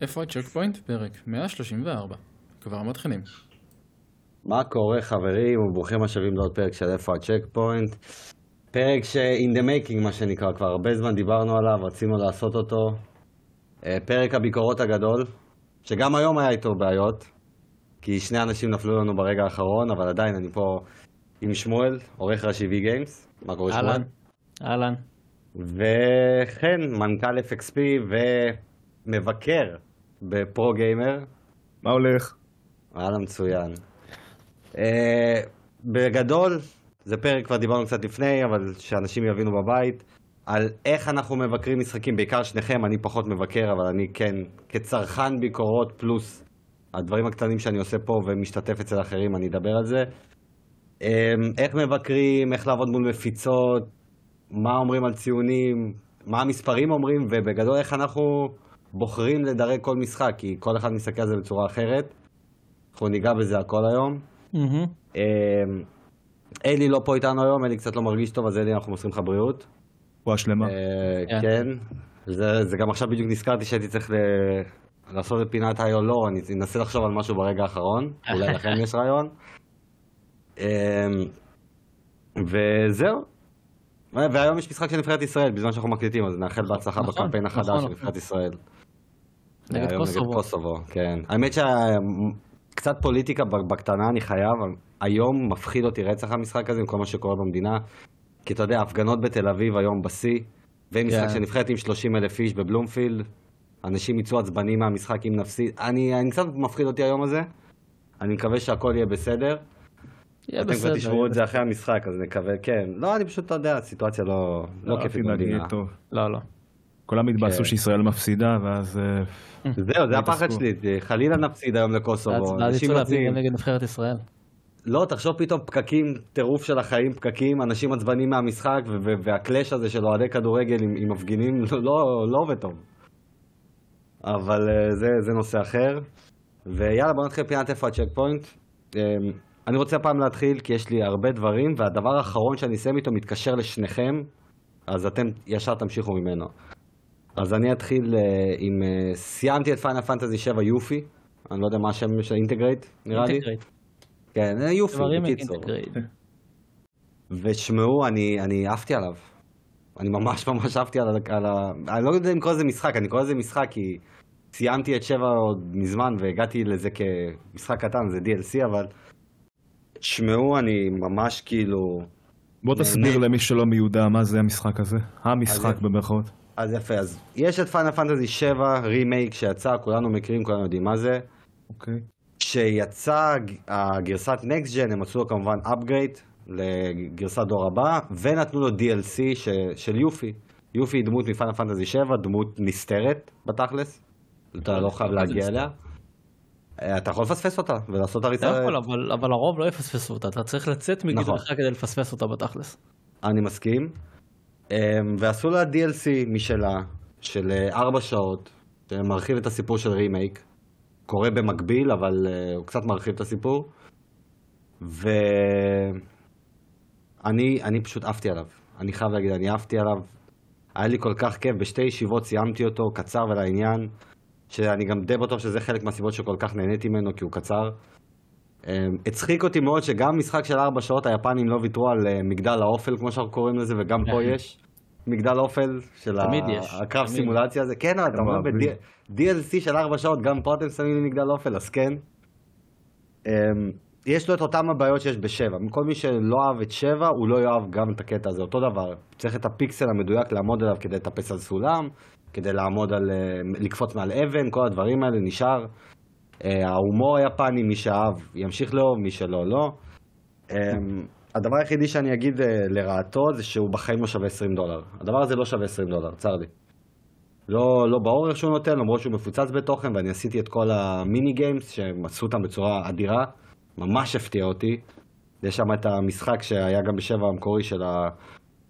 איפה הצ'קפוינט? פרק 134. כבר מתחילים. מה קורה חברים וברוכים השבים לעוד פרק של איפה הצ'קפוינט. פרק ש-in the making מה שנקרא, כבר הרבה זמן דיברנו עליו, רצינו לעשות אותו. פרק הביקורות הגדול, שגם היום היה איתו בעיות, כי שני אנשים נפלו לנו ברגע האחרון, אבל עדיין אני פה עם שמואל, עורך ראשי V Games. מה קורה שמואל? אהלן. וכן, מנכ"ל FXP ומבקר בפרו גיימר. מה הולך? אהלן, מצוין. בגדול, זה פרק כבר דיברנו קצת לפני, אבל שאנשים יבינו בבית, על איך אנחנו מבקרים משחקים, בעיקר שניכם, אני פחות מבקר, אבל אני כן, כצרכן ביקורות, פלוס הדברים הקטנים שאני עושה פה ומשתתף אצל אחרים, אני אדבר על זה. איך מבקרים, איך לעבוד מול מפיצות, מה אומרים על ציונים, מה המספרים אומרים, ובגדול איך אנחנו בוחרים לדרג כל משחק, כי כל אחד מסתכל על זה בצורה אחרת. אנחנו ניגע בזה הכל היום. אלי לא פה איתנו היום, אלי קצת לא מרגיש טוב, אז אלי אנחנו מוסרים לך בריאות. וואה שלמה. כן, זה גם עכשיו בדיוק נזכרתי שהייתי צריך לעשות את פינת היו לא, אני אנסה לחשוב על משהו ברגע האחרון, אולי לכם יש רעיון. וזהו. והיום יש משחק של נבחרת ישראל, בזמן שאנחנו מקליטים, אז נאחל בהצלחה בקמפיין החדש של נבחרת ישראל. נגד קוסובו. כן. האמת שקצת פוליטיקה בקטנה אני חייב, היום מפחיד אותי רצח המשחק הזה עם כל מה שקורה במדינה, כי אתה יודע, הפגנות בתל אביב היום בסי, ומשחק שנבחרת עם 30,000 איש בבלומפילד, אנשים יצאו עצבנים מהמשחק עם נפסי, אני קצת מפחיד אותי היום הזה, אני מקווה שהכל יהיה בסדר. אתם כבר תשמעו את זה אחרי המשחק, אז נקווה, כן. לא, אני פשוט לא יודע, הסיטואציה לא כיפית במדינה. לא, לא. כולם התבאסו שישראל מפסידה, ואז... זהו, זה הפחד שלי, חלילה נפסיד היום לקוסובו. אז יצאו להפסיד נגד נבחרת ישראל. לא, תחשוב פתאום פקקים, טירוף של החיים, פקקים, אנשים עצבנים מהמשחק, והקלאש הזה של אוהדי כדורגל עם מפגינים, לא עובד טוב. אבל זה נושא אחר. ויאללה, בוא נתחיל פינת איפה הצ'קפוינט. אני רוצה פעם להתחיל, כי יש לי הרבה דברים, והדבר האחרון שאני אסיים איתו מתקשר לשניכם, אז אתם ישר תמשיכו ממנו. אז אני אתחיל עם... סיימתי את Final Fantasy 7 יופי, אני לא יודע מה השם של אינטגרייט, נראה לי. כן, יופי, בקיצור. ושמעו, אני אהבתי עליו. אני ממש אהבתי על ה... אני לא יודע אם קורא לזה משחק, אני קורא לזה משחק כי סיימתי את 7 עוד מזמן, והגעתי לזה כמשחק קטן, זה DLC, אבל... שמעו, אני ממש כאילו... בוא תסביר למי שלא מיודע מה זה המשחק הזה. המשחק במרכאות. אז יפה, אז יש את Final Fantasy 7 רימייק שיצא, כולנו מכירים, כולנו יודעים מה זה. אוקיי. שיצא הגרסת Next Gen, הם עשו לו כמובן upgrade לגרסת דור הבא, ונתנו לו DLC של יופי. יופי היא דמות מ-Final Fantasy 7, דמות נסתרת בתכלס. אתה לא חייב להגיע אליה. אתה יכול לפספס אותה ולעשות הריצה... אתה יכול, אבל הרוב לא יפספסו אותה, אתה צריך לצאת מגדרך כדי לפספס אותה בתכלס. אני מסכים. ועשו לה DLC משלה, של 4 שעות, שמרחיב את הסיפור של רימייק. קורה במקביל, אבל הוא קצת מרחיב את הסיפור. ואני פשוט אהבתי עליו. אני חייב להגיד, אני אהבתי עליו. היה לי כל כך כיף, בשתי ישיבות סיימתי אותו, קצר ולעניין. שאני גם די בטוח שזה חלק מהסיבות שכל כך נהניתי ממנו, כי הוא קצר. הצחיק אותי מאוד שגם משחק של 4 שעות, היפנים לא ויתרו על מגדל האופל, כמו שאנחנו קוראים לזה, וגם פה יש מגדל האופל של הקרב סימולציה הזה. כן, אתה אומר ב-DLC של 4 שעות, גם פה אתם שמים לי מגדל האופל, אז כן. יש לו את אותם הבעיות שיש ב-7. כל מי שלא אהב את 7, הוא לא יאהב גם את הקטע הזה. אותו דבר, צריך את הפיקסל המדויק לעמוד עליו כדי לטפס על סולם. כדי לעמוד על, לקפוץ מעל אבן, כל הדברים האלה נשאר. ההומור היפני, מי שאהב ימשיך לאהוב, מי שלא, לא. הדבר היחידי שאני אגיד לרעתו זה שהוא בחיים לא שווה $20. הדבר הזה לא שווה $20, צר לי. לא באורך שהוא נותן, למרות שהוא מפוצץ בתוכן, ואני עשיתי את כל המיני גיימס שמצאו אותם בצורה אדירה. ממש הפתיע אותי. יש שם את המשחק שהיה גם בשבע המקורי של ה...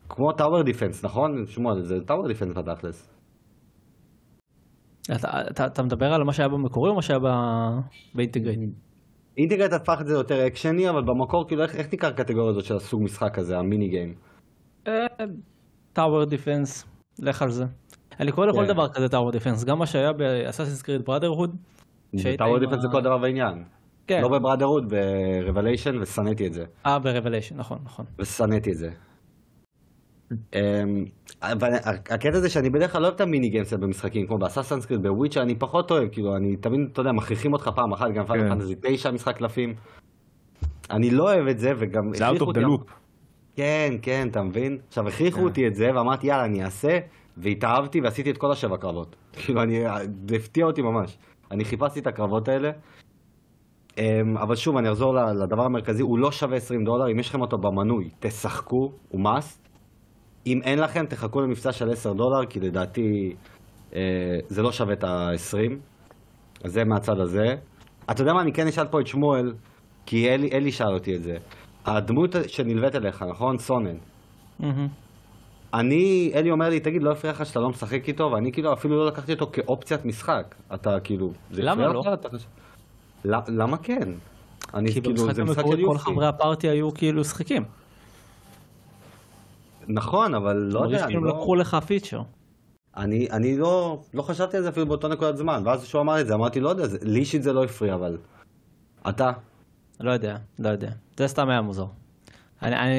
כמו טאוור דיפנס, נכון? שמוע, זה טאוור דיפנס בתכלס. אתה מדבר על מה שהיה במקורי או מה שהיה באינטגרייט? אינטגרייט הפך את זה יותר אקשני, אבל במקור כאילו איך ניכר קטגוריה הזאת של הסוג משחק הזה, המיני גיים? טאוור דיפנס, לך על זה. אני קורא לכל דבר כזה טאוור דיפנס, גם מה שהיה באסאסינס קריד בראדרהוד. טאוור דיפנס זה כל דבר בעניין. לא בבראדרהוד, ברבליישן, וסנאתי את זה. ברבליישן, נכון, נכון. וסנאתי את זה. אבל הקטע זה שאני בדרך כלל לא אוהב את המיני גיימס במשחקים, כמו באסאסינס קריד, בוויץ' אני פחות אוהב, כאילו, אני תמיד, אתה יודע, מכריחים אותך פעם אחת, גם פעם אחת, זה 9 משחק קלפים. אני לא אוהב את זה, וגם... זה out of the loop. כן, כן, אתה מבין? עכשיו, הכריחו אותי את זה, ואמרתי, יאללה, אני אעשה, והתאהבתי, ועשיתי את כל 7 קרבות. כאילו, זה הפתיע אותי ממש. אני חיפשתי את הקרבות האלה, אבל שוב, אני אחזור לדבר המרכזי, הוא לא שווה $20, אם יש לכם אותו במנוי, תשחקו, הוא מאסט. אם אין לכם, תחכו למבצע של $10, כי לדעתי, זה לא שווה את ה-20. אז זה מהצד הזה. אתה יודע מה, אני כן אשאל פה את שמואל, כי אלי שאל אותי את זה. הדמות שנלווית אליך, נכון? סונן. אני, אלי אומר לי, תגיד, לא הפריע לך שאתה לא משחק איתו, ואני כאילו אפילו לא לקחתי אותו כאופציית משחק. אתה כאילו... למה לא? למה כן? כי במשחק המקורי כל חברי הפארטי היו כאילו שחקים. נכון, אבל לא יודע. הם לקחו לך פיצ'ר. אני לא חשבתי על זה אפילו באותו נקודת זמן, ואז שהוא אמר את זה, אמרתי, לא יודע, לי אישית זה לא הפריע, אבל... אתה... לא יודע. זה סתם היה מוזר.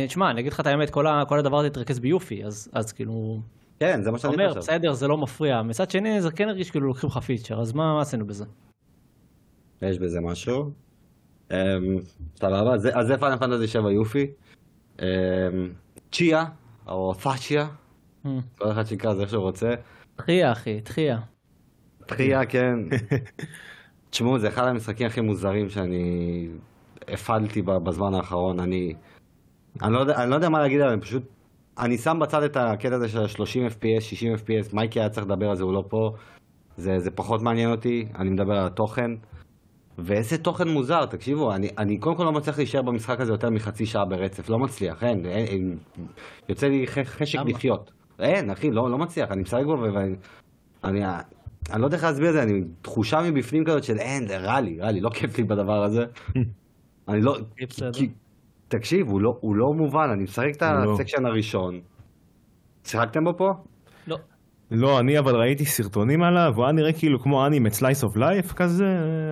תשמע, אני אגיד לך את האמת, כל הדבר הזה התרכז ביופי, אז כאילו... כן, זה מה שאני אומר, בסדר, זה לא מפריע. מצד שני, זה כן הרגיש כאילו לוקחים לך פיצ'ר, אז מה עשינו בזה? יש בזה משהו. סבבה, אז זה פיינל פנטזי 7 יופי. צ'יה, או פאצ'יה. כל אחד שיקרא זה איך שהוא רוצה. תחייה, אחי, תחייה. תחייה, כן. תשמעו, זה אחד המשחקים הכי מוזרים שאני... הפעלתי בזמן האחרון, אני לא יודע מה להגיד, אבל פשוט, אני שם בצד את הקטע הזה של 30 FPS, 60 FPS, מייקי היה צריך לדבר על זה, הוא לא פה, זה פחות מעניין אותי, אני מדבר על התוכן, ואיזה תוכן מוזר, תקשיבו, אני קודם כל לא מצליח להישאר במשחק הזה יותר מחצי שעה ברצף, לא מצליח, אין, יוצא לי חשק לחיות, אין, אחי, לא מצליח, אני מסייג בו, ואני לא יודע איך להסביר את זה, אני תחושה מבפנים כזאת של אין, רע לי, לא כיף לי בדבר הזה. אני לא... תקשיב, הוא לא מובן, אני משחק את הסקשן הראשון. שיחקתם בו פה? לא. לא, אני אבל ראיתי סרטונים עליו, והוא נראה כאילו כמו אנימה, סלייס אוף לייף כזה,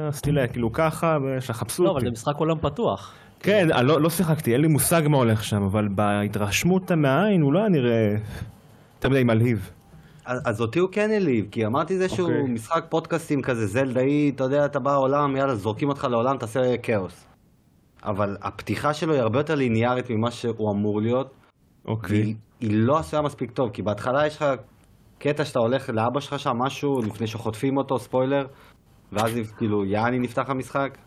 הסטילה, כאילו ככה, שחפשו אותי. לא, אבל זה משחק עולם פתוח. כן, לא שיחקתי, אין לי מושג מה הולך שם, אבל בהתרשמות מהעין, הוא לא נראה תמיד מלהיב. אז אותי הוא כן אליב, כי אמרתי זה שהוא משחק פודקאסטים כזה, זלדאי, אתה יודע, אתה בא לעולם, יאללה, זורקים אותך לעולם, תעשה כאוס. אבל הפתיחה שלו היא הרבה יותר ליניארית ממה שהוא אמור להיות. אוקיי. היא לא עשויה מספיק טוב, כי בהתחלה יש לך קטע שאתה הולך לאבא שלך שם משהו, לפני שחוטפים אותו, ספוילר, ואז כאילו, יעני נפתח המשחק.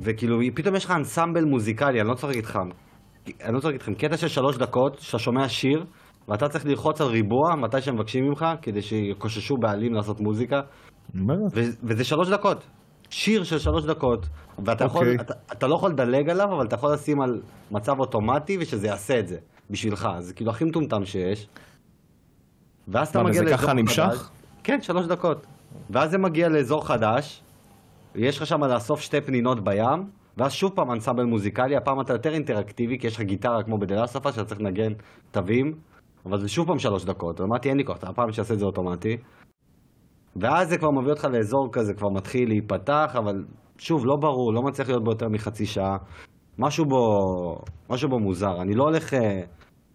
וכאילו, פתאום יש לך אנסמבל מוזיקלי, אני לא צריך איתכם, קטע של 3 דקות, שאתה שומע שיר, ואתה צריך ללחוץ על ריבוע מתי שהם מבקשים ממך, כדי שיקוששו בעלים לעשות מוזיקה. וזה 3 דקות. שיר של 3 דקות, ואתה יכול, אתה לא יכול לדלג עליו, אבל אתה יכול לשים על מצב אוטומטי, ושזה יעשה את זה, בשבילך. זה כאילו הכי מטומטם שיש. ואז אתה מגיע לאזור חדש. וזה ככה נמשך? כן, 3 דקות. ואז זה מגיע לאזור חדש, יש לך שם לאסוף 2 פנינות בים, ואז שוב פעם אנסמבל מוזיקלי, הפעם אתה יותר אינטראקטיבי, כי יש לך גיטרה כמו בדלה שפה, שאתה צריך לנגן תווים, אבל זה שוב פעם 3 דקות. אמרתי, אין לי כוח, הפעם שעשה את זה אוטומטי. ואז זה כבר מביא אותך לאזור כזה, כבר מתחיל להיפתח, אבל שוב, לא ברור, לא מצליח להיות ביותר מחצי שעה. משהו בו מוזר. אני לא הולך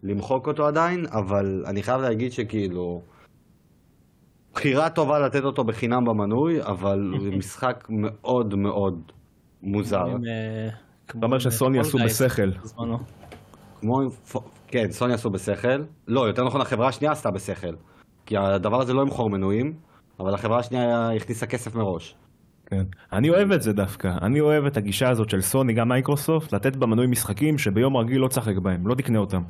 למחוק אותו עדיין, אבל אני חייב להגיד שכאילו, בחירה טובה לתת אותו בחינם במנוי, אבל משחק מאוד מאוד מוזר. אתה אומר שסוני עשו בשכל. כן, סוני עשו בשכל. לא, יותר נכון, החברה השנייה עשתה בשכל. כי הדבר הזה לא ימחור מנויים. אבל החברה השנייה הכניסה כסף מראש. כן. אני אוהב את זה דווקא. אני אוהב את הגישה הזאת של סוני, גם מייקרוסופט, לתת במנוי משחקים שביום רגיל לא צחק בהם, לא תקנה אותם.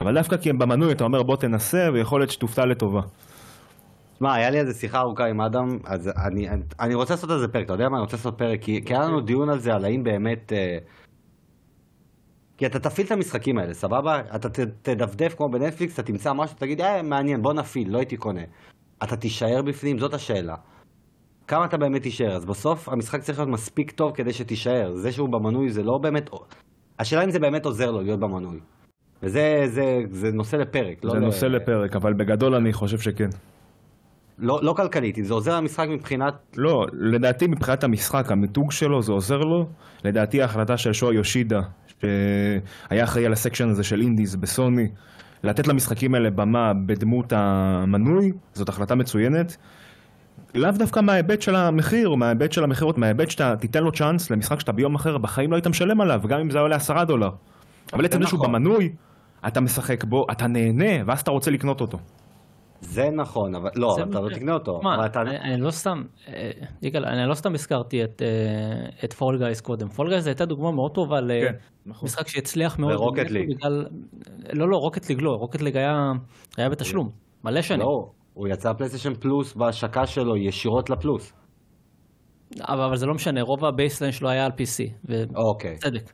אבל דווקא כי הם במנוי, אתה אומר בוא תנסה, ויכול להיות שתופתע לטובה. מה, היה לי איזו שיחה ארוכה עם אדם, אז אני רוצה לעשות איזה פרק, אתה יודע מה? אני רוצה לעשות פרק, כי היה לנו דיון על זה, על האם באמת... כי אתה תפעיל את המשחקים האלה, סבבה? אתה תדפדף כמו בנטפליקס, אתה תמצא משהו, תגיד, מעניין, בוא נפעיל, לא הייתי קונה. אתה תישאר בפנים, זאת השאלה. כמה אתה באמת תישאר? אז בסוף המשחק צריך להיות מספיק טוב כדי שתישאר. זה שהוא במנוי זה לא באמת... השאלה אם זה באמת עוזר לו להיות במנוי. וזה זה נושא לפרק. זה נושא לפרק, אבל בגדול אני חושב שכן. לא כלכלית, זה עוזר למשחק מבחינת... לא, לדעתי מבחינת המשחק, המיתוג שלו, זה עוזר לו. לדעתי ההחלטה של שואו יושידה, שהיה אחראי על הסקשן הזה של אינדיז בסוני, לתת למשחקים האלה במה בדמות המנוי, זאת החלטה מצוינת. לאו דווקא מההיבט של המחיר, מההיבט של המחירות, מההיבט שאתה תיתן לו צ'אנס למשחק שאתה ביום אחר בחיים לא היית משלם עליו, גם אם זה עולה $10. אבל עצם זה שהוא במנוי, אתה משחק בו, אתה נהנה, ואז אתה רוצה לקנות אותו. זה נכון, אבל לא, אתה לא תקנה אותו. אני לא סתם הזכרתי את Fall Guys קודם. Fall Guys הייתה דוגמה מאוד טובה למשחק שהצליח מאוד. ורוקט ליג. לא, רוקט ליג היה בתשלום, מלא שנים. לא, הוא יצא פלייסטיישן פלוס בהשקה שלו, ישירות לפלוס. אבל זה לא משנה, רוב הבייסליין שלו היה על PC. אוקיי. צדק.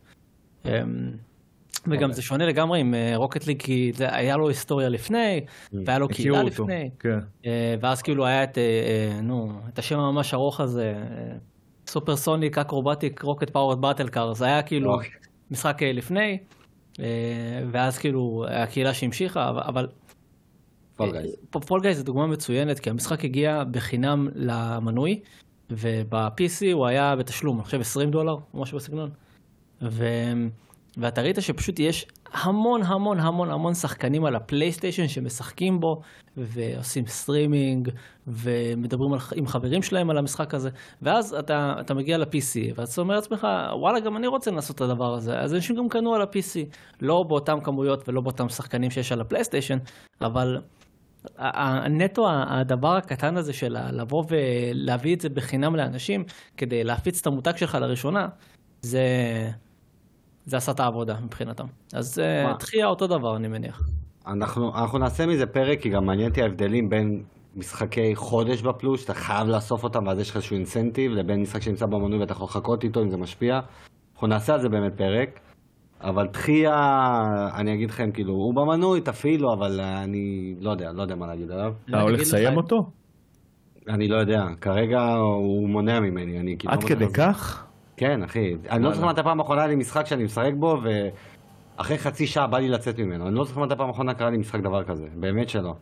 וגם זה שונה לגמרי עם רוקט ליג, כי היה לו היסטוריה לפני, והיה לו קהילה לפני, ואז כאילו היה את השם הממש ארוך הזה, סופרסוניק אקרובטיק רוקט פאוורד באטל קארס, זה היה כאילו משחק לפני, ואז כאילו הקהילה שהמשיכה, אבל פול גייז זה דוגמה מצוינת, כי המשחק הגיע בחינם למנוי, ובפי-סי הוא היה בתשלום, אני חושב $20, או משהו בסגנון, ואתה ראית שפשוט יש המון המון המון המון שחקנים על הפלייסטיישן שמשחקים בו ועושים סטרימינג ומדברים עם חברים שלהם על המשחק הזה, ואז אתה מגיע ל-PC ואתה אומר לעצמך, וואלה, גם אני רוצה לנסות את הדבר הזה. אז אנשים גם קנו על ה-PC, לא באותם כמויות ולא באותם שחקנים שיש על הפלייסטיישן, אבל הנטו, הדבר הקטן הזה של לבוא ולהביא את זה בחינם לאנשים כדי להפיץ את המותג שלך לראשונה, זה עשה את העבודה מבחינתם. אז תחייה אותו דבר, אני מניח. אנחנו נעשה מזה פרק, כי גם מעניין אותי ההבדלים בין משחקי חודש בפלוס, שאתה חייב לאסוף אותם, ואז יש לך איזשהו אינסנטיב, לבין משחק שנמצא במנוי, ואתה יכול לחכות איתו אם זה משפיע. אנחנו נעשה על זה באמת פרק, אבל תחייה, אני אגיד לכם, כאילו, הוא במנוי, תפעילו, אבל אני לא יודע מה להגיד עליו. אתה הולך לסיים אותו? אני לא יודע. כרגע הוא מונע ממני. עד כדי כך? כן, אחי. אני לא זוכר מתי פעם האחרונה היה לי משחק שאני משחק בו, ואחרי חצי שעה בא לי לצאת ממנו. אני לא זוכר מתי פעם האחרונה קרה לי משחק דבר כזה. באמת שלא.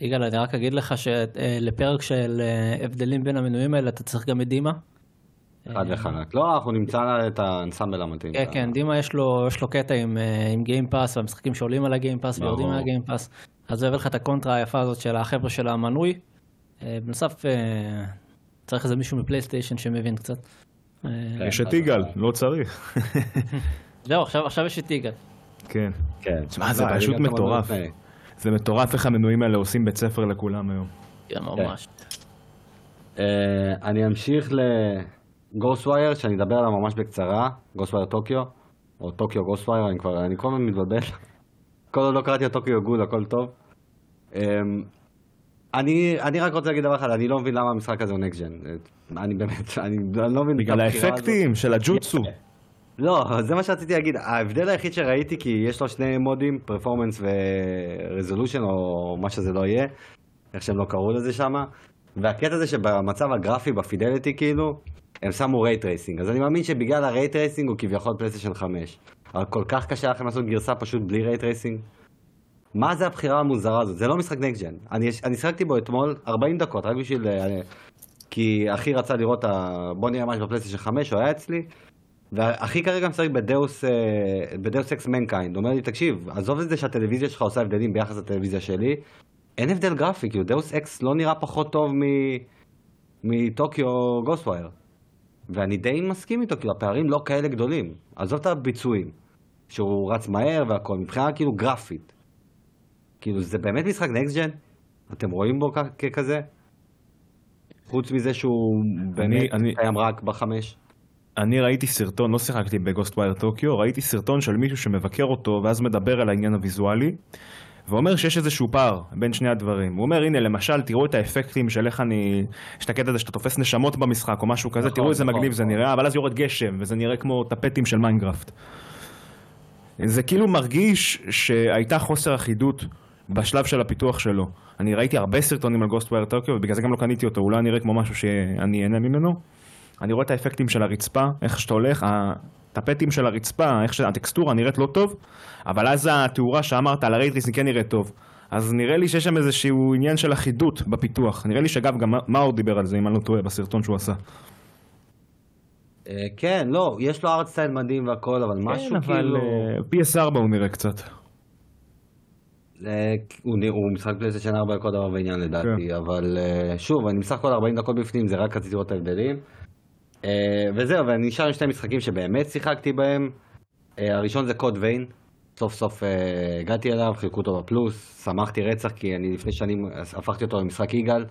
יגאל, אני רק אגיד לך שלפרק של הבדלים בין המנויים האלה, אתה צריך גם את דימה. אחד וחלק. לא, אנחנו נמצא את האנסמבל המתאים. כן, דימה יש לו קטע עם גיימפאס, והמשחקים שעולים על הגיימפאס ויורדים על הגיימפאס. אז זה יביא לך את הקונטרה היפה הזאת של החבר'ה של המנוי. בנוסף... צריך איזה מישהו מפלייסטיישן שמבין קצת. יש את איגל, לא צריך. זהו, עכשיו יש את איגל. כן. תשמע, זה פשוט מטורף. זה מטורף איך המנויים האלה עושים בית ספר לכולם היום. כן, ממש. אני אמשיך לגוסווייר, שאני אדבר עליו ממש בקצרה. גוסווייר טוקיו, או טוקיו גוסווייר, אני כל הזמן מתבלבל. כל עוד לא קראתי את טוקיו גול, הכל טוב. אני רק רוצה להגיד דבר אחד, אני לא מבין למה המשחק הזה הוא נקסט ג'ן. אני באמת, אני לא מבין... בגלל האפקטים של הג'וטסו. לא, זה מה שרציתי להגיד. ההבדל היחיד שראיתי, כי יש לו שני מודים, פרפורמנס ורזולושן, או מה שזה לא יהיה, איך שהם לא קראו לזה שם. והקטע הזה שבמצב הגרפי, בפידליטי כאילו, הם שמו רייטרייסינג. אז אני מאמין שבגלל הרייטרייסינג הוא כביכול פלייסטיישן 5. אבל כל כך קשה לכם לעשות גרסה פשוט בלי רייטרייסינג. מה זה הבחירה המוזרה הזאת? זה לא משחק נקסט-ג'ן. אני שחקתי בו אתמול 40 דקות, רק בשביל... כי אחי רצה לראות... בוא נראה משהו בפלייסטיישן 5, הוא היה אצלי, ואחי כרגע משחק בדאוס אקס מנקיינד. הוא אומר לי, תקשיב, עזוב את זה שהטלוויזיה שלך עושה הבדלים ביחס לטלוויזיה שלי. אין הבדל גרפי, כאילו דאוס אקס לא נראה פחות טוב מטוקיו גוסווייר. ואני די מסכים איתו, כאילו הפערים לא כאלה גדולים. עזוב את הביצועים, שהוא רץ מהר והכל, מבחינה כאילו גרפית. כאילו, זה באמת משחק נקסט-ג'ן? אתם רואים בו ככזה? חוץ מזה שהוא באמת קיים רק בחמש? אני ראיתי סרטון, לא שיחקתי בגוסטווייר טוקיו, ראיתי סרטון של מישהו שמבקר אותו, ואז מדבר על העניין הוויזואלי, ואומר שיש איזשהו פער בין שני הדברים. הוא אומר, הנה, למשל, תראו את האפקטים של איך אני... שתקד הזה שאתה תופס נשמות במשחק או משהו כזה, תראו איזה מגניב זה נראה, אבל אז יורד גשם, וזה נראה כמו טפטים של מיינקראפט. זה כאילו מרגיש שהייתה חוסר אחידות בשלב של הפיתוח שלו. אני ראיתי הרבה סרטונים על Ghostwire Tokyo, ובגלל זה גם לא קניתי אותו, אולי אני רואה כמו משהו שאני אהנה ממנו, אני רואה את האפקטים של הרצפה, איך שאתה הולך, הטפטים של הרצפה, איך שהטקסטורה נראית לא טוב, אבל אז התאורה שאמרת על הרייטריס כן נראית טוב. אז נראה לי שיש שם איזשהו עניין של אחידות בפיתוח. נראה לי שאגב גם מאור דיבר על זה, אם אני לא טועה, בסרטון שהוא עשה. כן, לא, יש לו ארטסטייל מדהים והכל, אבל משהו כאילו... PS4 הוא נראה קצת. הוא משחק פלייסטיישן 4 לכל דבר בעניין לדעתי, אבל שוב, אני משחק כל 40 דקות בפנים, זה רק רציתי לראות את ההבדלים. וזהו, ואני נשאר עם שני משחקים שבאמת שיחקתי בהם. הראשון זה Code Vein. סוף סוף הגעתי אליו, חילקו אותו בפלוס, שמחתי רצח כי אני לפני שנים הפכתי אותו למשחק איגל,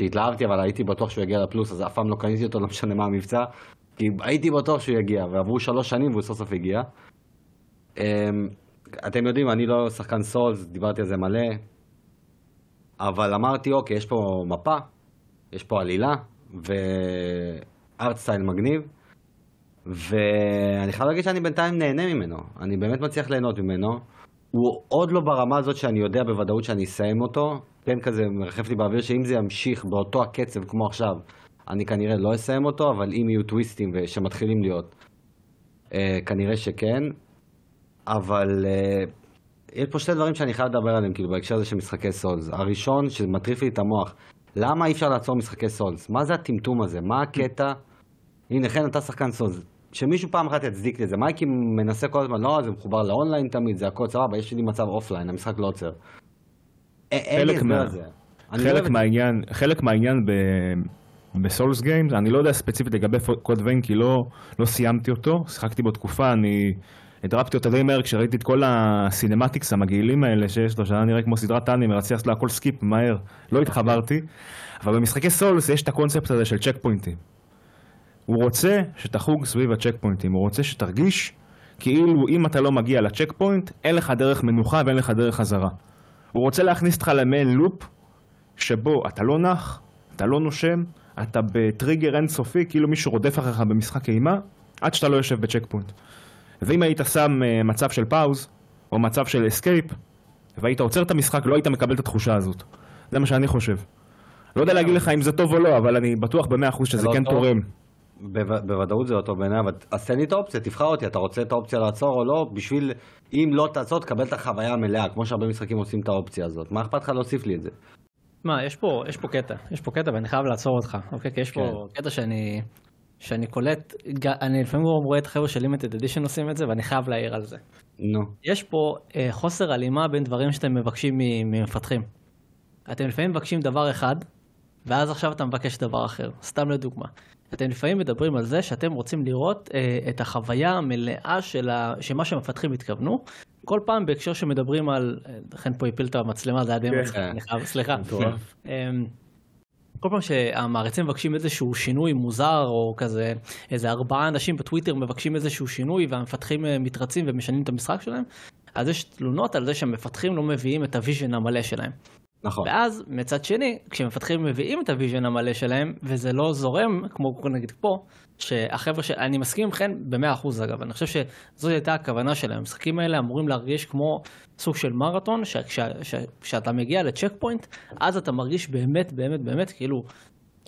התלהבתי אבל הייתי בטוח שהוא יגיע לפלוס, אז אף פעם לא קניתי אותו, לא משנה מה המבצע, כי הייתי בטוח שהוא יגיע, ועברו 3 שנים והוא סוף סוף הגיע. אתם יודעים, אני לא שחקן סולס, דיברתי על זה מלא, אבל אמרתי, אוקיי, יש פה מפה, יש פה עלילה, וארטסטייל מגניב, ואני חייב להגיד שאני בינתיים נהנה ממנו, אני באמת מצליח ליהנות ממנו. הוא עוד לא ברמה הזאת שאני יודע בוודאות שאני אסיים אותו, כן, כזה מרחפתי באוויר שאם זה ימשיך באותו הקצב כמו עכשיו, אני כנראה לא אסיים אותו, אבל אם יהיו טוויסטים שמתחילים להיות, כנראה שכן. אבל יש פה שתי דברים שאני חייב לדבר עליהם, כאילו בהקשר הזה של משחקי סולס. הראשון שמטריף לי את המוח, למה אי אפשר לעצור משחקי סולס? מה זה הטמטום הזה? מה הקטע? הנה, כן, אתה שחקן סולס. שמישהו פעם אחת יצדיק לזה, מייקי מנסה כל הזמן, לא, זה מחובר לאונליין תמיד, זה הכל סבבה, יש לי מצב אופליין, המשחק לא עוצר. חלק מהעניין בסולס גיימס, אני לא יודע ספציפית לגבי Code Vein, כי לא סיימתי אותו, שיחקתי בו תקופה, אני הדרפתי אותה די מהר כשראיתי את כל הסינמטיקס המגעילים האלה שיש לו, שאני נראה כמו סדרת אנימה, רציתי לעשות לה הכל סקיפ מהר, לא התחברתי, אבל במשחקי סולס יש את הקונספט הזה של צ'קפוינטים. הוא רוצה שתחוג סביב הצ'קפוינטים, הוא רוצה שתרגיש כאילו אם אתה לא מגיע לצ'קפוינט, אין לך דרך מנוחה ואין לך דרך חזרה. הוא רוצה להכניס אותך למעין לופ, שבו אתה לא נח, אתה לא נושם, אתה בטריגר אינסופי, כאילו מישהו רודף אחריך במשחק אימה, עד שאתה לא יושב בצ'קפוינט. ואם היית שם מצב של פאוז, או מצב של אסקייפ, והיית עוצר את המשחק, לא היית מקבל את התחושה הזאת. זה מה שאני חושב. לא יודע להגיד לך אם זה טוב או לא, אבל אני בטוח ב100% שזה כן תורם. בוודאות זה אותו בעיניו, אז תן לי את האופציה, תבחר אותי, אתה רוצה את האופציה לעצור או לא, בשביל, אם לא תעצור, תקבל את החוויה המלאה, כמו שהרבה משחקים עושים את האופציה הזאת. מה אכפת לך להוסיף לי את זה? מה, יש פה קטע, ואני חייב לעצור אותך, אוקיי, כי יש פה קטע שאני קולט, אני לפעמים רואה את חבר'ה של לימיטד אדישן עושים את זה, ואני חייב להעיר על זה. יש פה חוסר הלימה בין דברים שאתם מבקשים ממפתחים. אתם לפעמים מבקשים דבר אחד, ואז עכשיו אתה מבקש דבר אחר. סתם לדוגמה. אתם לפעמים מדברים על זה שאתם רוצים לראות את החוויה המלאה של מה שמפתחים התכוונו. כל פעם בהקשר שמדברים על... לכן פה הפיל את המצלמה, זה היה די מצלמה, סליחה. כל פעם שהמעריצים מבקשים איזשהו שינוי מוזר או כזה, איזה 4 אנשים בטוויטר מבקשים איזשהו שינוי והמפתחים מתרצים ומשנים את המשחק שלהם, אז יש תלונות על זה שהמפתחים לא מביאים את הוויז'ן המלא שלהם. נכון. ואז מצד שני, כשמפתחים מביאים את הוויז'ן המלא שלהם, וזה לא זורם, כמו נגיד פה, שהחבר'ה שאני מסכים עם כן ב100% אגב, אני חושב שזאת הייתה הכוונה שלהם. המשחקים האלה אמורים להרגיש כמו סוג של מרתון, כשאתה מגיע לצ'ק פוינט, אז אתה מרגיש באמת, באמת, באמת, כאילו,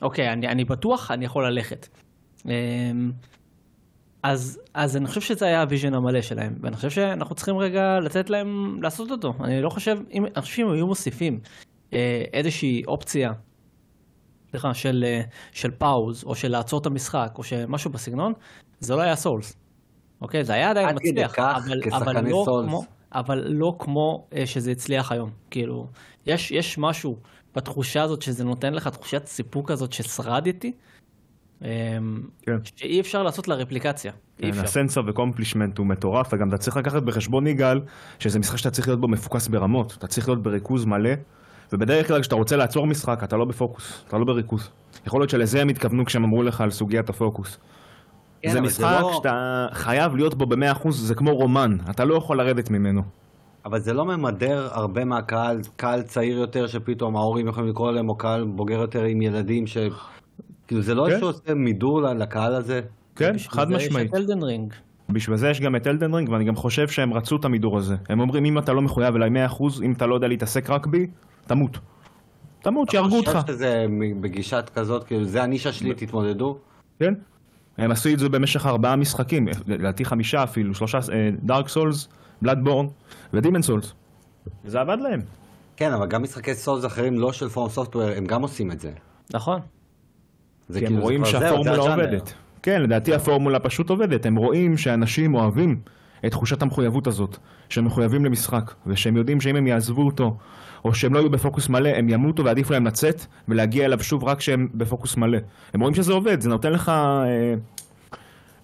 אוקיי, אני בטוח, אני יכול ללכת. אז אני חושב שזה היה הוויז'ן המלא שלהם, ואני חושב שאנחנו צריכים רגע לתת להם לעשות אותו. אני לא חושב, אני חושב שהם היו מוסיפים איזושהי אופציה, סליחה, של פאוז, או של לעצור את המשחק, או שמשהו בסגנון, זה לא היה סולס. אוקיי, זה היה עדיין מצליח, אבל לא כמו שזה הצליח היום. כאילו, יש משהו בתחושה הזאת שזה נותן לך, תחושת סיפוק הזאת ששרדתי, שאי אפשר לעשות לה רפליקציה. הסנסור וקומפלישמנט הוא מטורף, וגם אתה צריך לקחת בחשבון ניגל שזה משחק שאתה צריך להיות בו מפוקס ברמות, אתה צריך להיות בריכוז מלא, ובדרך כלל כשאתה רוצה לעצור משחק אתה לא בפוקוס, אתה לא בריכוז. יכול להיות שלזה הם התכוונו כשהם אמרו לך על סוגיית הפוקוס. זה משחק שאתה חייב להיות בו ב100%, זה כמו רומן, אתה לא יכול לרדת ממנו. אבל זה לא ממדר הרבה מהקהל, קהל צעיר יותר שפתאום ההורים יכולים לקרוא להם, או קהל בוגר יותר עם ילדים ש... כאילו זה לא כן. שעושה מידור לקהל הזה? כן, חד משמעית. בשביל זה יש גם את Elden Ring, ואני גם חושב שהם רצו את המידור הזה. הם אומרים, אם אתה לא מחויב אליי 100%, אם אתה לא יודע להתעסק רק בי, תמות. תמות, שירגו אותך. אתה חושב שזה בגישת כזאת, כאילו זה הנישה שלי, תתמודדו? כן, הם עשו את זה במשך 4 משחקים, לדעתי 5 אפילו, 3, דארק סולס, בלאדבורן ודימן סולס. וזה עבד להם. כן, אבל גם משחקי סולס אחרים לא של פורם סופטוור, הם גם עושים את זה. נכון. כי הם רואים שהפורמולה עובדת. כן, לדעתי הפורמולה פשוט עובדת. הם רואים שאנשים אוהבים את תחושת המחויבות הזאת, שהם מחויבים למשחק, ושהם יודעים שאם הם יעזבו אותו, או שהם לא יהיו בפוקוס מלא, הם ימותו ועדיף להם לצאת, ולהגיע אליו שוב רק שהם בפוקוס מלא. הם רואים שזה עובד, זה נותן לך...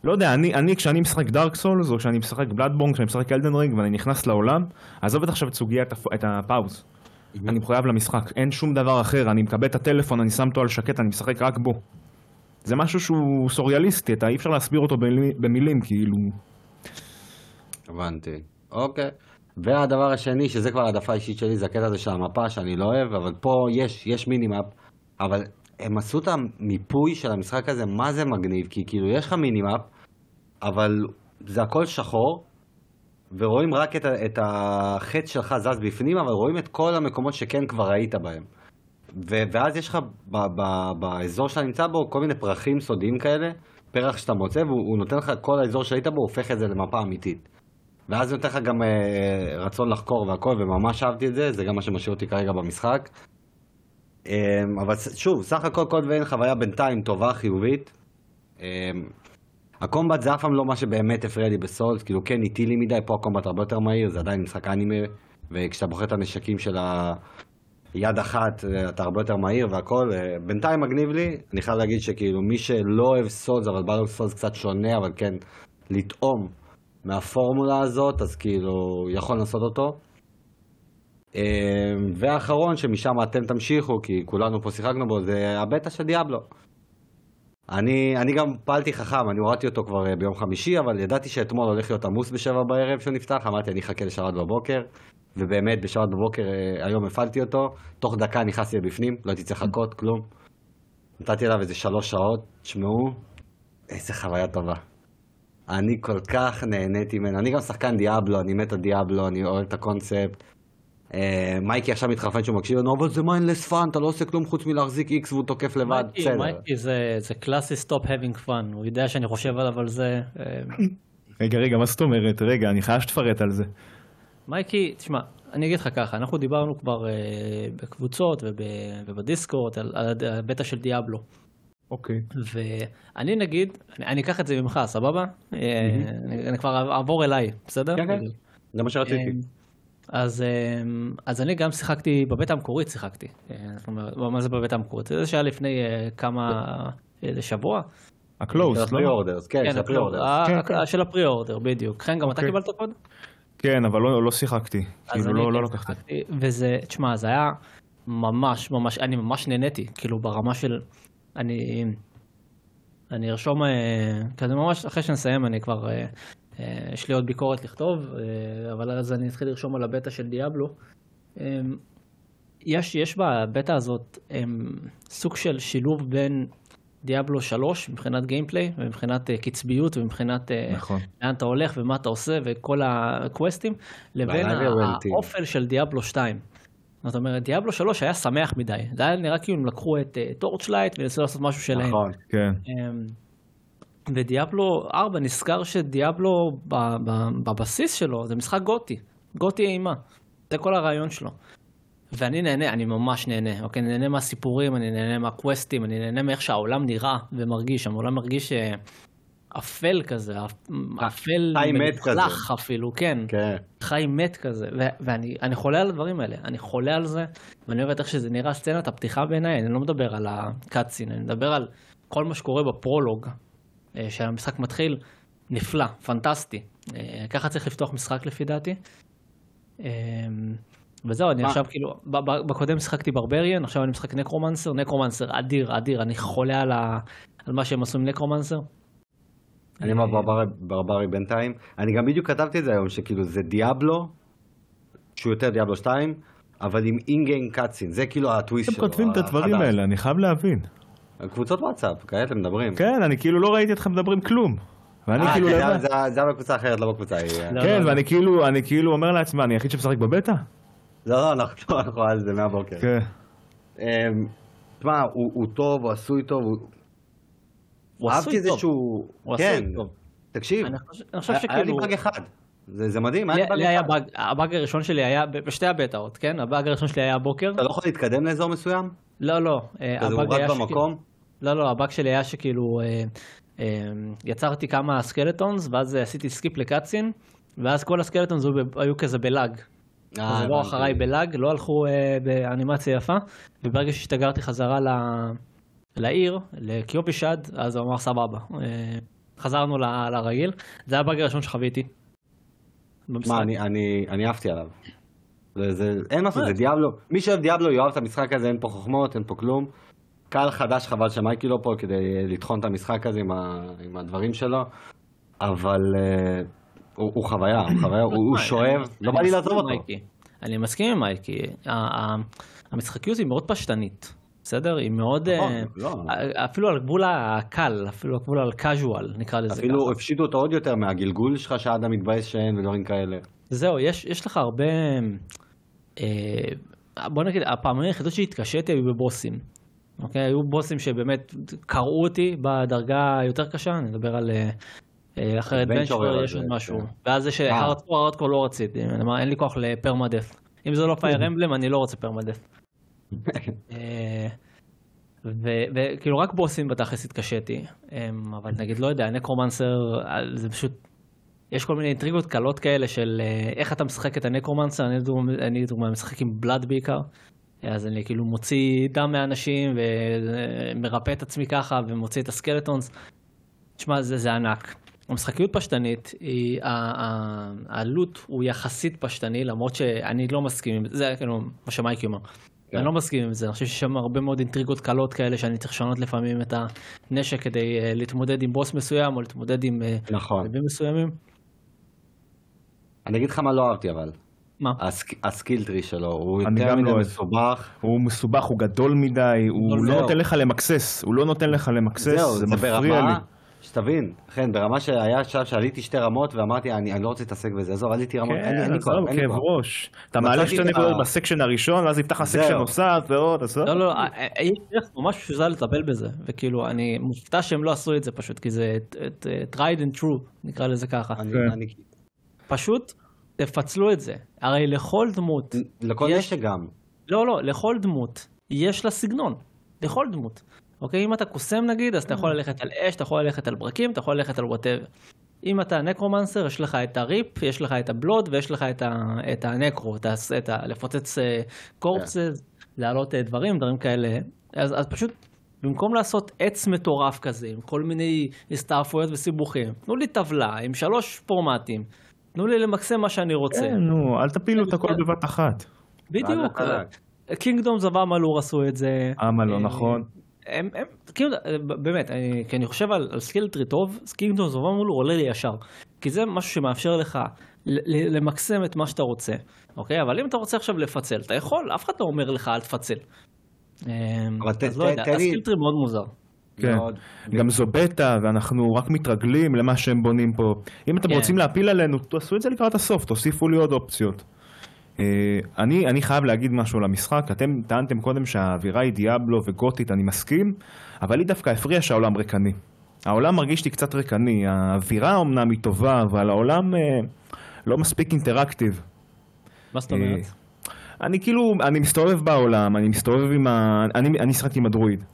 לא יודע, אני כשאני משחק דארק סולס, או כשאני משחק בלאדבורן, כשאני משחק אלדן רינג, ואני נכנס לעולם, עזוב את עכשיו את סוגיית את הפאוז. אני מחויב למשחק, אין שום דבר אחר, אני מקבל את הטלפון, אני שם אותו על שקט, אני משחק רק בו. זה משהו שהוא סוריאליסטי, אתה אי אפשר להסביר אותו במילים, כאילו... הבנתי, אוקיי. והדבר השני, שזה כבר העדפה האישית שלי, זה הקטע הזה של המפה שאני לא אוהב, אבל פה יש מינימאפ, אבל הם עשו את המיפוי של המשחק הזה, מה זה מגניב, כי כאילו יש לך מינימאפ, אבל זה הכל שחור, ורואים רק את החץ שלך זז בפנים, אבל רואים את כל המקומות שכן כבר ראית בהם. ואז יש לך באזור שאתה נמצא בו כל מיני פרחים סודיים כאלה, פרח שאתה מוצא, והוא נותן לך כל האזור שהיית בו, הופך את זה למפה אמיתית. ואז נותן לך גם רצון לחקור והכל, וממש אהבתי את זה, זה גם מה שמשאיר אותי כרגע במשחק. אבל שוב, סך הכל Code Vein חוויה בינתיים טובה, חיובית. הקומבט זה אף פעם לא מה שבאמת הפריע לי בסולס, כאילו כן, איטי לי מדי, פה הקומבט הרבה יותר מהיר, זה עדיין משחק אנימה, וכשאתה בוחר את הנשקים של היד אחת, אתה הרבה יותר מהיר והכל, בינתיים מגניב לי, אני חייב להגיד שכאילו מי שלא אוהב סולס, אבל בא לו סולס קצת שונה, אבל כן, לטעום מהפורמולה הזאת, אז כאילו יכול לנסות אותו. והאחרון שמשם אתם תמשיכו, כי כולנו פה שיחקנו בו, זה הבטא של דיאבלו. אני גם פעלתי חכם, אני הורדתי אותו כבר ביום חמישי, אבל ידעתי שאתמול הולך להיות עמוס בשבע בערב שהוא נפתח, אמרתי אני אחכה לשבת בבוקר, ובאמת בשבת בבוקר היום הפעלתי אותו, תוך דקה נכנסתי לבפנים, לא הייתי צריך לחכות, כלום. נתתי אליו איזה 3 שעות, תשמעו, איזה חוויה טובה. אני כל כך נהניתי ממנו, אני גם שחקן דיאבלו, אני מת על דיאבלו, אני אוהב את הקונספט. מייקי עכשיו מתחרפן שהוא מקשיב לנו, אבל זה מיינלס פאן, אתה לא עושה כלום חוץ מלהחזיק איקס והוא תוקף לבד. מייקי זה קלאסי סטופ האבינג פאן, הוא יודע שאני חושב עליו על זה. רגע, מה זאת אומרת? רגע, אני חייב שתפרט על זה. מייקי, תשמע, אני אגיד לך ככה, אנחנו דיברנו כבר בקבוצות ובדיסקורד על הבטא של דיאבלו. אוקיי. ואני נגיד, אני אקח את זה ממך, סבבה? אני כבר אעבור אליי, בסדר? כן, זה מה שרציתי. אז אני גם שיחקתי בבית המקורית, שיחקתי. זאת אומרת, מה זה בבית המקורית? זה שהיה לפני כמה שבוע. הקלוס, לא? כן, של הפרי-אורדר, בדיוק. חן, גם אתה קיבלת קוד? כן, אבל לא שיחקתי. כאילו, לא לקחתי. וזה, תשמע, זה היה ממש, ממש, אני ממש נהניתי, כאילו ברמה של... אני ארשום, כזה ממש אחרי שנסיים אני כבר, יש לי עוד ביקורת לכתוב, אבל אז אני אתחיל לרשום על הבטא של דיאבלו. יש בבטא הזאת סוג של שילוב בין דיאבלו 3 מבחינת גיימפליי, ומבחינת קצביות, ומבחינת לאן אתה הולך ומה אתה עושה וכל הקווסטים, לבין האופל של דיאבלו 2. זאת אומרת, דיאבלו 3 היה שמח מדי. זה היה נראה כאילו הם לקחו את טורצ'לייט וניסו לעשות משהו שלהם. נכון, כן. ודיאבלו 4 נזכר שדיאבלו בבסיס שלו, זה משחק גוטי. גוטי אימה. זה כל הרעיון שלו. ואני נהנה, אני ממש נהנה. אוקיי, אני נהנה מהסיפורים, אני נהנה מהקווסטים, אני נהנה מאיך שהעולם נראה ומרגיש. העולם מרגיש אפל כזה, אפל מלח אפילו, כן. חי מת כזה, ואני חולה על הדברים האלה, אני חולה על זה, ואני אוהב את איך שזה נראה סצנת הפתיחה בעיניי, אני לא מדבר על הקאצין, אני מדבר על כל מה שקורה בפרולוג, שהמשחק מתחיל נפלא, פנטסטי, ככה צריך לפתוח משחק לפי דעתי, וזהו, אני עכשיו כאילו, בקודם שחקתי ברבריאן, עכשיו אני משחק נקרומנסר, אדיר, אני חולה על מה שהם עשו עם נקרומנסר, אני עם הברברי בינתיים, אני גם בדיוק כתבתי את זה היום, שכאילו זה דיאבלו, שהוא יותר דיאבלו 2, אבל עם אינגיים קאצין, זה כאילו הטוויסט שלו. אתם כותבים את הדברים האלה, אני חייב להבין. קבוצות וואטסאפ, כעת הם מדברים. כן, אני כאילו לא ראיתי אתכם מדברים כלום. זה היה בקבוצה אחרת, לא בקבוצה. כן, ואני כאילו אומר לעצמה, אני היחיד שמשחק בבטא? לא, אנחנו על זה מהבוקר. כן. תשמע, הוא טוב, הוא עשוי טוב, אהבתי איזשהו... כן, תקשיב, היה לי באג אחד. זה מדהים, הבאג הראשון שלי היה בשתי הבטאות, כן? הבאג הראשון שלי היה הבוקר. אתה לא יכול להתקדם לאזור מסוים? לא, לא. זה הורד במקום? לא, לא, הבאג שלי היה שכאילו יצרתי כמה סקלטונס, ואז עשיתי סקיפ לקאצין, ואז כל הסקלטונס היו כזה בלאג. אז לא אחריי בלאג, לא הלכו באנימציה יפה, וברגע שהשתגרתי חזרה לעיר, לקיופישד, אז הוא אמר סבבה. חזרנו לרגיל. זה היה הבאג הראשון שחוויתי. מה, אני אהבתי עליו. אין משהו, זה דיאבלו. מי שאוהב דיאבלו יאהב את המשחק הזה, אין פה חוכמות, אין פה כלום. קהל חדש, חבל שמייקי לא פה כדי לתחון את המשחק הזה עם הדברים שלו, אבל הוא חוויה, הוא שואב, לא בא לי לעזוב אותו. אני מסכים עם מייקי, המשחקיות היא מאוד פשטנית, בסדר? היא מאוד, אפילו על גבול הקל, אפילו על גבול הקאז'ואל, נקרא לזה. אפילו הפשיטו אותו עוד יותר מהגלגול שלך, שאדם מתבייש שאין ולא אין כאלה. זהו, יש לך הרבה, בוא נגיד, הפעמים היחידות שהתקשיתי היו בבוסים. אוקיי, היו בוסים שבאמת קראו אותי בדרגה יותר קשה, נדבר על אחרי אדוונצ'ר יש עוד משהו, ואז זה שהארדקור לא רציתי, אין לי כוח לפרמדף, אם זה לא פייר אמבלם אני לא רוצה פרמדף, וכאילו רק בוסים בתכלס התקשיתי, אבל נגיד לא יודע, הנקרומנסר זה פשוט, יש כל מיני אינטריגות קלות כאלה של איך אתה משחק את הנקרומנסר, אני משחק עם בלאד בעיקר, אז אני כאילו מוציא דם מהאנשים ומרפא את עצמי ככה ומוציא את הסקלטונס. תשמע, זה ענק. המשחקיות פשטנית, העלות הוא יחסית פשטני, למרות שאני לא מסכים עם זה, כאילו מה שמייקי אומר. אני לא מסכים עם זה, אני חושב שיש שם הרבה מאוד אינטריגות קלות כאלה שאני צריך לשנות לפעמים את הנשק כדי להתמודד עם בוס מסוים או להתמודד עם רבים מסוימים. אני אגיד לך מה לא אהבתי אבל. מה? הסקילטרי שלו, הוא יותר מדי מסובך. הוא מסובך, הוא גדול מדי, הוא לא נותן לך למקסס, זה מפריע לי. שתבין, כן, ברמה שהיה עכשיו שעליתי שתי רמות ואמרתי, אני לא רוצה להתעסק בזה, עזוב, עליתי רמות, אין לי כוח. כאב ראש. אתה מעלה שתי נקודות בסקשן הראשון, ואז יפתח הסקשן נוסעת ועוד, עזוב. לא, לא, אין לי ממש שזה לטפל בזה, וכאילו, אני מופתע שהם לא עשו את זה פשוט, כי זה tried and true, נקרא לזה ככה. פשוט תפצלו את זה. הרי לכל דמות... לכל נשק גם. לא, לא, לכל דמות יש לה סגנון. לכל דמות. אוקיי? אם אתה קוסם נגיד, אז אתה יכול ללכת על אש, אתה יכול ללכת על ברקים, אתה יכול ללכת על whatever. אם אתה נקרומנסר, יש לך את הריפ, יש לך את הבלוד, ויש לך את הנקרו, לפוצץ קורפסס, להעלות דברים, דברים כאלה. אז פשוט, במקום לעשות עץ מטורף כזה, עם כל מיני הסתעפויות וסיבוכים, תנו לי טבלה עם 3 פורמטים, תנו לי למקסם מה שאני רוצה. כן, נו, אל תפילו את הכל בבת אחת. בדיוק. קינגדום זווה מלור עשו את זה. לא נכון. באמת, כי אני חושב על סקילטרי טוב, קינגדום זווה מלור עולה לי ישר. כי זה משהו שמאפשר לך למקסם את מה שאתה רוצה. אוקיי? אבל אם אתה רוצה עכשיו לפצל, אתה יכול, אף אחד לא אומר לך אל תפצל. אז לא יודע, הסקילטרי מאוד מוזר. כן. גם זו בטא, ואנחנו רק מתרגלים למה שהם בונים פה. אם אתם רוצים להפיל עלינו, תעשו את זה לקראת הסוף, תוסיפו לי עוד אופציות. אני חייב להגיד משהו למשחק. אתם טענתם קודם שהאווירה היא דיאבלו וגותית, אני מסכים, אבל היא דווקא הפריע שהעולם ריקני. העולם מרגיש לי קצת ריקני. האווירה אומנם היא טובה, אבל העולם לא מספיק אינטראקטיב. מה זאת אומרת? אני כאילו, אני מסתובב בעולם, אני מסתובב עם אני שחקתי עם הדרואיד.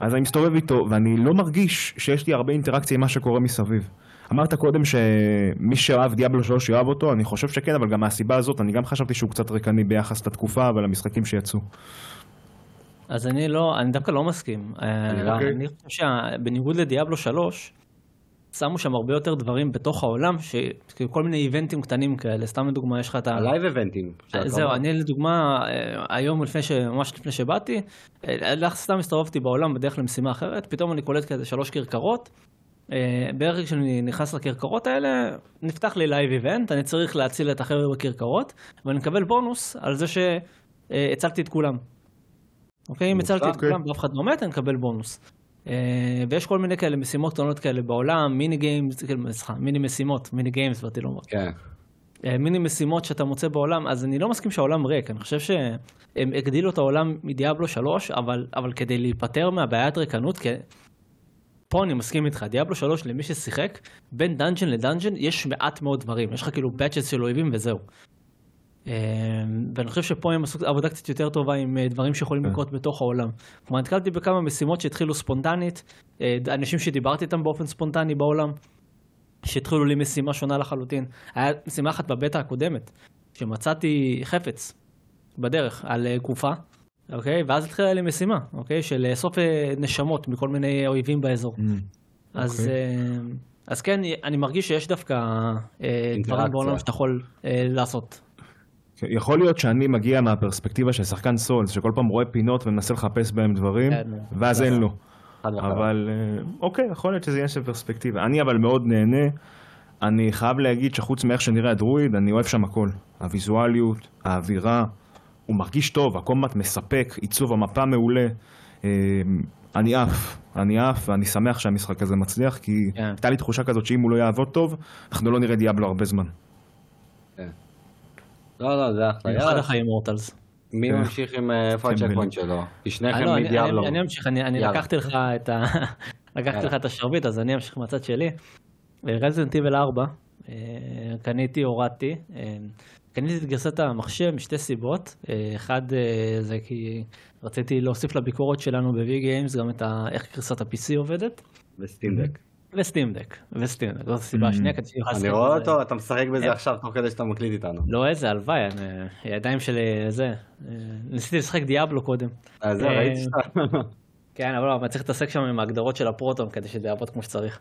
אז אני מסתובב איתו, ואני לא מרגיש שיש לי הרבה אינטראקציה עם מה שקורה מסביב. אמרת קודם שמי שאוהב דיאבלו 3 יאהב אותו, אני חושב שכן, אבל גם מהסיבה הזאת, אני גם חשבתי שהוא קצת ריקני ביחס לתקופה, אבל המשחקים שיצאו. אז אני דווקא לא מסכים. אני חושב שבניגוד לדיאבלו 3, שמו שם הרבה יותר דברים בתוך העולם, כל מיני איבנטים קטנים כאלה, סתם לדוגמה, יש לך את הלייב איבנטים. זהו, אני לדוגמה, היום ממש לפני שבאתי, סתם הסתובבתי בעולם בדרך למשימה אחרת, פתאום אני קולט כזה 3 קרקרות, בערך כשאני נכנס לקרקרות האלה, נפתח לי לייב איבנט, אני צריך להציל את החבר'ה בקרקרות, ואני מקבל בונוס על זה שהצלתי את כולם. אוקיי, אם הצלתי את כולם ואף אחד לא מת, אני מקבל בונוס. ויש כל מיני כאלה משימות קטנות כאלה בעולם, מיני גיימס, מיני משימות, מיני גיימס, באתי לומר. מיני משימות שאתה מוצא בעולם, אז אני לא מסכים שהעולם ריק, אני חושב שהם הגדילו את העולם מדיאבלו 3, אבל כדי להיפטר מהבעיית ריקנות, פה אני מסכים איתך, דיאבלו 3 למי ששיחק, בין דאנג'ן לדאנג'ן יש מעט מאוד דברים, יש לך כאילו באצ'ס של אויבים וזהו. ואני חושב שפה הם עשו עבודה קצת יותר טובה עם דברים שיכולים לקרות בתוך העולם. כלומר, נתקלתי בכמה משימות שהתחילו ספונטנית, אנשים שדיברתי איתם באופן ספונטני בעולם, שהתחילו לי משימה שונה לחלוטין. היה משימה אחת בבטא הקודמת, שמצאתי חפץ בדרך על קופה, אוקיי? ואז התחילה לי משימה, אוקיי? של לאסוף נשמות מכל מיני אויבים באזור. אז... אז כן, אני מרגיש שיש דווקא דברים בעולם שאתה יכול לעשות. יכול להיות שאני מגיע מהפרספקטיבה של שחקן סולס, שכל פעם רואה פינות ומנסה לחפש בהם דברים, ואז אין לו. אבל אוקיי, יכול להיות שזה יש פרספקטיבה. אני אבל מאוד נהנה. אני חייב להגיד שחוץ מאיך שנראה הדרואיד, אני אוהב שם הכל. הוויזואליות, האווירה, הוא מרגיש טוב, הקומבט מספק, עיצוב המפה מעולה. אני עף, ואני שמח שהמשחק הזה מצליח, כי הייתה לי תחושה כזאת שאם הוא לא יעבוד טוב, אנחנו לא נראה דיאבלו הרבה זמן. לא, זה אחלה. אחד החיים מורטלס. מי ממשיך עם איפה הצ'קפוינט שלו? תשניכם מדיאבלו. אני ממשיך, אני לקחתי לך את השרביט, אז אני אמשיך מהצד שלי. רזדנט איבל 4, קניתי את גרסת המחשב משתי סיבות. אחד זה כי רציתי להוסיף לביקורות שלנו ב-V Games גם את איך גרסת ה-PC עובדת. וסטים דק, זאת הסיבה השנייה. אני רואה אותו, אתה משחק בזה עכשיו תוך כדי שאתה מקליט איתנו. לא, איזה, הלוואי, הידיים שלי זה. ניסיתי לשחק דיאבלו קודם. אז זה, ראיתי שם. כן, אבל אני צריך להתעסק שם עם ההגדרות של הפרוטון כדי שזה יעבוד כמו שצריך.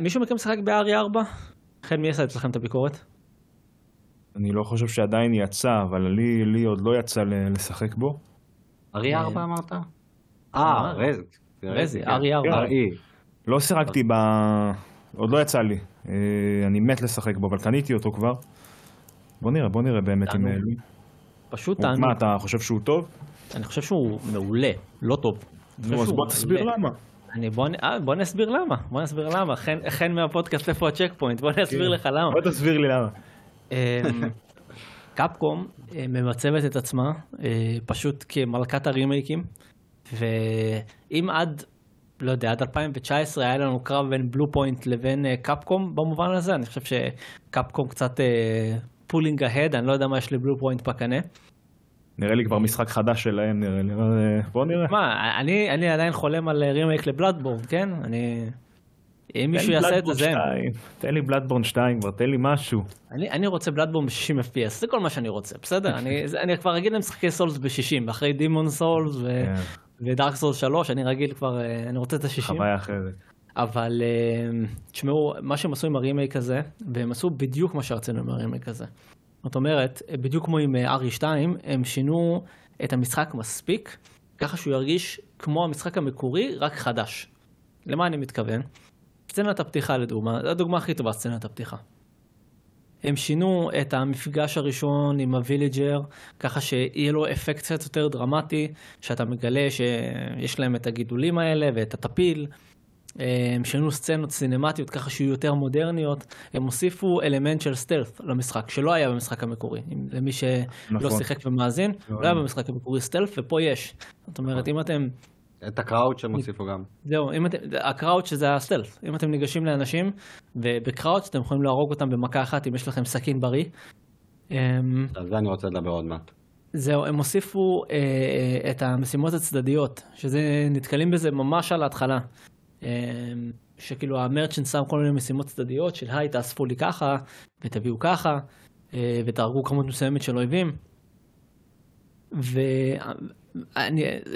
מישהו מכם משחק ב-RE 4? חן, מי יעשה אצלכם את הביקורת? אני לא חושב שעדיין יצא, אבל לי עוד לא יצא לשחק בו. RE 4 אמרת? RE 4. לא שיחקתי ב... עוד לא יצא לי. אני מת לשחק בו, אבל קניתי אותו כבר. בוא נראה באמת עם אלי. פשוט תענו. מה, אתה חושב שהוא טוב? אני חושב שהוא מעולה, לא טוב. נו, אז בוא תסביר למה. בוא נסביר למה. חן מהפודקאסט איפה הצ'קפוינט, בוא נסביר לך למה. בוא תסביר לי למה. קפקום ממצבת את עצמה, פשוט כמלכת הרימייקים, ואם עד 2019 היה לנו קרב בין בלו פוינט לבין קפקום במובן הזה, אני חושב שקפקום קצת פולינג ההד, אני לא יודע מה יש לבלו פוינט בקנה. נראה לי כבר משחק חדש שלהם, בואו נראה. מה, אני עדיין חולם על רימייק לבלאדבורן, כן? אם מישהו יעשה את זה... תן לי בלאדבורן 2 כבר, תן לי משהו. אני רוצה בלאדבורן ב-60 FPS, זה כל מה שאני רוצה, בסדר? אני כבר רגיל למשחקי סולס ב-60, אחרי דימון סולס ודארק סולס 3, אני רגיל כבר, אני רוצה את ה-60. חוויה אחרת. אבל תשמעו, מה שהם עשו עם הרימייק הזה, והם עשו בדיוק מה שרצינו עם הרימייק הזה. זאת אומרת, בדיוק כמו עם RE2, הם שינו את המשחק מספיק, ככה שהוא ירגיש כמו המשחק המקורי, רק חדש. למה אני מתכוון? סצנת הפתיחה לדוגמה, זו הדוגמה הכי טובה, סצנת הפתיחה. הם שינו את המפגש הראשון עם הוויליג'ר, ככה שיהיה לו אפקט קצת יותר דרמטי, שאתה מגלה שיש להם את הגידולים האלה ואת הטפיל. הם שינו סצנות סינמטיות ככה שיהיו יותר מודרניות, הם הוסיפו אלמנט של סטלף למשחק, שלא היה במשחק המקורי, למי שלא שיחק ומאזין, לא היה במשחק המקורי סטלף, ופה יש. זאת אומרת, אם אתם... את הקראוט שהם הוסיפו גם. זהו, הקראוט שזה הסטלף. אם אתם ניגשים לאנשים, ובקראוט אתם יכולים להרוג אותם במכה אחת, אם יש לכם סכין בריא. על זה אני רוצה לדבר עוד מעט. זהו, הם הוסיפו את המשימות הצדדיות, שזה נתקלים בזה ממש על ההתחלה. שכאילו המרצ'נט שם כל מיני משימות צדדיות של היי תאספו לי ככה ותביאו ככה ותהרגו כמות מסוימת של אויבים.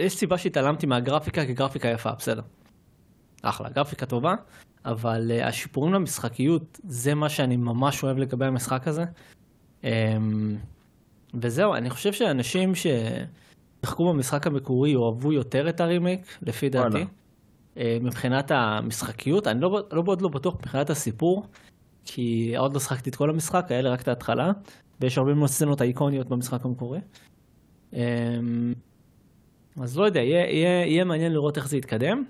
יש סיבה שהתעלמתי מהגרפיקה כגרפיקה יפה, בסדר, אחלה, גרפיקה טובה, אבל השיפורים למשחקיות זה מה שאני ממש אוהב לגבי המשחק הזה. וזהו, אני חושב שאנשים שתחקו במשחק המקורי אוהבו יותר את הרימייק לפי דעתי מבחינת המשחקיות, אני לא בטוח מבחינת הסיפור, כי עוד לא שחקתי את כל המשחק, היה לי רק את ההתחלה, ויש הרבה סצנות האיקוניות במשחק המקורי. אז לא יודע, יהיה מעניין לראות איך זה יתקדם.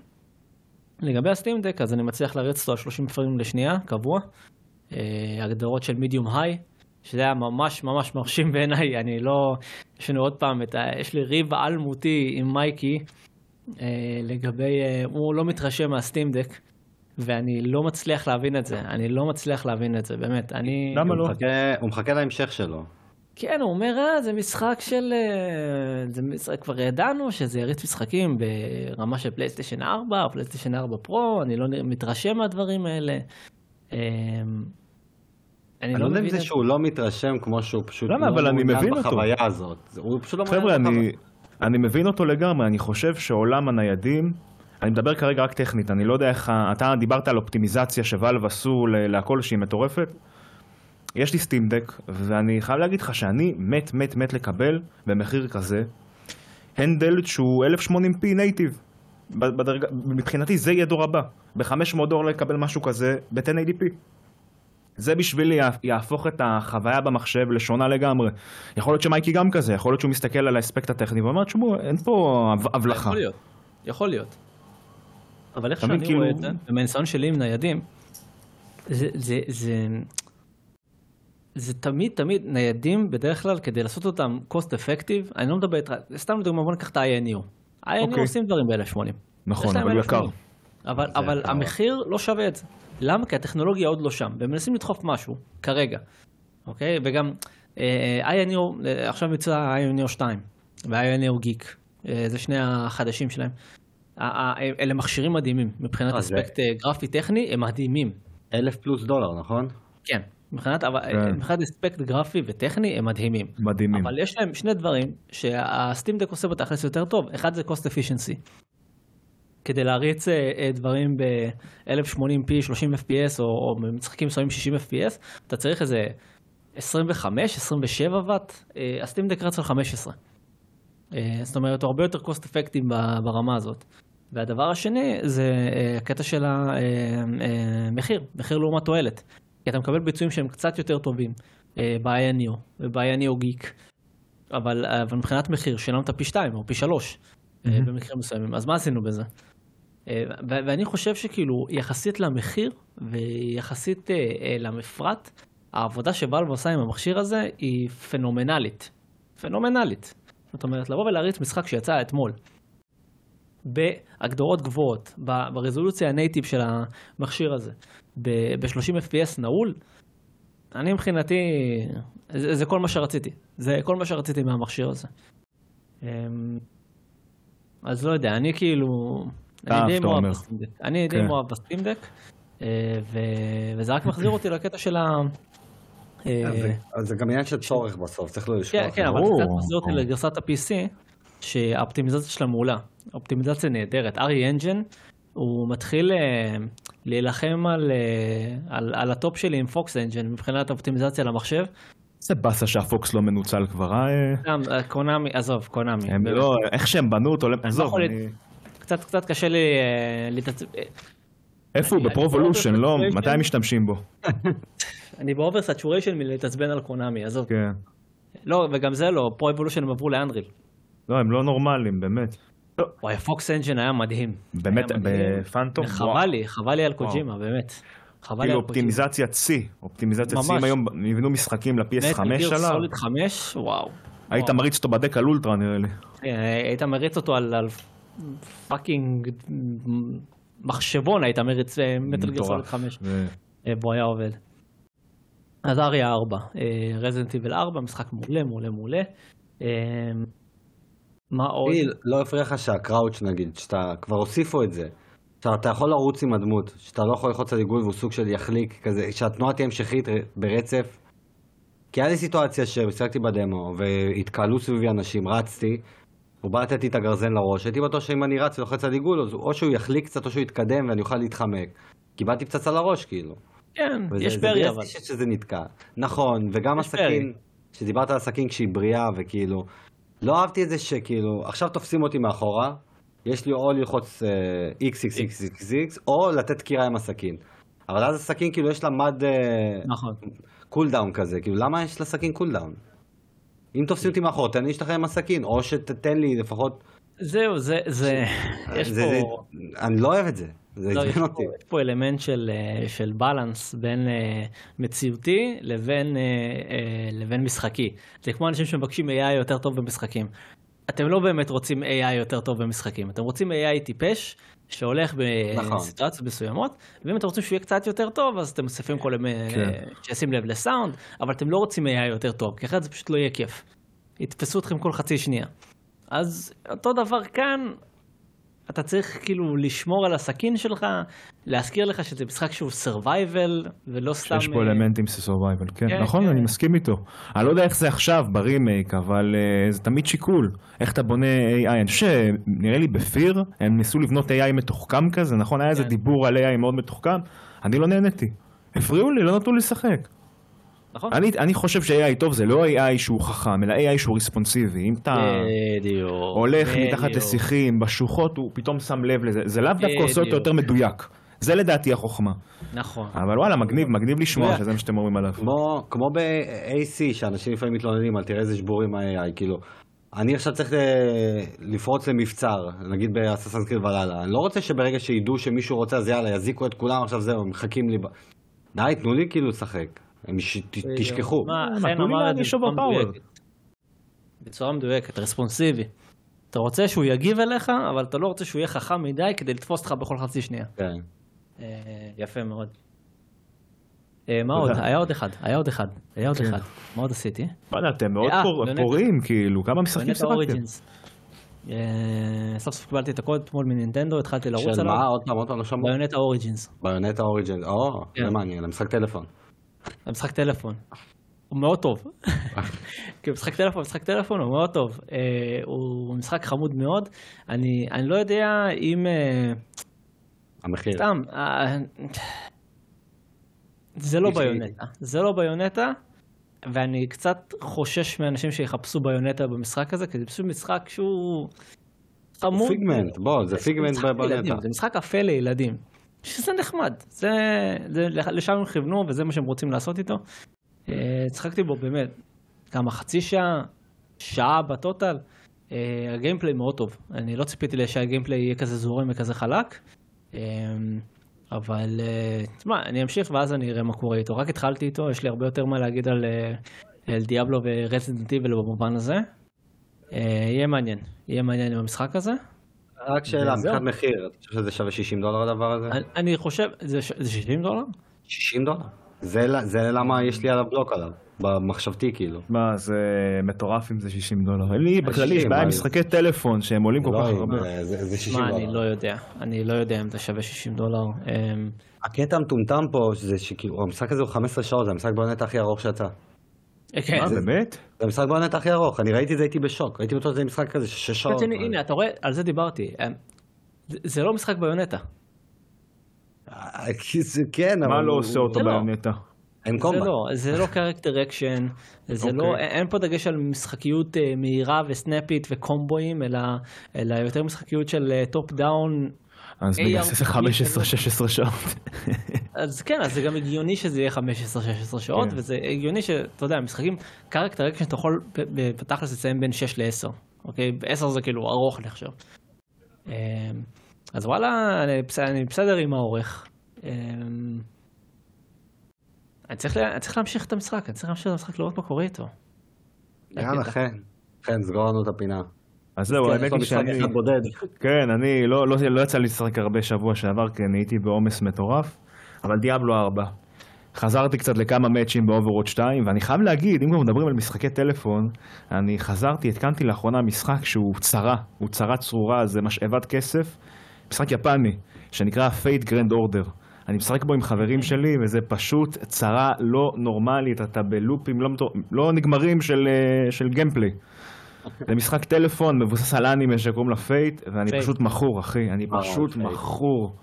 לגבי הסטים דק, אז אני מצליח להריץ אותו על 30 פריים לשנייה, קבוע. הגדרות של מידיום היי, שזה היה ממש ממש מרשים בעיניי, אני לא... יש לנו עוד פעם, יש לי ריב אלמותי עם מייקי, לגבי, הוא לא מתרשם מהסטים דק, ואני לא מצליח להבין את זה, באמת. למה לא? הוא מחכה להמשך שלו. כן, הוא אומר, זה משחק של... כבר ידענו שזה יריץ משחקים ברמה של פלייסטיישן 4, או פלייסטיישן 4 פרו, אני לא מתרשם מהדברים האלה. אני לא מבין את זה שהוא לא מתרשם כמו שהוא פשוט... למה, אבל אני מבין אותו. בחוויה הזאת. הוא פשוט לא מבין אותו. חבר'ה, אני מבין אותו לגמרי. אני חושב שעולם הניידים... אני מדבר כרגע רק טכנית, אני לא יודע איך... אתה דיברת על אופטימיזציה שוואלב עשו להכל שהיא מטורפת. יש לי סטים דק, ואני חייב להגיד לך שאני מת לקבל במחיר כזה הנדל שהוא 1080p נייטיב. מבחינתי זה יהיה דור הבא. ב$500 לקבל משהו כזה ב-1080p. זה בשבילי יהפוך את החוויה במחשב לשונה לגמרי. יכול להיות שמייקי גם כזה, יכול להיות שהוא מסתכל על האספקט הטכני ואומר, תשמעו, אין פה הבלחה. יכול להיות, יכול להיות. אבל איך שאני רואה את זה, במנסון שלי עם ניידים, זה תמיד ניידים בדרך כלל כדי לעשות אותם cost effective, אני לא מדבר, סתם לדוגמה, בוא נקח את ה-INU. ה-INU עושים דברים ב-1080. נכון, אבל יקר. אבל המחיר לא שווה את זה. למה? כי הטכנולוגיה עוד לא שם, והם מנסים לדחוף משהו, כרגע. אוקיי? וגם, INU, עכשיו יצא INU 2, ו-INU Geek, זה שני החדשים שלהם. אלה מכשירים מדהימים, מבחינת אספקט גרפי-טכני, הם מדהימים. $1,000+, נכון? כן. מבחינת אספקט גרפי וטכני הם מדהימים. מדהימים. אבל יש להם שני דברים שהסטים דק עושה בתכלס יותר טוב. אחד זה cost efficiency. כדי להריץ דברים ב-1080p, 30 FPS, או במשחקים מסוימים 60 FPS, אתה צריך איזה 25, 27 וואט, הסטים דק רץ על 15. זאת אומרת, הוא הרבה יותר cost effective ברמה הזאת. והדבר השני זה הקטע של המחיר, מחיר לעומת תועלת. כי אתה מקבל ביצועים שהם קצת יותר טובים, ב-INU, ב-INU Geek, אבל מבחינת מחיר, שילמת פי 2 או פי 3, במקרים מסוימים. אז מה עשינו בזה? ואני חושב שכאילו, יחסית למחיר, ויחסית למפרט, העבודה שבאלב עושה עם המכשיר הזה, היא פנומנלית. פנומנלית. זאת אומרת, לבוא ולהריץ משחק שיצא אתמול, בהגדרות גבוהות, ברזולוציה הנייטיב של המכשיר הזה, ב-30 FPS נעול, אני מבחינתי, זה כל מה שרציתי. זה כל מה שרציתי מהמכשיר הזה. אז לא יודע, אני כאילו... אני די מואב בסטים דק, וזה רק מחזיר אותי לקטע של ה... אז זה גם עניין של צורך בסוף, צריך לא לשכוח. כן, אבל קצת מחזיר אותי לגרסת ה-PC, שהאופטימיזציה שלה מעולה. אופטימיזציה נהדרת. RE Engine, הוא מתחיל להילחם על הטופ שלי עם Fox Engine, מבחינת האופטימיזציה למחשב. זה בסה שהפוקס לא מנוצל כבר. קונאמי, עזוב, קונאמי. לא, איך שהם בנו אותו, עזוב. קצת קשה לי להתעצב. איפה הוא? בפרובולושן, לא? מתי הם משתמשים בו? אני באובר סטוריישן מלהתעצבן על קונאמי, עזוב. כן. לא, וגם זה לא, פרובולושן הם עברו לאנריל. לא, הם לא נורמליים, באמת. וואי, הפוקס אנג'ן היה מדהים. באמת, בפנטום? חבל לי על קוג'ימה, באמת. כאילו אופטימיזציה צי, היום נבנו משחקים ל-PS5 עליו. סוליד 5, וואו. היית מריץ אותו בדק על אולטרה, נראה לי. היית מריץ אותו על פאקינג מחשבון, היית מריץ מטל גיר סוליד 5. בו היה עובד. אז אריה 4, רזידנט איבל 4, משחק מעולה. לא הפריע לך שהקראוץ' נגיד, שאתה כבר הוסיפו את זה, שאתה יכול לרוץ עם הדמות, שאתה לא יכול לחוץ על עיגול והוא סוג של יחליק כזה, שהתנועה תהיה המשכית ברצף. כי היה לי סיטואציה שמשחקתי בדמו והתקהלו סביבי אנשים, רצתי, הוא בא לתת לי את הגרזן לראש, הייתי בטוח שאם אני רץ ולוחץ על עיגול, או שהוא יחליק קצת או שהוא יתקדם ואני אוכל להתחמק. קיבלתי פצצה לראש כאילו. כן, יש פרי אבל. שזה נתקע. נכון, וגם הסכין, שדיברת על הסכין כשהיא בריאה וכאילו... לא אהבתי את זה שכאילו, עכשיו תופסים אותי מאחורה, יש לי או ללחוץ XXXXX, או לתת קירה עם הסכין. אבל אז הסכין כאילו יש לה מד קולדאון כזה, כאילו למה יש לה סכין קולדאון? אם תופסים אותי מאחורה, תן לי להשתחרר עם הסכין, או שתתן לי לפחות... זהו, זה... אני לא אוהב את זה. יש פה אלמנט של בלנס בין מציאותי לבין משחקי. זה כמו אנשים שמבקשים AI יותר טוב במשחקים. אתם לא באמת רוצים AI יותר טוב במשחקים, אתם רוצים AI טיפש, שהולך בסיטואציות מסוימות, ואם אתם רוצים שהוא יהיה קצת יותר טוב, אז אתם מוסיפים כל מיני שישים לב לסאונד, אבל אתם לא רוצים AI יותר טוב, כי אחרת זה פשוט לא יהיה כיף. יתפסו אתכם כל חצי שנייה. אז אותו דבר כאן, אתה צריך כאילו לשמור על הסכין שלך, להזכיר לך שזה משחק שהוא סרווייבל, ולא סתם... שיש פה אלמנטים סרווייבל, כן. נכון, אני מסכים איתו. אני לא יודע איך זה עכשיו ברימייק, אבל זה תמיד שיקול. איך אתה בונה AI? אני חושב שנראה לי בפיר, הם ניסו לבנות AI מתוחכם כזה, נכון? היה איזה דיבור על AI מאוד מתוחכם. אני לא נהניתי. הפריעו לי, לא נתנו לי לשחק. אני חושב ש-AI טוב זה לא AI שהוא חכם, אלא AI שהוא ריספונסיבי. אם אתה הולך מתחת לשיחים, בשוחות, הוא פתאום שם לב לזה. זה לאו דווקא עושה אותו יותר מדויק. זה לדעתי החוכמה. נכון. אבל וואלה, מגניב, מגניב לשמוע שזה מה שאתם אומרים עליו. כמו ב-AC, שאנשים לפעמים מתלוננים על תראה איזה שבורים ה-AI, כאילו. אני עכשיו צריך לפרוץ למבצר, נגיד באסאסינס קריד ולהלה. אני לא רוצה שברגע שידעו שמישהו רוצה, אז יאללה, יזיקו את כולם, עכשיו זהו, מחכים לי. די, תנו לי כאילו לשחק. הם תשכחו. חן אמר את זה בצורה מדויקת, רספונסיבי. אתה רוצה שהוא יגיב אליך, אבל אתה לא רוצה שהוא יהיה חכם מדי כדי לתפוס אותך בכל חצי שנייה. יפה מאוד. מה עוד? היה עוד אחד. מה עוד עשיתי? אתם מאוד פורעים, כאילו. כמה משחקים שחקתם? סוף סוף קיבלתי את הקוד מול מנינטנדו, התחלתי לרוץ עליו. עוד פעם לא שמעו? ביונטה אוריג'ינס. זה מעניין, המשחק טלפון. המשחק טלפון, הוא מאוד טוב, כי משחק טלפון הוא מאוד טוב, הוא משחק חמוד מאוד, אני לא יודע אם... המחיר. סתם, זה לא ביונטה, ואני קצת חושש מאנשים שיחפשו ביונטה במשחק הזה, כי זה פשוט משחק שהוא חמוד. פיגמנט, זה פיגמנט ביונטה. זה משחק אפל לילדים. שזה נחמד, לשם הם כיוונו וזה מה שהם רוצים לעשות איתו. צחקתי בו באמת כמה חצי שעה בטוטל. הגיימפליי מאוד טוב, אני לא ציפיתי שהגיימפליי יהיה כזה זורם וכזה חלק, אבל תשמע, אני אמשיך ואז אני אראה מה קורה איתו. רק התחלתי איתו, יש לי הרבה יותר מה להגיד על דיאבלו ורזידנט איבל במובן הזה. יהיה מעניין עם המשחק הזה. רק שאלה, מבחינת מחיר, אתה חושב שזה שווה $60 הדבר הזה? אני חושב, זה $60? $60? זה למה יש לי עליו בלוק עליו, במחשבתי כאילו. מה, זה מטורף אם זה $60. לי בכללי יש בעיה עם משחקי טלפון שהם עולים כל כך הרבה. זה $60. אני לא יודע אם זה שווה $60. הקטע המטומטם פה, המשחק הזה הוא 15 שעות, זה המשחק ביונטה הכי ארוך שאתה. מה, באמת? זה המשחק בעונת הכי ארוך, אני ראיתי את זה, הייתי בשוק, ראיתי אותו, זה משחק כזה 6 שעות. הנה, אתה רואה, על זה דיברתי, זה לא משחק ביונטה. כן, אבל... מה לא עושה אותו ביונטה? זה לא קרקטר אקשן, אין פה דגש על משחקיות מהירה וסנאפית וקומבויים, אלא יותר משחקיות של טופ דאון. אז בגלל זה 15-16 שעות. אז כן, אז זה גם הגיוני שזה יהיה 15-16 שעות, וזה הגיוני שאתה יודע, משחקים, קרקטר אקשן שאתה יכול בתכלס לסיים בין 6 ל-10, אוקיי? 10 זה כאילו ארוך נחשב. אז וואלה, אני בסדר עם האורך. אני צריך להמשיך את המשחק, לראות מה קורה איתו. יאללה, כן, סגרנו את הפינה. אז זהו, האמת היא שאני... כן, אני לא יצא לי לשחק הרבה שבוע שעבר, כי אני הייתי בעומס מטורף, אבל דיאבלו 4. חזרתי קצת לכמה מאצ'ים באוברוואץ' 2, ואני חייב להגיד, אם כבר מדברים על משחקי טלפון, אני התקנתי לאחרונה משחק שהוא צורה, זה משאבת כסף, משחק יפני, שנקרא Fate Grand Order. אני משחק בו עם חברים שלי, וזה פשוט צרה לא נורמלית, אתה בלופים לא נגמרים של גיימפליי. זה משחק טלפון, מבוסס על אנימה שקוראים לה פייט, ואני פשוט מכור, אחי. אני פשוט מכור.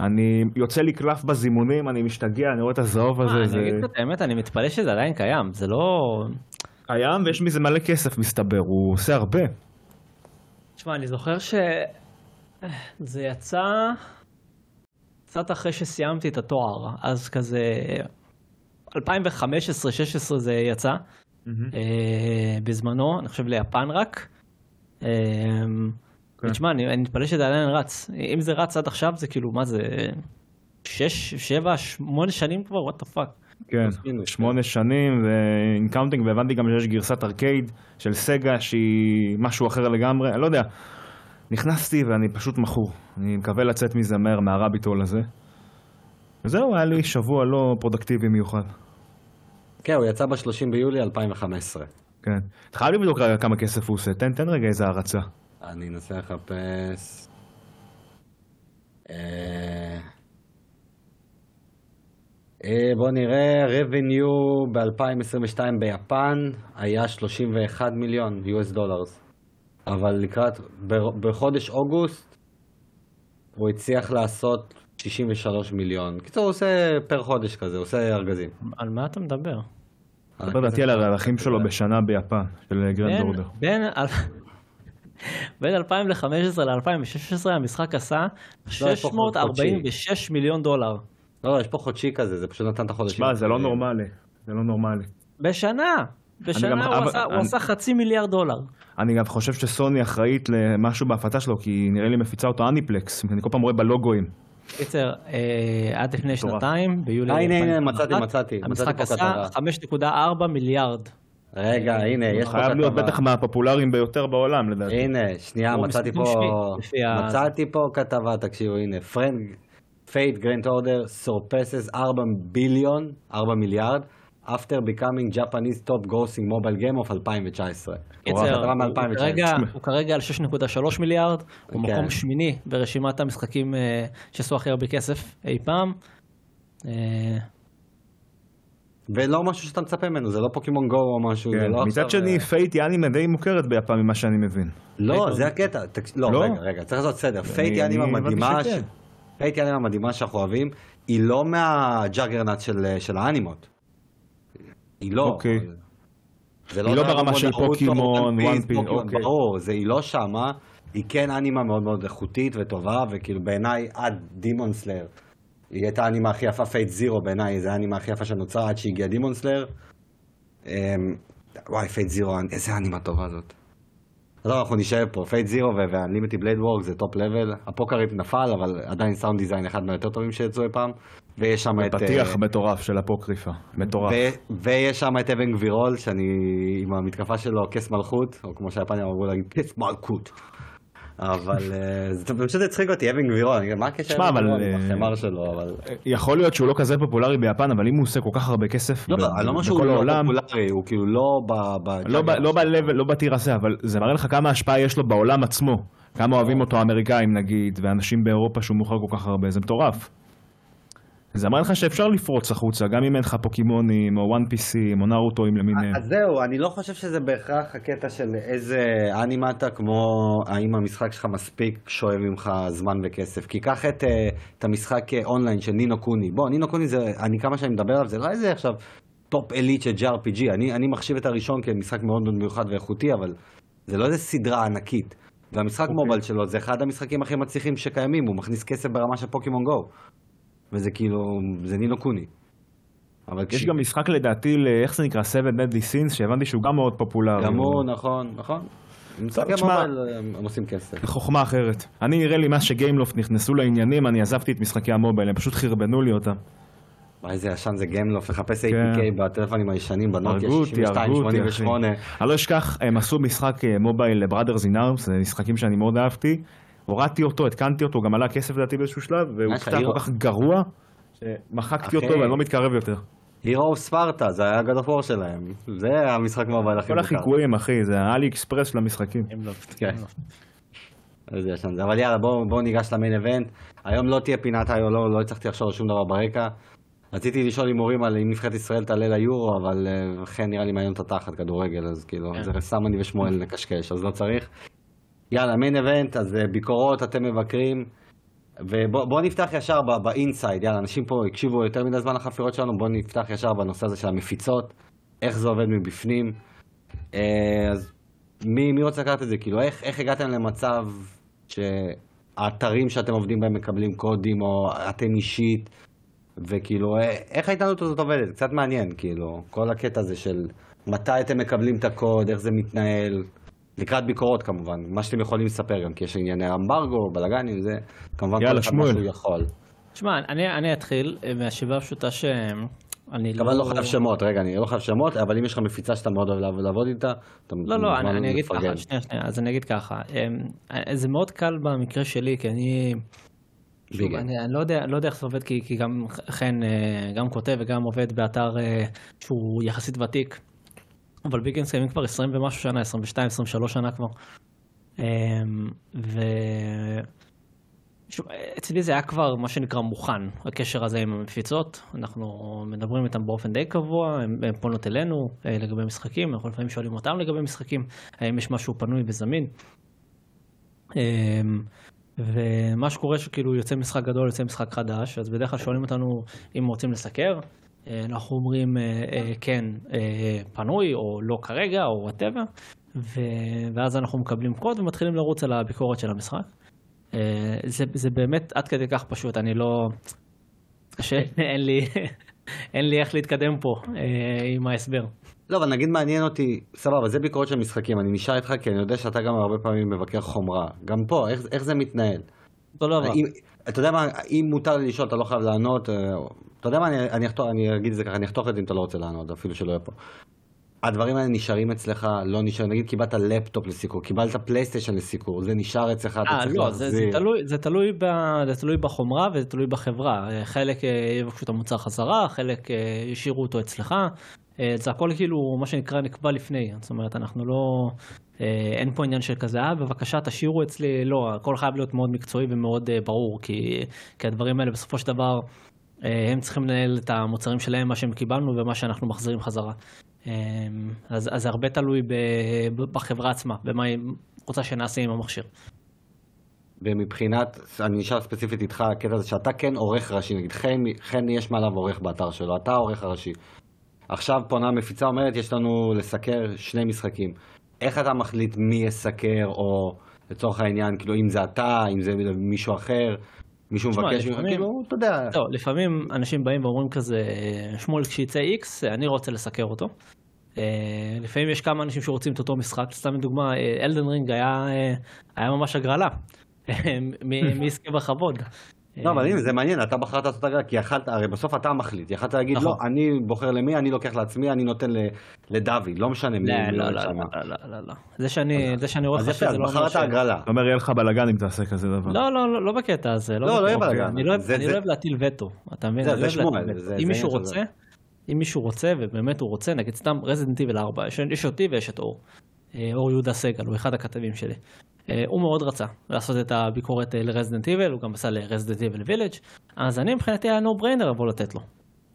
אני יוצא לי קלף בזימונים, אני משתגע, אני רואה את הזהוב הזה. אני אגיד את האמת, אני מתפלא שזה עדיין קיים. זה לא... קיים, ויש מזה מלא כסף מסתבר. הוא עושה הרבה. תשמע, אני זוכר שזה יצא... קצת אחרי שסיימתי את התואר. אז כזה... 2015-16 זה יצא. בזמנו, אני חושב ליפן רק. תשמע, אני מתפלא שזה עדיין רץ. אם זה רץ עד עכשיו, זה כאילו, מה זה? 6, 7, 8 שנים כבר? What the fuck? כן, 8 שנים, ועם קאונטינג, והבנתי גם שיש גרסת ארקייד של סגה שהיא משהו אחר לגמרי, אני לא יודע, נכנסתי ואני פשוט מחור, אני מקווה לצאת מזה מהר, מהרביטול הזה, וזהו, היה לי שבוע לא פרודקטיבי מיוחד. כן, הוא יצא ב-30 ביולי 2015. כן, אתה חייב לבדוק רגע כמה כסף הוא עושה, תן רגע איזה הרצה. אני אנסה לחפש... בוא נראה, revenue ב-2022 ביפן היה 31 מיליון US דולרס, אבל לקראת, בחודש אוגוסט הוא הצליח לעשות 63 מיליון. קיצור, הוא עושה פר חודש כזה, הוא עושה ארגזים. על מה אתה מדבר? אתה דעתי על הרווחים שלו בשנה ביפן, של גרנד אורדר. בין 2015 ל-2016 המשחק עשה 646 מיליון דולר. לא, יש פה חודשי כזה, זה פשוט נתן את החודשים. מה, זה לא נורמלי, זה לא נורמלי. בשנה הוא עשה $500 מיליון. אני גם חושב שסוני אחראית למשהו בהפצה שלו, כי נראה לי מפיצה אותו אניפלקס, אני כל פעם רואה בלוגויים. קיצר, עד לפני שנתיים, ביולי... הנה, מצאתי. המשחק עשה 5.4 מיליארד. רגע, הנה, יש פה... חייב להיות בטח מהפופולריים ביותר בעולם, לדעתי. הנה, שנייה, מצאתי פה כתבה, תקשיבו, הנה, פרנג... Fate Grand Order surpasses 4 מיליארד after becoming Japanese top grossing mobile game of 2019. הוא כרגע על 6.3 מיליארד, הוא מקום שמיני ברשימת המשחקים שעשו הכי הרבה כסף אי פעם. ולא משהו שאתה מצפה ממנו, זה לא פוקימון גו או משהו. מצד שני, פייט יאנימה די מוכרת ביפן ממה שאני מבין. לא, זה הקטע. לא, רגע, צריך לעשות סדר. פייט יאנימה מדהימה. הייתי עליהם המדהימה שאנחנו אוהבים, היא לא מהג'אגרנט של האנימות. היא לא. היא לא ברמה של פוקימון, וואן פין. ברור, היא לא שמה, היא כן אנימה מאוד מאוד איכותית וטובה, וכאילו בעיניי עד דימון סלאר. היא הייתה האנימה הכי יפה, פייט זירו בעיניי, זה האנימה הכי יפה שנוצרה עד שהגיעה דימון סלאר. וואי, פייט זירו, איזה אנימה טובה זאת. אז אנחנו נשאר פה, Fate Zero ו-Unlimited Blade Works זה טופ לבל, הפוקריפ נפל, אבל עדיין סאונד דיזיין אחד מהיותר טובים שיצאו פעם, ויש שם את... פתיח מטורף של הפוקריפה, מטורף. ויש שם את אבן גבירול, שאני עם המתקפה שלו כס מלכות, או כמו שהיפנים אמרו להגיד, כס מלכות. אבל זה פשוט הצחיק אותי, אבן גבירול, אני אגיד, מה הקשר אבן גבירול עם החמר שלו, אבל... יכול להיות שהוא לא כזה פופולרי ביפן, אבל אם הוא עושה כל כך הרבה כסף בכל העולם... לא משהו לא פופולרי, הוא כאילו לא בתיר הזה, אבל זה מראה לך כמה השפעה יש לו בעולם עצמו, כמה אוהבים אותו האמריקאים נגיד, ואנשים באירופה שהוא מוכר כל כך הרבה, זה מטורף. זה אמר לך שאפשר לפרוץ החוצה, גם אם אין לך פוקימונים, או וואן פיסים, או נארוטוים למיניהם. אז זהו, אני לא חושב שזה בהכרח הקטע של איזה אנימה אתה, כמו האם המשחק שלך מספיק שואב ממך זמן וכסף. כי קח את המשחק אונליין של נינו קוני. בוא, נינו קוני זה, אני כמה שאני מדבר עליו, זה לא איזה עכשיו טופ אליט של JRPG. אני מחשיב את הראשון כמשחק מאוד מיוחד ואיכותי, אבל זה לא איזה סדרה ענקית. והמשחק מוביל שלו, זה אחד המשחקים הכי מצליחים שקיימים. הוא מכניס כסף ברמה של פוקימון גו. וזה כאילו, זה נינו קוני. יש גם משחק לדעתי, איך זה נקרא, 7 Deadly Sins, שהבנתי שהוא גם מאוד פופולרי. גם הוא, נכון, נכון. משחק המובייל, הם עושים כסף. חוכמה אחרת. אני אראה לי מה שגיימלופט נכנסו לעניינים, אני עזבתי את משחקי המובייל, הם פשוט חרבנו לי אותם. איזה ישן זה גיימלופט, לחפש APK בטלפונים הישנים, בנוקיה 62, 88. אני לא אשכח, הם עשו משחק מובייל Brothers in Arms, משחקים שאני מאוד אהבתי. הורדתי אותו, התקנתי אותו, גם עלה כסף דעתי באיזשהו שלב, והוא קטע כל כך גרוע, שמחקתי אותו ואני לא מתקרב יותר. הירו ספרטה, זה היה גדפור שלהם. זה המשחק מהבעל הכי מוכר. כל החיקויים, אחי, זה האלי אקספרס למשחקים. הם לא, כן. אבל יאללה, בואו ניגש למיין איבנט. היום לא תהיה פינת היו, לא הצלחתי לחשוב שום דבר ברקע. רציתי לשאול הימורים על אם נבחרת ישראל תעלה ליורו, אבל כן נראה לי מעניין את התחת כדורגל, אז כאילו, זה שם אני ושמואל נקשקש, אז לא צריך. יאללה, מיין איבנט, אז ביקורות, אתם מבקרים, ובואו נפתח ישר באינסייד, יאללה, אנשים פה הקשיבו יותר מדי זמן לחפירות שלנו, בואו נפתח ישר בנושא הזה של המפיצות, איך זה עובד מבפנים, אז מי רוצה לקחת את זה, כאילו, איך הגעתם למצב שהאתרים שאתם עובדים בהם מקבלים קודים, או אתם אישית, וכאילו, איך ההתנהלות הזאת עובדת, קצת מעניין, כאילו, כל הקטע הזה של מתי אתם מקבלים את הקוד, איך זה מתנהל, לקראת ביקורות כמובן, מה שאתם יכולים לספר גם, כי יש ענייני אמברגו, בלגנים, זה כמובן כל אחד משהו יכול. תשמע, אני אתחיל מהשיבה הפשוטה אבל לא חייב שמות, רגע, אני לא חייב שמות, אבל אם יש לך מפיצה שאתה מאוד אוהב לעבוד איתה, אתה מפרגן. לא, אני אגיד ככה, שנייה, אז אני אגיד ככה. זה מאוד קל במקרה שלי, כי אני... שוב, אני לא יודע איך זה עובד, כי גם חן גם כותב וגם עובד באתר שהוא יחסית ותיק, אבל בי גיימס קיימים כבר 20 ומשהו שנה, 22, 23 שנה כבר. ו... אצלי זה היה כבר מה שנקרא מוכן, הקשר הזה עם המפיצות, אנחנו מדברים איתם באופן די קבוע, הם פונות אלינו לגבי משחקים, אנחנו לפעמים שואלים אותם לגבי משחקים, האם יש משהו פנוי וזמין. ומה שקורה שכאילו יוצא משחק גדול, יוצא משחק חדש, אז בדרך כלל שואלים אותנו אם רוצים לסקר, אנחנו אומרים כן פנוי או לא כרגע או whatever, ואז אנחנו מקבלים קוד ומתחילים לרוץ על הביקורת של המשחק. זה באמת עד כדי כך פשוט, אני לא... אין לי איך להתקדם פה עם ההסבר. לא, אבל נגיד מעניין אותי, סבבה, זה ביקורת של משחקים, אני נשאר איתך כי אני יודע שאתה גם הרבה פעמים מבקר חומרה, גם פה, איך זה מתנהל? אתה יודע מה, אם מותר לי לשאול, אתה לא חייב לענות, אתה יודע מה, אני אגיד את זה ככה, אני אחתוך את זה אם אתה לא רוצה לענות, אפילו שלא יהיה פה. הדברים האלה נשארים אצלך, לא נשארים, נגיד קיבלת לפטופ לסיקור, קיבלת פלייסטיישן לסיקור, זה נשאר אצלך, אתה צריך להחזיר. זה תלוי בחומרה וזה תלוי בחברה, חלק יבקשו את המוצר חזרה, חלק ישאירו אותו אצלך, זה הכל כאילו מה שנקרא נקבע לפני, זאת אומרת אנחנו לא, אין פה עניין של כזה, בבקשה תשאירו אצלי, לא, הכל חייב להיות מאוד מקצועי ומאוד ברור, כי הדברים האלה בסופו של דבר, הם צריכים לנהל את המוצרים שלהם, מה שהם קיבלנו ומה שאנחנו מחזירים חזרה. אז הרבה תלוי בחברה עצמה, במה היא רוצה שנעשה עם המכשיר. ומבחינת, אני נשאר ספציפית איתך הקטע הזה שאתה כן עורך ראשי, נגיד חן יש מעליו עורך באתר שלו, אתה עורך הראשי. עכשיו פונה מפיצה אומרת יש לנו לסקר שני משחקים. איך אתה מחליט מי יסקר או לצורך העניין, כאילו אם זה אתה, אם זה מישהו אחר, מישהו מבקש ממך, כאילו, אתה יודע. לא, לפעמים אנשים באים ואומרים כזה, שמול כשיצא X, אני רוצה לסקר אותו. לפעמים יש כמה אנשים שרוצים את אותו משחק, סתם לדוגמה, אלדן רינג היה ממש הגרלה, מי יזכה בכבוד. לא, אבל הנה, זה מעניין, אתה בחרת את הגרלה, כי יכלת, הרי בסוף אתה מחליט, יכלת להגיד, לא, אני בוחר למי, אני לוקח לעצמי, אני נותן לדוד, לא משנה מי. לא, לא, לא, לא. זה שאני רואה לך שזה לא... בחרת הגרלה. זאת אומרת, יהיה לך בלגן אם תעשה כזה דבר. לא, לא, לא בקטע הזה. לא, לא יהיה בלגן. אני לא אוהב להטיל וטו. אתה מבין? זה שמוע. אם מישהו רוצה, ובאמת הוא רוצה, נגיד סתם רזידנטיבל 4, יש אותי ויש את אור יהודה סגל, הוא אחד הכתבים שלי. הוא מאוד רצה לעשות את הביקורת ל-Resident Evil, הוא גם עשה ל-Resident Evil Village, אז אני מבחינתי היה no brainer אבוא לתת לו.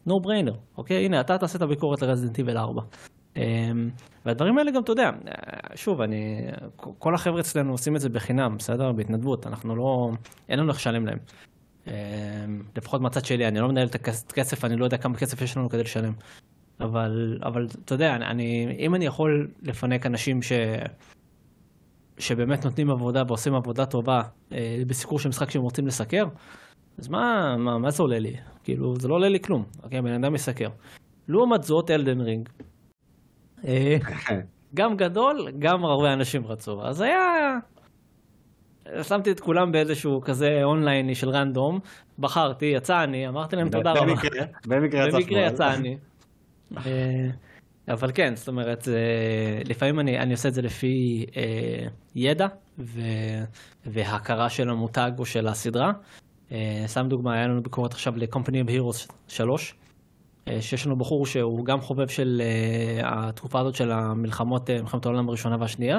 no brainer, אוקיי? הנה, אתה תעשה את הביקורת ל-Resident Evil 4. והדברים האלה גם, אתה יודע, שוב, כל החבר'ה אצלנו עושים את זה בחינם, בסדר? בהתנדבות, אנחנו לא... אין לנו לשלם להם. לפחות מהצד שלי, אני לא מנהל את הכסף, אני לא יודע כמה כסף יש לנו כדי לשלם. אבל אתה יודע, אם אני יכול לפנק אנשים שבאמת נותנים עבודה ועושים עבודה טובה בסיקור של משחק שהם רוצים לסקר, אז מה זה עולה לי? כאילו, זה לא עולה לי כלום. אוקיי, בן אדם יסקר. לעומת זאת, אלדן רינג. גם גדול, גם הרבה אנשים רצו. אז שמתי את כולם באיזשהו כזה אונלייני של רנדום, בחרתי, יצא אני, אמרתי להם תודה רבה. במקרה יצא אני. אבל כן, זאת אומרת, לפעמים אני עושה את זה לפי ידע וההכרה של המותג או של הסדרה. סתם דוגמה, היה לנו ביקורת עכשיו ל-Company of Heroes 3, שיש לנו בחור שהוא גם חובב של התקופה הזאת של מלחמת העולם הראשונה והשנייה,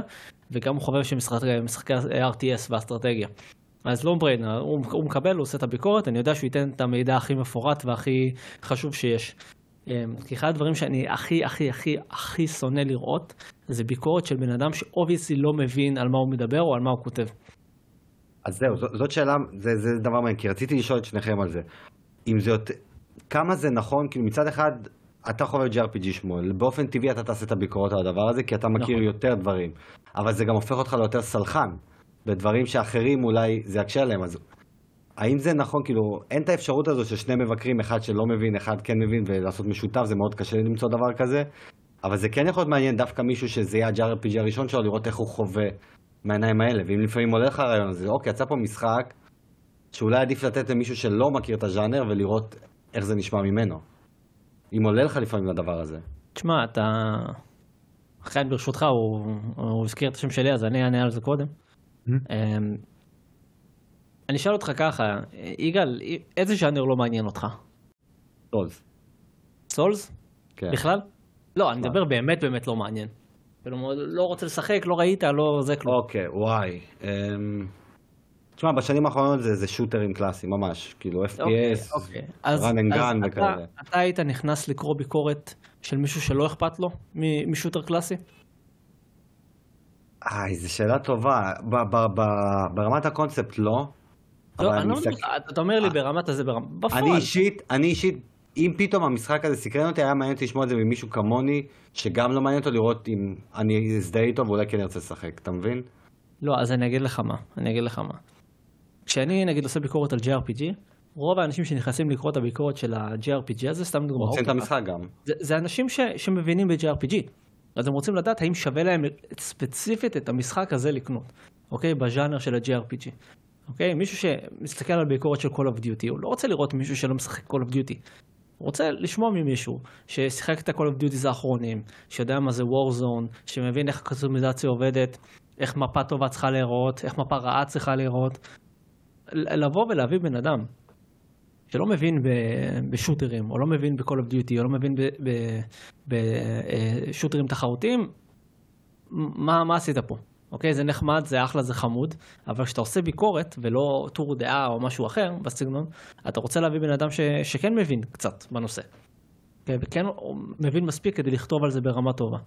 וגם הוא חובב של משחקי RTS והאסטרטגיה. אז לא מבריין, הוא מקבל, הוא עושה את הביקורת, אני יודע שהוא ייתן את המידע הכי מפורט והכי חשוב שיש. כי אחד הדברים שאני הכי, הכי, הכי, הכי שונא לראות, זה ביקורת של בן אדם שאובייסי לא מבין על מה הוא מדבר או על מה הוא כותב. אז זהו, זאת שאלה, זה דבר מעניין, כי רציתי לשאול את שניכם על זה. אם זה יותר, כמה זה נכון, כי מצד אחד, אתה חובב JRPG שמואל, באופן טבעי אתה תעשה את הביקורות על הדבר הזה, כי אתה מכיר יותר דברים, אבל זה גם הופך אותך ליותר סלחן, בדברים שאחרים אולי זה יקשה להם, אז... האם זה נכון, כאילו, אין את האפשרות הזו ששני מבקרים, אחד שלא מבין, אחד כן מבין, ולעשות משותף, זה מאוד קשה למצוא דבר כזה, אבל זה כן יכול להיות מעניין דווקא מישהו שזה יהיה ה-JRPG הראשון שלו, לראות איך הוא חווה מהעיניים האלה, ואם לפעמים עולה לך הרעיון הזה, אוקיי, יצא פה משחק, שאולי עדיף לתת למישהו שלא מכיר את הז'אנר, ולראות איך זה נשמע ממנו. אם עולה לך לפעמים לדבר הזה. תשמע, אתה... אחרי ברשותך, הוא הזכיר את השם שלי, אז אני אענה על זה קודם. אני אשאל אותך ככה, יגאל, איזה ז'אנר לא מעניין אותך? סולס. סולס? כן. בכלל? לא, אני מדבר באמת באמת לא מעניין. לא רוצה לשחק, לא ראית, לא זה כלום. אוקיי, וואי. תשמע, בשנים האחרונות זה שוטרים קלאסיים, ממש. כאילו, FPS, run and gun וכאלה. אתה היית נכנס לקרוא ביקורת של מישהו שלא אכפת לו משוטר קלאסי? זו שאלה טובה. ברמת הקונספט לא. אתה אומר לי ברמת הזה, בפועל. אני אישית, אם פתאום המשחק הזה סקרן אותי, היה מעניין אותי לשמוע את זה ממישהו כמוני, שגם לא מעניין אותו לראות אם אני אזדהה איתו, ואולי כן ארצה לשחק, אתה מבין? לא, אז אני אגיד לך מה. כשאני נגיד עושה ביקורת על JRPG, רוב האנשים שנכנסים לקרוא את הביקורת של ה-JRPG הזה, סתם דוגמא. רוצים את המשחק גם. זה אנשים שמבינים ב-JRPG. אז הם רוצים לדעת האם שווה להם ספציפית את המשחק הזה לקנות, אוקיי? בז'אנר של ה-JRPG. אוקיי? מישהו שמסתכל על ביקורת של Call of Duty, הוא לא רוצה לראות מישהו שלא משחק Call of Duty. הוא רוצה לשמוע ממישהו ששיחק את Call of Duty האחרונים, שיודע מה זה Warzone, שמבין איך הקסטומיזציה עובדת, איך מפה טובה צריכה להיראות, איך מפה רעה צריכה להיראות. לבוא ולהביא בן אדם שלא מבין בשוטרים, או לא מבין ב-Call of Duty, או לא מבין בשוטרים תחרותיים, מה עשית פה? אוקיי, זה נחמד, זה אחלה, זה חמוד, אבל כשאתה עושה ביקורת ולא טור דעה או משהו אחר בסגנון, אתה רוצה להביא בן אדם שכן מבין קצת בנושא. וכן מבין מספיק כדי לכתוב על זה ברמה טובה.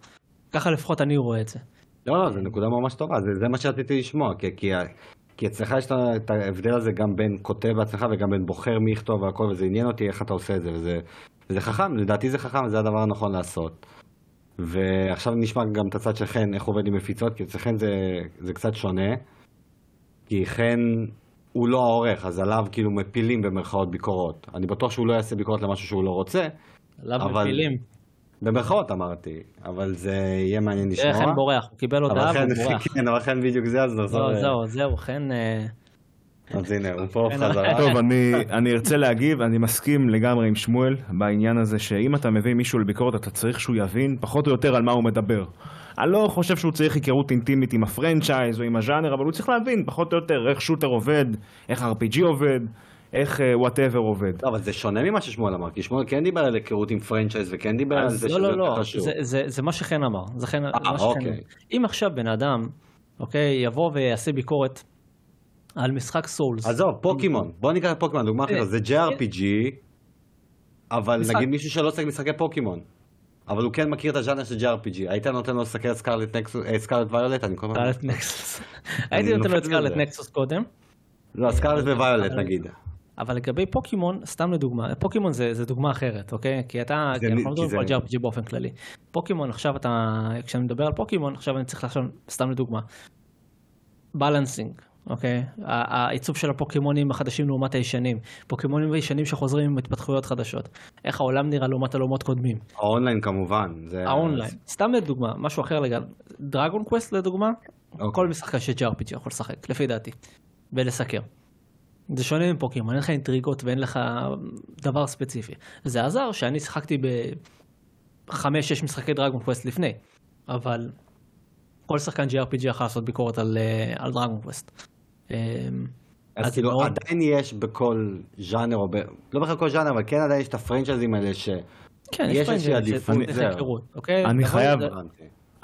ככה לפחות אני רואה את זה. לא, זה נקודה ממש טובה, זה מה שרציתי לשמוע, כי אצלך יש את ההבדל הזה גם בין כותב בעצמך וגם בין בוחר מי יכתוב והכל, וזה עניין אותי איך אתה עושה את זה, וזה חכם, לדעתי זה חכם, וזה הדבר הנכון לעשות. ועכשיו נשמע גם את הצד של חן, איך עובד עם מפיצות, כי אצל חן זה קצת שונה, כי חן הוא לא העורך, אז עליו כאילו מפילים במרכאות ביקורות. אני בטוח שהוא לא יעשה ביקורות למשהו שהוא לא רוצה. עליו מפילים. במרכאות אמרתי, אבל זה יהיה מעניין לשמוע. חן בורח, הוא קיבל הודעה ובורח. כן, אבל חן בדיוק זה, אז נחזור. זהו, חן... אז הנה, הוא פה חזרה. טוב, אני ארצה להגיב, אני מסכים לגמרי עם שמואל בעניין הזה, שאם אתה מביא מישהו לביקורת, אתה צריך שהוא יבין פחות או יותר על מה הוא מדבר. אני לא חושב שהוא צריך היכרות אינטימית עם הפרנצ'ייז או עם הז'אנר, אבל הוא צריך להבין פחות או יותר איך שוטר עובד, איך RPG עובד, איך whatever עובד. אבל זה שונה ממה ששמואל אמר, כי שמואל כן דיבר על היכרות עם פרנצ'ייז וכן דיבר על זה שזה חשוב. זה מה שכן אמר. אם עכשיו בן אדם, אוקיי, יבוא ויעשה ביקורת על משחק סולס. אז זהו, פוקימון. בוא ניקח את פוקימון, דוגמא אחרת. זה JRPG, אבל נגיד מישהו שלא צריך משחקי פוקימון, אבל הוא כן מכיר את הז'אנר של JRPG. היית נותן לו לסקר את סקארלט ויולט, אני כל פעם... סקארלט נקסוס. הייתי נותן לו את סקארלט נקסוס קודם. לא, סקארלט וויולט נגיד. אבל לגבי פוקימון, סתם לדוגמה, פוקימון זה דוגמה אחרת, אוקיי? כי אתה, אנחנו מדברים על JRPG באופן כללי. פוקימון, עכשיו אתה, כשאני מדבר על פוקימון, עכשיו אני צריך לחשוב, סתם לדוגמה, בלנסינג. אוקיי, העיצוב של הפוקימונים החדשים לעומת הישנים, פוקימונים הישנים שחוזרים עם התפתחויות חדשות, איך העולם נראה לעומת עולמות קודמים, האונליין כמובן, האונליין, סתם לדוגמה, משהו אחר לגמרי, דרגון קווסט לדוגמה, כל משחק ש-JRPG יכול לשחק, לפי דעתי, ולסקר, זה שונה מפוקימון, אין לך אינטריגות ואין לך דבר ספציפי, זה עזר שאני שיחקתי ב5-6 משחקי דרגון קווסט לפני, אבל כל שחקן JRPG יכול לעשות ביקורת על דרגון קווסט. אז כאילו עדיין יש בכל ז'אנר, לא בכלל כל ז'אנר, אבל כן עדיין יש את הפרנצ'ייזים האלה שיש איזושהי עדיפות.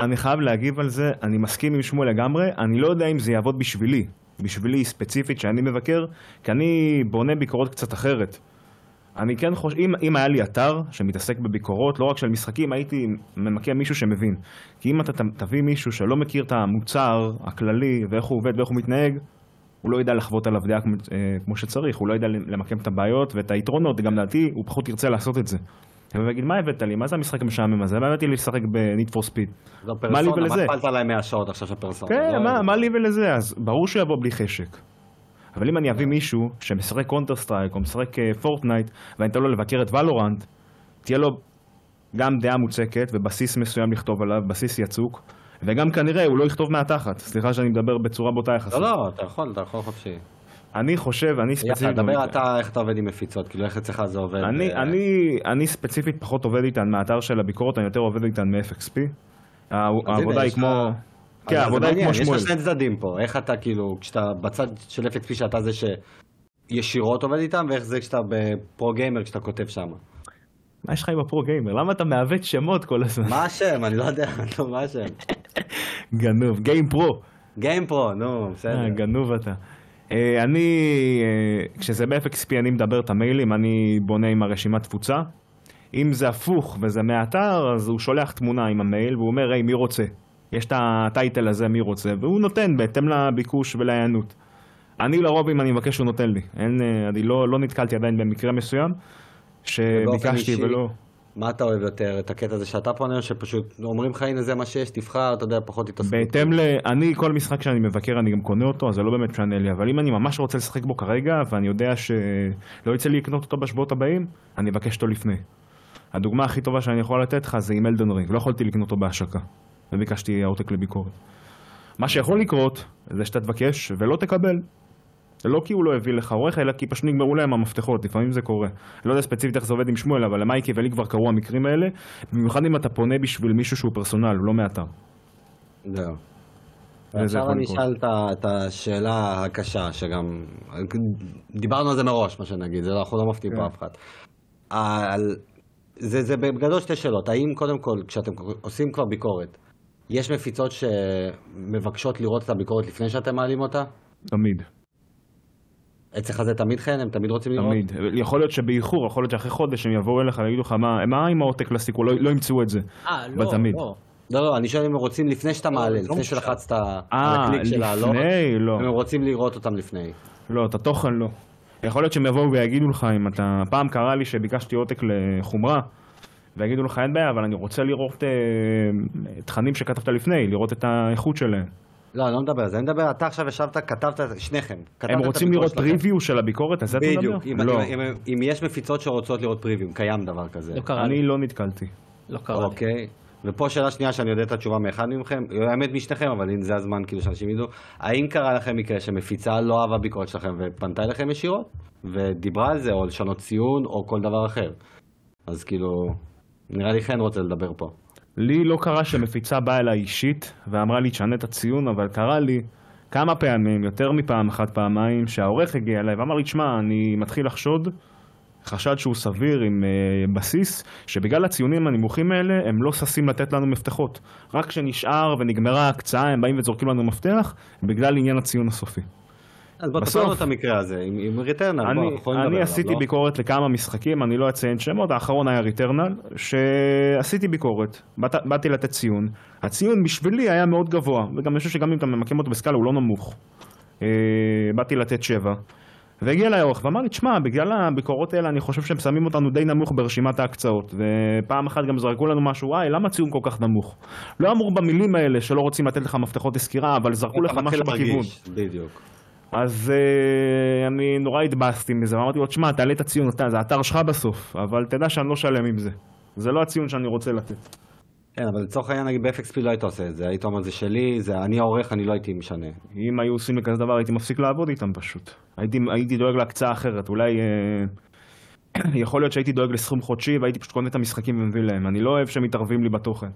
אני חייב להגיב על זה, אני מסכים עם שמואל לגמרי, אני לא יודע אם זה יעבוד בשבילי ספציפית שאני מבקר, כי אני בונה ביקורות קצת אחרת. אני כן חושב, אם היה לי אתר שמתעסק בביקורות, לא רק של משחקים, הייתי ממקם מישהו שמבין. כי אם אתה תביא מישהו שלא מכיר את המוצר הכללי, ואיך הוא עובד ואיך הוא מתנהג, הוא לא ידע לחוות עליו דעה כמו שצריך, הוא לא ידע למקם את הבעיות ואת היתרונות, גם לדעתי הוא פחות ירצה לעשות את זה. ובגיד, מה הבאת לי? מה זה המשחק המשעמם הזה? מה הבאתי לי לשחק ב-Need for Speed? מה לי ולזה? מה פלת עליי 100 שעות עכשיו של פרסונה? כן, מה לי ולזה? אז ברור שהוא יבוא בלי חשק. אבל אם אני אביא מישהו שמשחק קונטר סטרייק או משחק פורטנייט, ואני אתן לו לבקר את ולורנט, תהיה לו גם דעה מוצקת ובסיס מסוים לכתוב עליו, בסיס יצוק, וגם כנראה הוא לא יכתוב מהתחת. סליחה שאני מדבר בצורה בוטה יחסית. לא, אתה יכול חופשי. אני חושב, אני ספציפית... דבר אתה, איך אתה עובד עם מפיצות, כאילו איך אצלך זה עובד? אני ספציפית פחות עובד איתן מהאתר של הביקורות, אני יותר עובד איתן מ-FXP. העבודה היא כמו... כן, העבודה היא כמו שמואל. יש לך שני צדדים פה, איך אתה כאילו, כשאתה בצד של FXP שאתה זה שישירות עובד איתן, ואיך זה כשאתה בפרו-גיימר, כשאתה כותב שם. מה יש לך עם הפרו-גיימר? למה אתה מעוות שמות כל הזמן? מה השם? אני לא יודע, מה השם? גנוב, גיים פרו. גיים פרו, נו, בסדר. גנוב אתה. אני, כשזה ב-FXP אני מדבר את המיילים, אני בונה עם הרשימת תפוצה. אם זה הפוך וזה מהאתר, אז הוא שולח תמונה עם המייל, והוא אומר, היי, מי רוצה? יש את הטייטל הזה, מי רוצה? והוא נותן בהתאם לביקוש ולעיינות. אני לרוב, אם אני מבקש, הוא נותן לי. אני לא נתקלתי עדיין במקרה מסוים, שביקשתי ולא... מה אתה אוהב יותר? את הקטע הזה שאתה פונה, שפשוט אומרים לך, הנה זה מה שיש, תבחר, אתה יודע, פחות תתעסק. בהתאם ל... אני, כל משחק שאני מבקר, אני גם קונה אותו, אז זה לא באמת שענה לי. אבל אם אני ממש רוצה לשחק בו כרגע, ואני יודע שלא יצא לי לקנות אותו בשבועות הבאים, אני אבקש אותו לפני. הדוגמה הכי טובה שאני יכול לתת לך זה עם אלדן רינג. לא יכולתי לקנות אותו בהשקה. וביקשתי עותק לביקורת. מה שיכול לקרות, זה שאתה תבקש ולא תקבל. לא כי הוא לא הביא לך עורך, אלא כי פשוט נגמרו להם המפתחות, לפעמים זה קורה. לא יודע ספציפית איך זה עובד עם שמואל, אבל למייקי ולי כבר קרו המקרים האלה, במיוחד אם אתה פונה בשביל מישהו שהוא פרסונל, הוא לא מאתר. זהו. עכשיו אני אשאל את השאלה הקשה, שגם... דיברנו על זה מראש, מה שנגיד, זה אנחנו לא מפתיעים פה אף אחד. זה בגדול שתי שאלות, האם קודם כל, כשאתם עושים כבר ביקורת, יש מפיצות שמבקשות לראות את הביקורת לפני שאתם מעלים אותה? תמיד. אצלך זה תמיד חן? הם תמיד רוצים לראות? תמיד. יכול להיות שבאיחור, יכול להיות שאחרי חודש הם יבואו אליך ויגידו לך, מה עם העותק לסיקו? לא ימצאו את זה. לא, אני שואל אם הם רוצים לפני שאתה מעלה, לפני שלחצת על הקליק של העלות. אם הם רוצים לראות אותם לפני. לא, את התוכן לא. יכול להיות שהם יבואו ויגידו לך, אם אתה... פעם קרה לי שביקשתי עותק לחומרה, ויגידו לך, אין בעיה, אבל אני רוצה לראות תכנים שכתבת לפני, לראות את האיכות שלהם. לא, לא מדבר על זה. אני מדבר, אתה עכשיו ישבת, כתבת שניכם. הם רוצים לראות פריוויו של הביקורת? בדיוק. אם יש מפיצות שרוצות לראות פריוויו, קיים דבר כזה. אני לא נתקלתי. לא קרה לי. אוקיי. ופה שאלה שנייה שאני יודע את התשובה מאחד ממכם, האמת משניכם, אבל אם זה הזמן כאילו שאנשים ידעו, האם קרה לכם מקרה שמפיצה לא אהבה ביקורת שלכם ופנתה אליכם ישירות? ודיברה על זה, או לשנות ציון, או כל דבר אחר. אז כאילו, נראה לי חן רוצה לדבר פה. לי לא קרה שמפיצה באה אליי אישית ואמרה לי תשנה את הציון, אבל קרה לי כמה פעמים, יותר מפעם אחת פעמיים, שהעורך הגיע אליי ואמר לי, תשמע, אני מתחיל לחשוד, חשד שהוא סביר עם בסיס, שבגלל הציונים הנמוכים האלה הם לא ססים לתת לנו מפתחות. רק כשנשאר ונגמרה הקצאה הם באים וזורקים לנו מפתח בגלל עניין הציון הסופי. אז בוא תפרנו את המקרה הזה, עם ריטרנל. אני עשיתי ביקורת לכמה משחקים, אני לא אציין שמות, האחרון היה ריטרנל, שעשיתי ביקורת, באתי לתת ציון. הציון בשבילי היה מאוד גבוה, וגם אני חושב שגם אם אתה ממקם אותו בסקאלה, הוא לא נמוך. באתי לתת 7, והגיע לאורך ואמר לי, תשמע, בגלל הביקורות האלה אני חושב שהם שמים אותנו די נמוך ברשימת ההקצאות, ופעם אחת גם זרקו לנו משהו, למה ציון כל כך נמוך? לא אמור במילים האלה שלא רוצים לתת לך מפתחות לסקירה, אבל זרקו לך משהו בכיוון. אז אני נורא התבאסתי מזה, ואמרתי לו, תשמע, תעלה את הציון, זה האתר שלך בסוף, אבל תדע שאני לא שלם עם זה. זה לא הציון שאני רוצה לתת. כן, אבל לצורך העניין, נגיד, ב-FXP לא היית עושה את זה, היית אומר, זה שלי, זה אני העורך, אני לא הייתי משנה. אם היו עושים כזה דבר, הייתי מפסיק לעבוד איתם פשוט. הייתי דואג להקצאה אחרת, אולי... יכול להיות שהייתי דואג לסכום חודשי, והייתי פשוט קונה את המשחקים ומביא להם. אני לא אוהב שמתערבים לי בתוכן.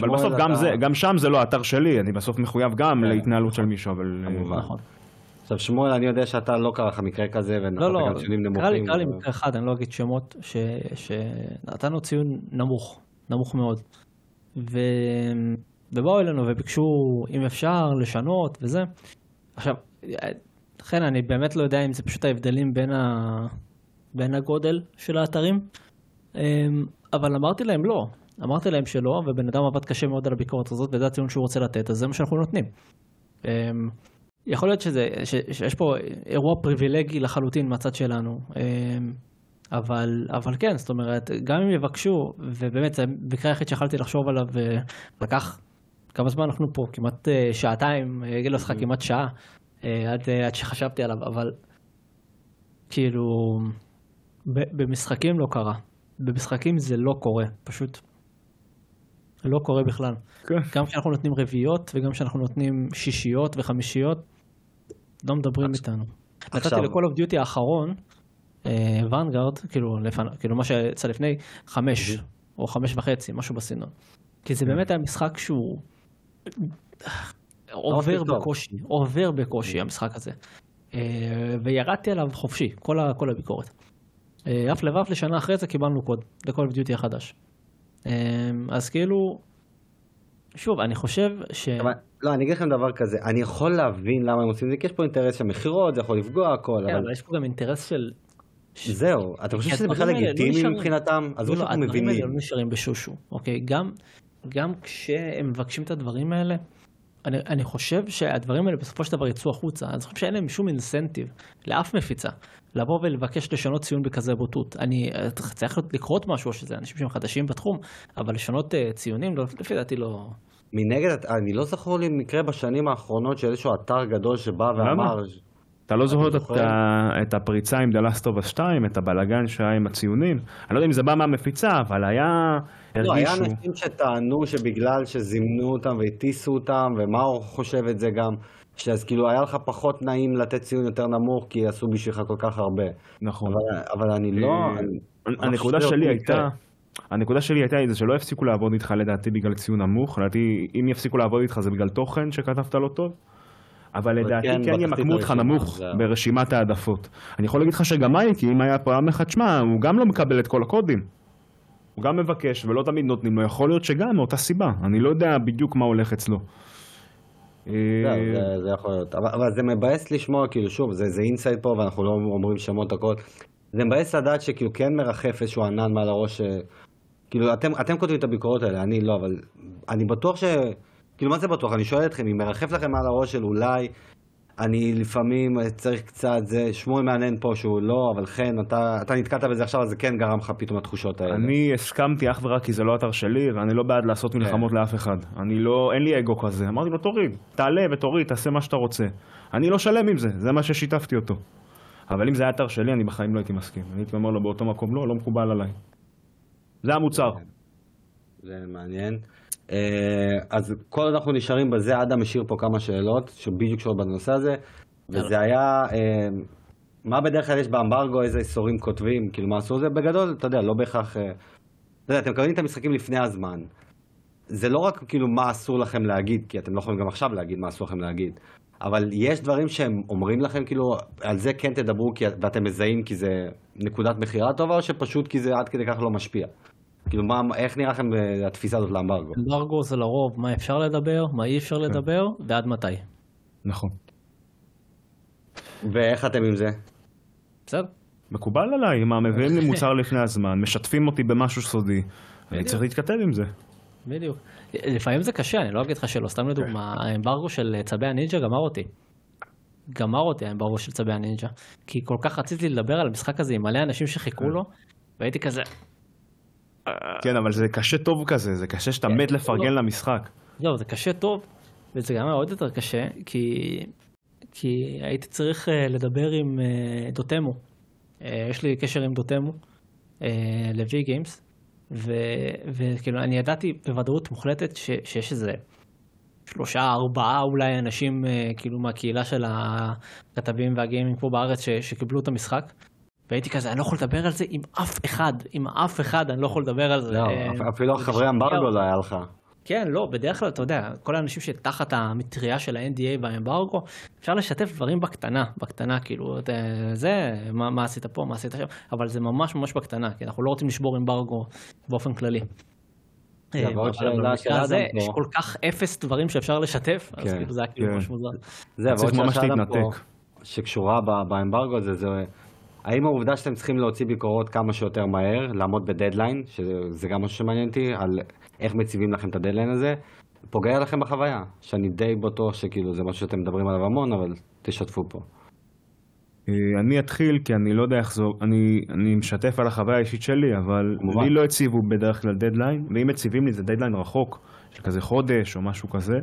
אבל בסוף גם שם זה לא האתר שלי, אני בסוף מחויב גם להתנהלות של מישהו, אבל... עכשיו שמואל, אני יודע שאתה לא קרא לך מקרה כזה, ואנחנו גם ציונים נמוכים. קרא לי מקרה אחד, אני לא אגיד שמות, שנתנו ציון נמוך, נמוך מאוד. ובאו אלינו וביקשו אם אפשר לשנות וזה. עכשיו, לכן אני באמת לא יודע אם זה פשוט ההבדלים בין הגודל של האתרים, אבל אמרתי להם לא. אמרתי להם שלא, ובן אדם עבד קשה מאוד על הביקורת הזאת, וזה הציון שהוא רוצה לתת, אז זה מה שאנחנו נותנים. יכול להיות שיש פה אירוע פריבילגי לחלוטין מהצד שלנו, אבל כן, זאת אומרת, גם אם יבקשו, ובאמת זה בקרה יחיד שיכלתי לחשוב עליו, ולקח כמה זמן אנחנו פה, כמעט שעתיים, לא שכה כמעט שעה, עד שחשבתי עליו, אבל כאילו, במשחקים לא קרה. במשחקים זה לא קורה, פשוט. לא קורה בכלל. גם כשאנחנו נותנים רביעיות, וגם כשאנחנו נותנים שישיות וחמישיות, לא מדברים איתנו. נתתי לקול אוף דיוטי האחרון, ונגארד, כאילו מה שיצא לפני, 5 או 5.5, משהו בסינון. כי זה באמת היה משחק שהוא עובר בקושי המשחק הזה. וירדתי עליו חופשי, כל הביקורת. אף לבף לשנה אחרי זה קיבלנו קוד, לקול אוף דיוטי החדש. אז כאילו, שוב, אני חושב ש... לא, אני אגיד לכם דבר כזה, אני יכול להבין למה הם עושים את זה, כי יש פה אינטרס של מחירות, זה יכול לפגוע, הכל, אבל... כן, יש פה גם אינטרס של... זהו, אתה חושב שזה בכלל לגיטימי מבחינתם? אז לא שאתם מבינים. הדברים האלה לא נשארים בשושו, אוקיי? גם כשהם מבקשים את הדברים האלה, אני חושב שהדברים האלה בסופו של דבר יצאו החוצה, אני חושב שאין להם שום אינסנטיב, לאף מפיצה, לבוא ולבקש לשנות ציון בכזה בוטות. אני צריך לקרות משהו שזה, אנשים שהם חדשים בתחום, אבל לשנות ציונים, לפי דעתי לא... מנגד, אני לא זכור לי מקרה בשנים האחרונות של איזשהו אתר גדול שבא ואמר... אתה לא זוכר את הפריצה עם The Last of Us 2, את הבלגן שהיה עם הציונים. אני לא יודע אם זה בא מהמפיצה, אבל היה... לא, היה אנשים שטענו שבגלל שזימנו אותם והטיסו אותם, ומה הוא חושב את זה גם, שאז כאילו היה לך פחות נעים לתת ציון יותר נמוך, כי עשו בשבילך כל כך הרבה. נכון. אבל אני לא... הנקודה שלי הייתה זה שלא יפסיקו לעבוד איתך לדעתי בגלל ציון נמוך, לדעתי אם יפסיקו לעבוד איתך זה בגלל תוכן שכתבת לא טוב, אבל לדעתי כן ימקמו אותך נמוך ברשימת העדפות. אני יכול להגיד לך שגם מייקי, אם היה פעם אחד שמה, הוא גם לא מקבל את כל הקודים. הוא גם מבקש ולא תמיד נותנים לו, יכול להיות שגם מאותה סיבה, אני לא יודע בדיוק מה הולך אצלו. זה יכול להיות, אבל זה מבאס לשמוע, כאילו שוב, זה אינסייד פה ואנחנו לא אומרים שמות הכל. זה מבאס לדעת שכאילו כן מרחף איזשהו ענן מעל הראש, כאילו אתם כותבים את הביקורות האלה, אני לא, אבל אני בטוח כאילו מה זה בטוח? אני שואל אתכם, אם מרחף לכם מעל הראש של אולי, אני לפעמים צריך קצת, זה שמואל מעניין פה שהוא לא, אבל כן, אתה נתקעת בזה עכשיו, אז זה כן גרם לך פתאום התחושות האלה. אני הסכמתי אך ורק כי זה לא אתר שלי, ואני לא בעד לעשות מלחמות לאף אחד. אין לי אגו כזה. אמרתי לו, תוריד, תעלה ותוריד, תעשה מה שאתה רוצה. אני לא שלם עם זה, זה מה ששיתפתי אותו. אבל אם זה היה אתר שלי, אני בחיים לא הייתי מסכים. אני הייתי אומר לו, באותו מקום, לא מקובל עליי. זה המוצר. זה מעניין. אז כל אנחנו נשארים בזה, אדם השאיר פה כמה שאלות, שבדיוק שעות בנושא הזה, וזה היה, מה בדרך כלל יש באמברגו, איזה איסורים כותבים, כאילו מה עשו זה? בגדול, אתה יודע, לא בהכרח, אתה יודע, אתם קוראים את המשחקים לפני הזמן. זה לא רק כאילו מה אסור לכם להגיד, כי אתם לא יכולים גם עכשיו להגיד מה אסור לכם להגיד. אבל יש דברים שהם אומרים לכם, כאילו, על זה כן תדברו, ואתם מזהים כי זה נקודת מחירה טובה, או שפשוט כי זה עד כדי כך לא משפיע. כאילו, איך נראה לכם התפיסה הזאת לאמברגו? אמברגו זה לרוב מה אפשר לדבר, מה אי אפשר לדבר, ועד מתי. נכון. ואיך אתם עם זה? בסדר. מקובל עליי, מה מביאים לי מוצר לפני הזמן, משתפים אותי במשהו סודי, אני צריך להתכתב עם זה. בדיוק. לפעמים זה קשה, אני לא אגיד לך שלא, סתם לדוגמה, האמברגו של צבי הנינג'ה גמר אותי האמברגו של צבי הנינג'ה, כי כל כך רציתי לדבר על המשחק הזה עם מלא אנשים שחיכו לו, והייתי כזה... כן, אבל זה קשה טוב כזה, זה קשה שאתה מת לפרגן למשחק. לא, זה קשה טוב, וזה גם מאוד יותר קשה, כי הייתי צריך לדבר עם דוטמו. יש לי קשר עם דוטמו, ל-V Games, וכאילו אני ידעתי בוודאות מוחלטת שיש איזה 3-4 אולי אנשים כאילו מהקהילה של הכתבים והגיימים פה בארץ שקיבלו את המשחק. והייתי כזה, אני לא יכול לדבר על זה עם אף אחד, אני לא יכול לדבר על זה. לא, אפילו חברי אמברגו לא היה לך. כן, לא, בדרך כלל, אתה יודע, כל האנשים שתחת המטריה של ה-NDA והאמברגו, אפשר לשתף דברים בקטנה, כאילו, זה, מה עשית פה, מה עשית שם, אבל זה ממש ממש בקטנה, כי אנחנו לא רוצים לשבור אמברגו באופן כללי. זה יש כל כך אפס דברים שאפשר לשתף, אז כאילו זה היה כאילו ממש מוזר. זה, ועוד שהשאלה פה שקשורה באמברגו הזה, זה... האם העובדה שאתם צריכים להוציא ביקורות כמה שיותר מהר, לעמוד בדדליין, שזה גם משהו שמעניין אותי, על איך מציבים לכם את הדדליין הזה, פוגע לכם בחוויה, שאני די בטוח שכאילו זה משהו שאתם מדברים עליו המון, אבל תשתפו פה. אני אתחיל, כי אני לא יודע איך זו, אני משתף על החוויה האישית שלי, אבל לי לא הציבו בדרך כלל דדליין, ואם מציבים לי זה דדליין רחוק, של כזה חודש או משהו כזה,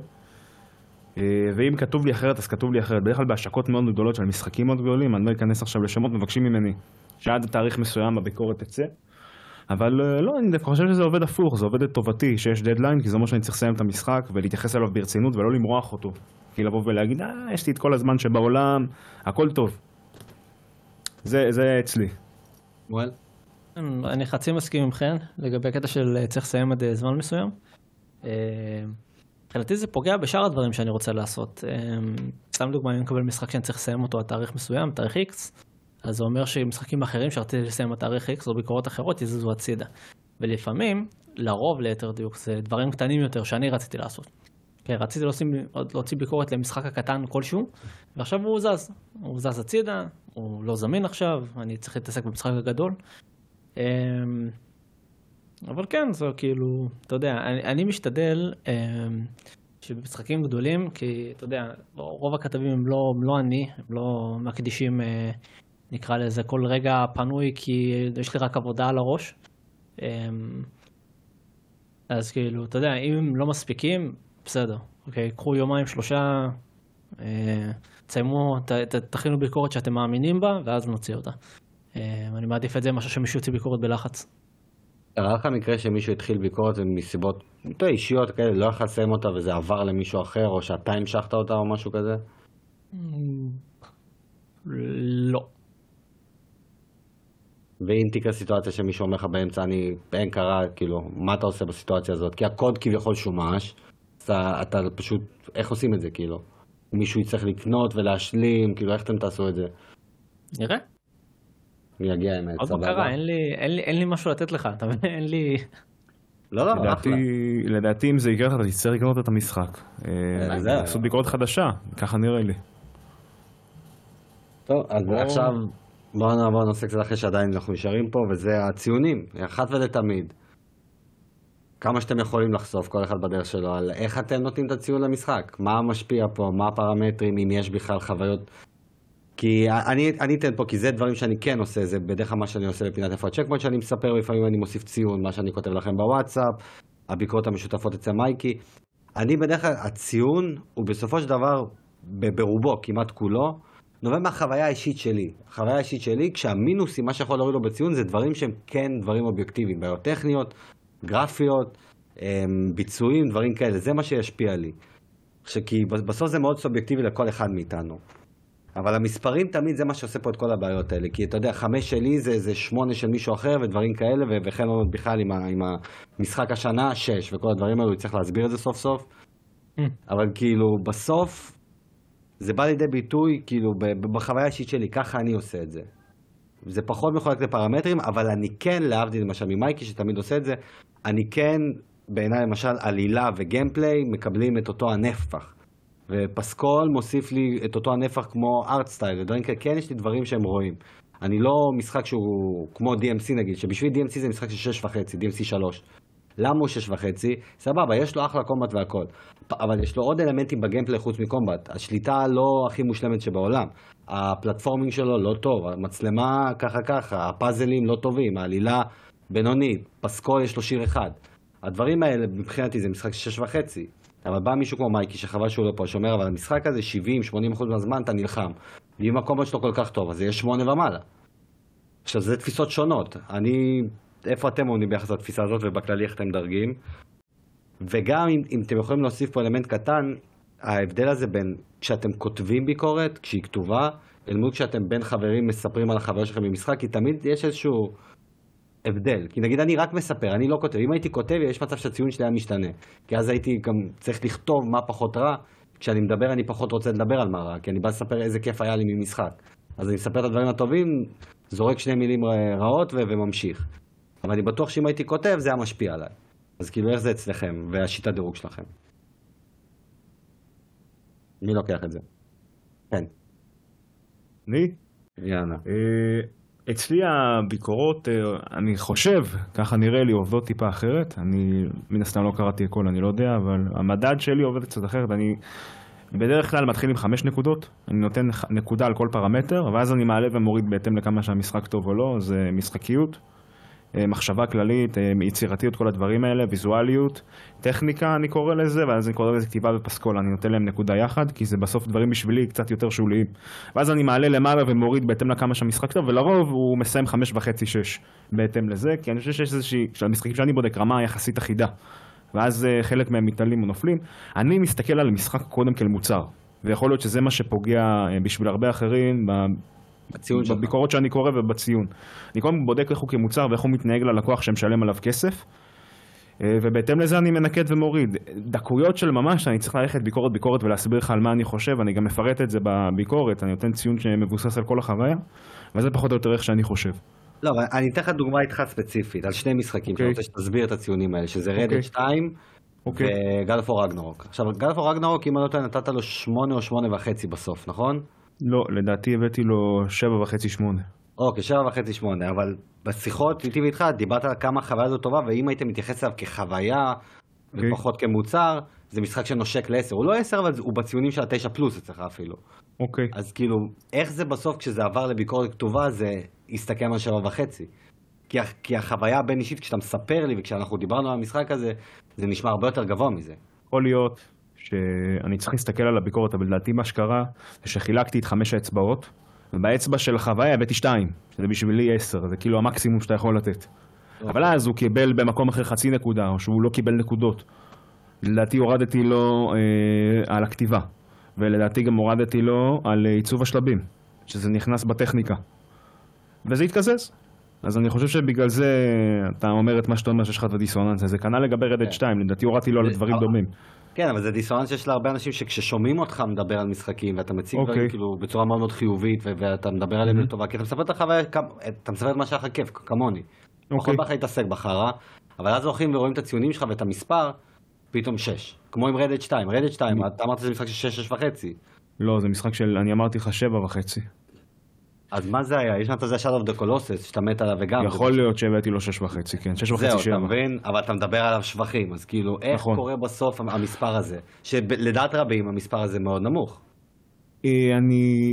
ואם כתוב לי אחרת, אז כתוב לי אחרת. בדרך כלל בהשקות מאוד גדולות של משחקים מאוד גדולים, אני לא אכנס עכשיו לשמות, מבקשים ממני שעד התאריך מסוים הביקורת תצא. אבל לא, אני דווקא חושב שזה עובד הפוך, זה עובד לטובתי שיש דדליין, כי זה אומר שאני צריך לסיים את המשחק ולהתייחס אליו ברצינות ולא למרוח אותו. כאילו לבוא ולהגיד, יש לי את כל הזמן שבעולם, הכל טוב. זה אצלי. וואל. אני חצי מסכים ממכן, לגבי הקטע של צריך לסיים עד זמן מסוים. חלתי זה פוגע בשאר הדברים שאני רוצה לעשות. סתם דוגמא, אני מקבל משחק שאני צריך לסיים אותו, התאריך מסוים, תאריך X, אז זה אומר שמשחקים אחרים שרציתי לסיים התאריך X, או ביקורות אחרות, יזזו הצידה. ולפעמים, לרוב ליתר דיוק, זה דברים קטנים יותר שאני רציתי לעשות. כן, רציתי להוציא ביקורת למשחק הקטן כלשהו, ועכשיו הוא זז. הוא זז הצידה, הוא לא זמין עכשיו, אני צריך להתעסק במשחק הגדול. אבל כן, זה כאילו, אתה יודע, אני משתדל שבמשחקים גדולים, כי אתה יודע, רוב הכתבים הם לא מקדישים, נקרא לזה, כל רגע פנוי, כי יש לי רק עבודה על הראש. אז כאילו, אתה יודע, אם הם לא מספיקים, בסדר, אוקיי, קחו יומיים, שלושה, תסיימו, תכינו ביקורת שאתם מאמינים בה, ואז נוציא אותה. אני מעדיף את זה, משהו שמישהו יוציא ביקורת בלחץ. הראה לך מקרה שמישהו התחיל ביקורת ומסיבות אישיות כאלה, לא יכול לסיים אותה וזה עבר למישהו אחר, או שאתה המשכת אותה או משהו כזה? לא. ואם תיקרה סיטואציה שמישהו אומר לך באמצע, אני אין קרה, כאילו, מה אתה עושה בסיטואציה הזאת? כי הקוד כביכול שומש, אתה פשוט, איך עושים את זה, כאילו? מישהו יצטרך לקנות ולהשלים, כאילו, איך אתם תעשו את זה? נראה. אני אגיע עם העצה. עוד בקרה, אין לי משהו לתת לך, אתה מבין? אין לי... לא, אחלה. לדעתי, אם זה יקרה לך, אתה תצטרך לקנות את המשחק. לעשות ביקורת חדשה, ככה נראה לי. טוב, אז עכשיו... בואו נעשה קצת אחרי שעדיין אנחנו נשארים פה, וזה הציונים, אחת ולתמיד. כמה שאתם יכולים לחשוף, כל אחד בדרך שלו, על איך אתם נותנים את הציון למשחק, מה משפיע פה, מה הפרמטרים, אם יש בכלל חוויות. כי אני אתן פה, כי זה דברים שאני כן עושה, זה בדרך כלל מה שאני עושה לפינת איפה הצ'קפוינט, שאני מספר, ולפעמים אני מוסיף ציון, מה שאני כותב לכם בוואטסאפ, הביקורות המשותפות אצל מייקי. אני בדרך כלל, הציון הוא בסופו של דבר, ברובו, כמעט כולו, נובע מהחוויה האישית שלי. החוויה האישית שלי, כשהמינוסים, מה שיכול להוריד לו בציון, זה דברים שהם כן דברים אובייקטיביים, בעיות טכניות, גרפיות, ביצועים, דברים כאלה. זה מה שישפיע לי. כי בסוף זה מאוד סובייקטיבי לכל אחד מאיתנו. אבל המספרים תמיד זה מה שעושה פה את כל הבעיות האלה. כי אתה יודע, 5 שלי זה 8 של מישהו אחר ודברים כאלה, וכן עוד בכלל עם המשחק השנה, 6, וכל הדברים האלו, צריך להסביר את זה סוף סוף. אבל כאילו, בסוף, זה בא לידי ביטוי, כאילו, בחוויה האישית שלי, ככה אני עושה את זה. זה פחות מחולק לפרמטרים, אבל אני כן, להבדיל למשל ממייקי, שתמיד עושה את זה, אני כן, בעיניי למשל, עלילה וגיימפליי, מקבלים את אותו הנפח. ופסקול מוסיף לי את אותו הנפח כמו ארט סטייל, ודברים כאלה, כן יש לי דברים שהם רואים. אני לא משחק שהוא כמו DMC נגיד, שבשביל DMC זה משחק של 6.5, DMC 3. למה הוא 6.5? סבבה, יש לו אחלה קומבט והכל. אבל יש לו עוד אלמנטים בגיימפליי חוץ מקומבט. השליטה לא הכי מושלמת שבעולם. הפלטפורמינג שלו לא טוב. המצלמה ככה. הפאזלים לא טובים. העלילה בינונית. פסקול יש לו שיר אחד. הדברים האלה, מבחינתי, זה משחק 6.5. אבל בא מישהו כמו מייקי שחבל שהוא לא פה, שאומר, אבל המשחק הזה 70-80% מהזמן אתה נלחם. ואם הקומבט שלו כל כך טוב, אז זה יהיה 8 ומעלה. עכשיו, זה תפיסות שונות. איפה אתם עונים ביחס לתפיסה הזאת ובכללי איך אתם דרגים? וגם אם אתם יכולים להוסיף פה אלמנט קטן, ההבדל הזה בין כשאתם כותבים ביקורת, כשהיא כתובה, אל מול כשאתם בין חברים מספרים על החבר שלכם במשחק, כי תמיד יש איזשהו הבדל. כי נגיד אני רק מספר, אני לא כותב. אם הייתי כותב, יש מצב שהציון שלי היה משתנה. כי אז הייתי גם צריך לכתוב מה פחות רע. כשאני מדבר, אני פחות רוצה לדבר על מה רע, כי אני בא לספר איזה כיף היה לי ממשחק. אז אני מספר את הדברים הטובים, זורק 2 מילים רעות וממשיך. אבל אני בטוח שאם הייתי כותב, זה היה משפיע עליי. אז כאילו, איך זה אצלכם, והשיטת דירוג שלכם? מי לוקח את זה? כן. אני? יאנה. אצלי הביקורות, אני חושב, ככה נראה לי, עובדות טיפה אחרת. אני, מן הסתם לא קראתי הכל, אני לא יודע, אבל המדד שלי עובד קצת אחרת. אני בדרך כלל מתחיל עם 5 נקודות, אני נותן נקודה על כל פרמטר, ואז אני מעלה ומוריד בהתאם לכמה שהמשחק טוב או לא, זה משחקיות. מחשבה כללית, יצירתיות, כל הדברים האלה, ויזואליות, טכניקה אני קורא לזה, ואז אני קורא לזה כתיבה ופסקול, אני נותן להם נקודה יחד, כי זה בסוף דברים בשבילי קצת יותר שוליים. ואז אני מעלה למעלה ומוריד בהתאם לכמה שהמשחק טוב, ולרוב הוא מסיים 5.5-6 בהתאם לזה, כי אני חושב שיש איזושהי, שהמשחקים שאני בודק רמה יחסית אחידה, ואז חלק מהם מתעלים ונופלים. אני מסתכל על המשחק קודם כל מוצר. ויכול להיות שזה מה שפוגע בשביל הרבה אחרים, בביקורות שאני קורא ובציון. אני קודם בודק איך הוא כמוצר ואיך הוא מתנהג ללקוח שמשלם עליו כסף, ובהתאם לזה אני מנקד ומוריד. דקויות של ממש, אני צריך ללכת ביקורת ולהסביר לך על מה אני חושב, אני גם מפרט את זה בביקורת, אני נותן ציון שמבוסס על כל החוויה, וזה פחות או יותר איך שאני חושב. לא, אני אתן לך דוגמה איתך ספציפית, על שני משחקים, שאני רוצה שתסביר את הציונים האלה, שזה רדד 2 וגלפו רגנרוק. עכשיו, גלפו רגנרוק, אם אני לא נתת לו 8 או 8.5 בסוף, נכון? לא, לדעתי הבאתי לו 7.5-8. אוקיי, 7.5-8, אבל בשיחות איתי ואיתך דיברת על כמה החוויה הזאת טובה, ואם הייתם מתייחס אליו כחוויה ופחות כמוצר, זה משחק שנושק ל-10. הוא לא 10, אבל הוא בציונים של ה-9 פלוס אצלך אפילו. אוקיי. אז כאילו, איך זה בסוף כשזה עבר לביקורת כתובה, זה הסתכם על 7.5. כי החוויה הבין אישית, כשאתה מספר לי, וכשאנחנו דיברנו על המשחק הזה, זה נשמע הרבה יותר גבוה מזה. יכול להיות שאני צריך להסתכל על הביקורת, אבל לדעתי מה שקרה, זה שחילקתי את 5 האצבעות, ובאצבע של החוויה הבאתי 2, שזה בשבילי 10, זה כאילו המקסימום שאתה יכול לתת. אבל אז הוא קיבל במקום אחרי 0.5 נקודה, או שהוא לא קיבל נקודות. לדעתי הורדתי לו על הכתיבה, ולדעתי גם הורדתי לו על עיצוב השלבים, שזה נכנס בטכניקה. וזה התקזז. אז אני חושב שבגלל זה אתה אומר את מה שאתה אומר שיש לך את הדיסוננס, זה כנ"ל לגבי רדד 2, לדעתי הורדתי לו על דברים דומים. כן, אבל זה דיסוננס שיש לה הרבה אנשים שכששומעים אותך מדבר על משחקים, ואתה מציג דברים כאילו בצורה מאוד מאוד חיובית, ואתה מדבר עליהם לטובה, כי אתה מספר את החוויה, אתה מספר את מה שהיה כיף, כמוני. כל כך להתעסק בחרה, אבל אז הולכים ורואים את הציונים שלך ואת המספר, פתאום 6. כמו עם רדד 2, רדד 2, אתה אמרת שזה משחק של 6.5. לא, זה משחק של, אני אמרתי לך 7.5. אז מה זה היה? יש לנו את זה Shadow of the Colossus, שאתה מת עליו וגם... יכול להיות שהבאתי לו 6.5, כן, 6.5 זהו, אתה מבין, אבל אתה מדבר עליו שבחים, אז כאילו, איך קורה בסוף המספר הזה? שלדעת רבים המספר הזה מאוד נמוך. אני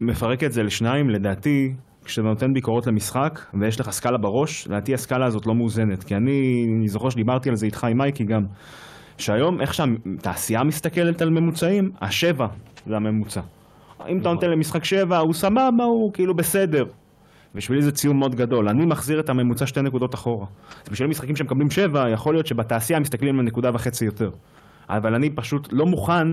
מפרק את זה לשניים, לדעתי, כשאתה נותן ביקורות למשחק, ויש לך סקאלה בראש, לדעתי הסקאלה הזאת לא מאוזנת, כי אני זוכר שדיברתי על זה איתך עם מייקי גם, שהיום, איך שהתעשייה מסתכלת על ממוצעים, ה-7 זה הממוצע. אם אתה נותן למשחק 7, הוא סבבה, הוא כאילו בסדר. בשבילי זה ציון מאוד גדול. אני מחזיר את הממוצע 2 נקודות אחורה. אז בשביל משחקים שמקבלים 7, יכול להיות שבתעשייה מסתכלים על 1.5 נקודות יותר. אבל אני פשוט לא מוכן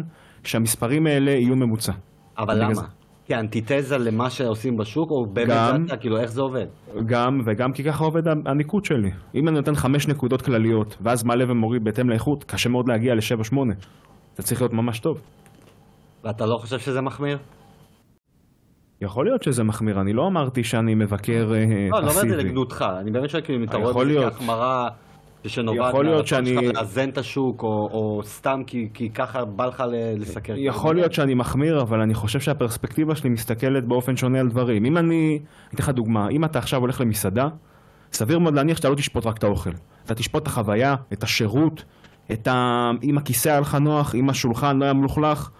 שהמספרים האלה יהיו ממוצע. אבל למה? כי האנטיתזה למה שעושים בשוק, או באמת זה, כאילו איך זה עובד? גם, וגם כי ככה עובד הניקוד שלי. אם אני נותן 5 נקודות כלליות, ואז מעלה ומוריד בהתאם לאיכות, קשה מאוד להגיע ל7-8. זה צריך להיות ממש טוב. ואתה לא חושב שזה מחמיר? יכול להיות שזה מחמיר, אני לא אמרתי שאני מבקר פסיבי. לא, לא אומר את זה לגנותך, אני באמת שואל כאילו אם אתה רואה בזה כהחמרה שנובעת מהרצון שלך לאזן את השוק, או סתם כי ככה בא לך לסקר. יכול להיות שאני מחמיר, אבל אני חושב שהפרספקטיבה שלי מסתכלת באופן שונה על דברים. אם אני אתן לך דוגמה, אם אתה עכשיו הולך למסעדה, סביר מאוד להניח שאתה לא תשפוט רק את האוכל. אתה תשפוט את החוויה, את השירות, אם הכיסא היה לך נוח, אם השולחן לא היה מלוכלך.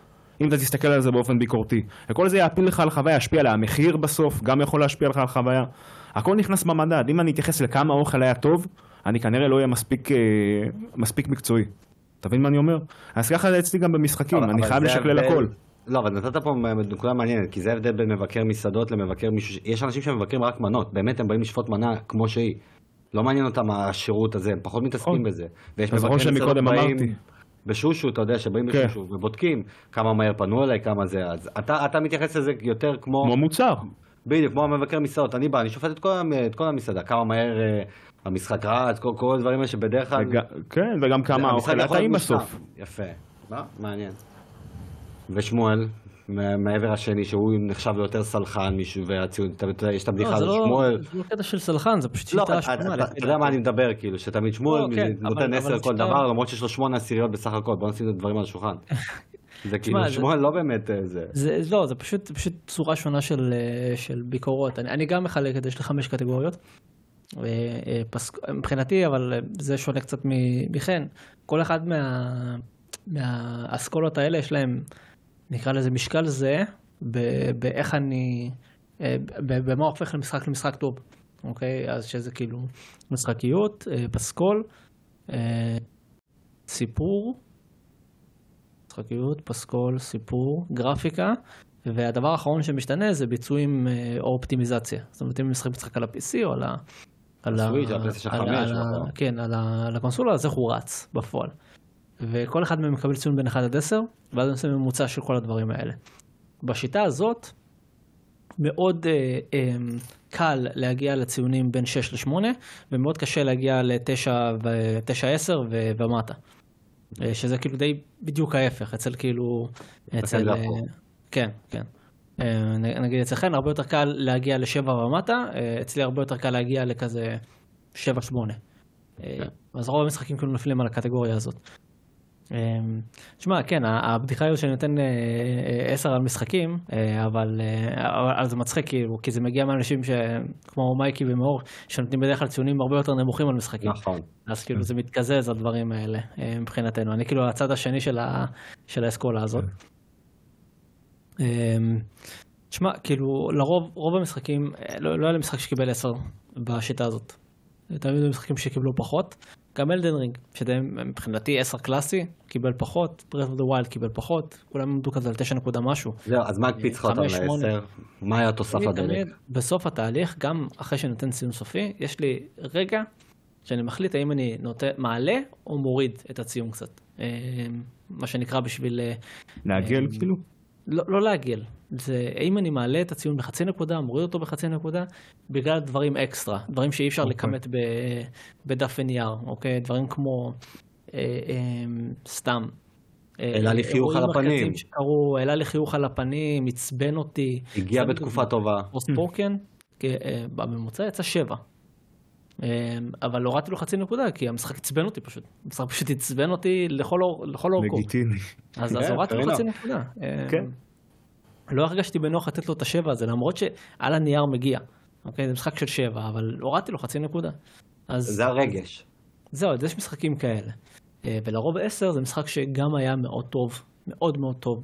אם אתה תסתכל על זה באופן ביקורתי. וכל זה יעפיל לך על חוויה, ישפיע עליה. המחיר בסוף גם יכול להשפיע לך על חוויה. הכל נכנס במדד. אם אני אתייחס לכמה אוכל היה טוב, אני כנראה לא יהיה מספיק מקצועי. תבין מה אני אומר? אז ככה זה אצלי גם במשחקים. אני חייב לשקלל הכל. לא, אבל נתת פה נקודה מעניינת, כי זה הבדל בין מבקר מסעדות למבקר מישהו. יש אנשים שמבקרים רק מנות. באמת הם באים לשפוט מנה כמו שהיא. לא מעניין אותם השירות הזה. הם פחות מתעסקים בזה. ויש מבקרים מסעדות באים בשושות, אתה יודע, שבאים בשושות ובודקים כמה מהר פנו אליי, כמה זה. אז אתה מתייחס לזה יותר כמו מוצר. בדיוק, כמו המבקר מסעדות. אני בא, אני שופט את כל המסעדה. כמה מהר המשחק רץ, כל דברים האלה שבדרך כלל... כן, וגם כמה האוכל הטעים בסוף. יפה. מעניין. ושמואל, מהעבר השני, שהוא נחשב ליותר סלחן, מישהו, יש את הבדיחה הזאת, שמואל... זה לא קטע של סלחן, זה פשוט שיטה שמואל. אתה יודע מה אני מדבר, כאילו, שתמיד שמואל נותן 10 כל דבר, למרות שיש לו 8 עשיריות בסך הכל, בואו נשים את הדברים על השולחן. זה כאילו, שמואל לא באמת זה... לא, זה פשוט צורה שונה של ביקורות. אני גם מחלק את זה, יש לי 5 קטגוריות, מבחינתי, אבל זה שונה קצת מכן. כל אחד מהאסכולות האלה יש להם נקרא לזה משקל זה, באיך אני, במה הופך למשחק טוב, אוקיי? אז שזה כאילו משחקיות, פסקול, סיפור, משחקיות, פסקול, סיפור, גרפיקה, והדבר האחרון שמשתנה זה ביצועים או אופטימיזציה. זאת אומרת, אם משחק על ה-PC או על ה... כן, על הקונסולה, אז איך הוא רץ בפועל. וכל אחד מהם מקבל ציון בין 1 עד 10, ואז אני עושה ממוצע של כל הדברים האלה. בשיטה הזאת, מאוד קל להגיע לציונים בין 6 ל-8, ומאוד קשה להגיע ל-9 ו-10 ומטה. שזה כאילו די בדיוק ההפך, אצל כאילו... אצל... כן, כן. נגיד אצלכן, הרבה יותר קל להגיע ל-7 ומטה, אצלי הרבה יותר קל להגיע לכזה 7-8. אז רוב המשחקים כאילו נפלים על הקטגוריה הזאת. תשמע, כן, הבדיחה היא שאני נותן 10 על משחקים, אבל זה מצחיק, כי זה מגיע מאנשים כמו מייקי ומאור, שנותנים בדרך כלל ציונים הרבה יותר נמוכים על משחקים. נכון. אז כאילו זה מתקזז, הדברים האלה, מבחינתנו. אני כאילו הצד השני של האסכולה הזאת. תשמע, כאילו, לרוב, רוב המשחקים, לא היה למשחק שקיבל 10 בשיטה הזאת. תמיד היו משחקים שקיבלו פחות. גם אלדן רינג, שזה מבחינתי 10 קלאסי, קיבל פחות, Breath of the Wild קיבל פחות, כולם עמדו כזה על 9 נקודה משהו. זהו, אז מה הקפיץ אותם ל-10? מה היה תוסף לדרך? בסוף התהליך, גם אחרי שנותן ציון סופי, יש לי רגע שאני מחליט האם אני מעלה או מוריד את הציון קצת. מה שנקרא בשביל... להגל כאילו? לא להגל. זה האם אני מעלה את הציון בחצי נקודה, מוריד אותו בחצי נקודה, בגלל דברים אקסטרה, דברים שאי אפשר לקמת בדף ונייר, אוקיי? דברים כמו סתם. אלא לחיוך על הפנים. אלא לחיוך על הפנים, מצבן אותי. הגיע בתקופה טובה. פוסט-פורקן, בממוצע יצא 7. אבל לא ראיתי לו חצי נקודה, כי המשחק הצבן אותי פשוט. המשחק פשוט הצבן אותי לכל אורכו. לגיטימי. אז לא ראיתי לו חצי נקודה. כן. לא הרגשתי בנוח לתת לו את 7 הזה, למרות שעל הנייר מגיע. אוקיי? זה משחק של 7, אבל הורדתי לו חצי נקודה. זה הרגש. זהו, אז יש משחקים כאלה. ולרוב 10 זה משחק שגם היה מאוד טוב, מאוד מאוד טוב,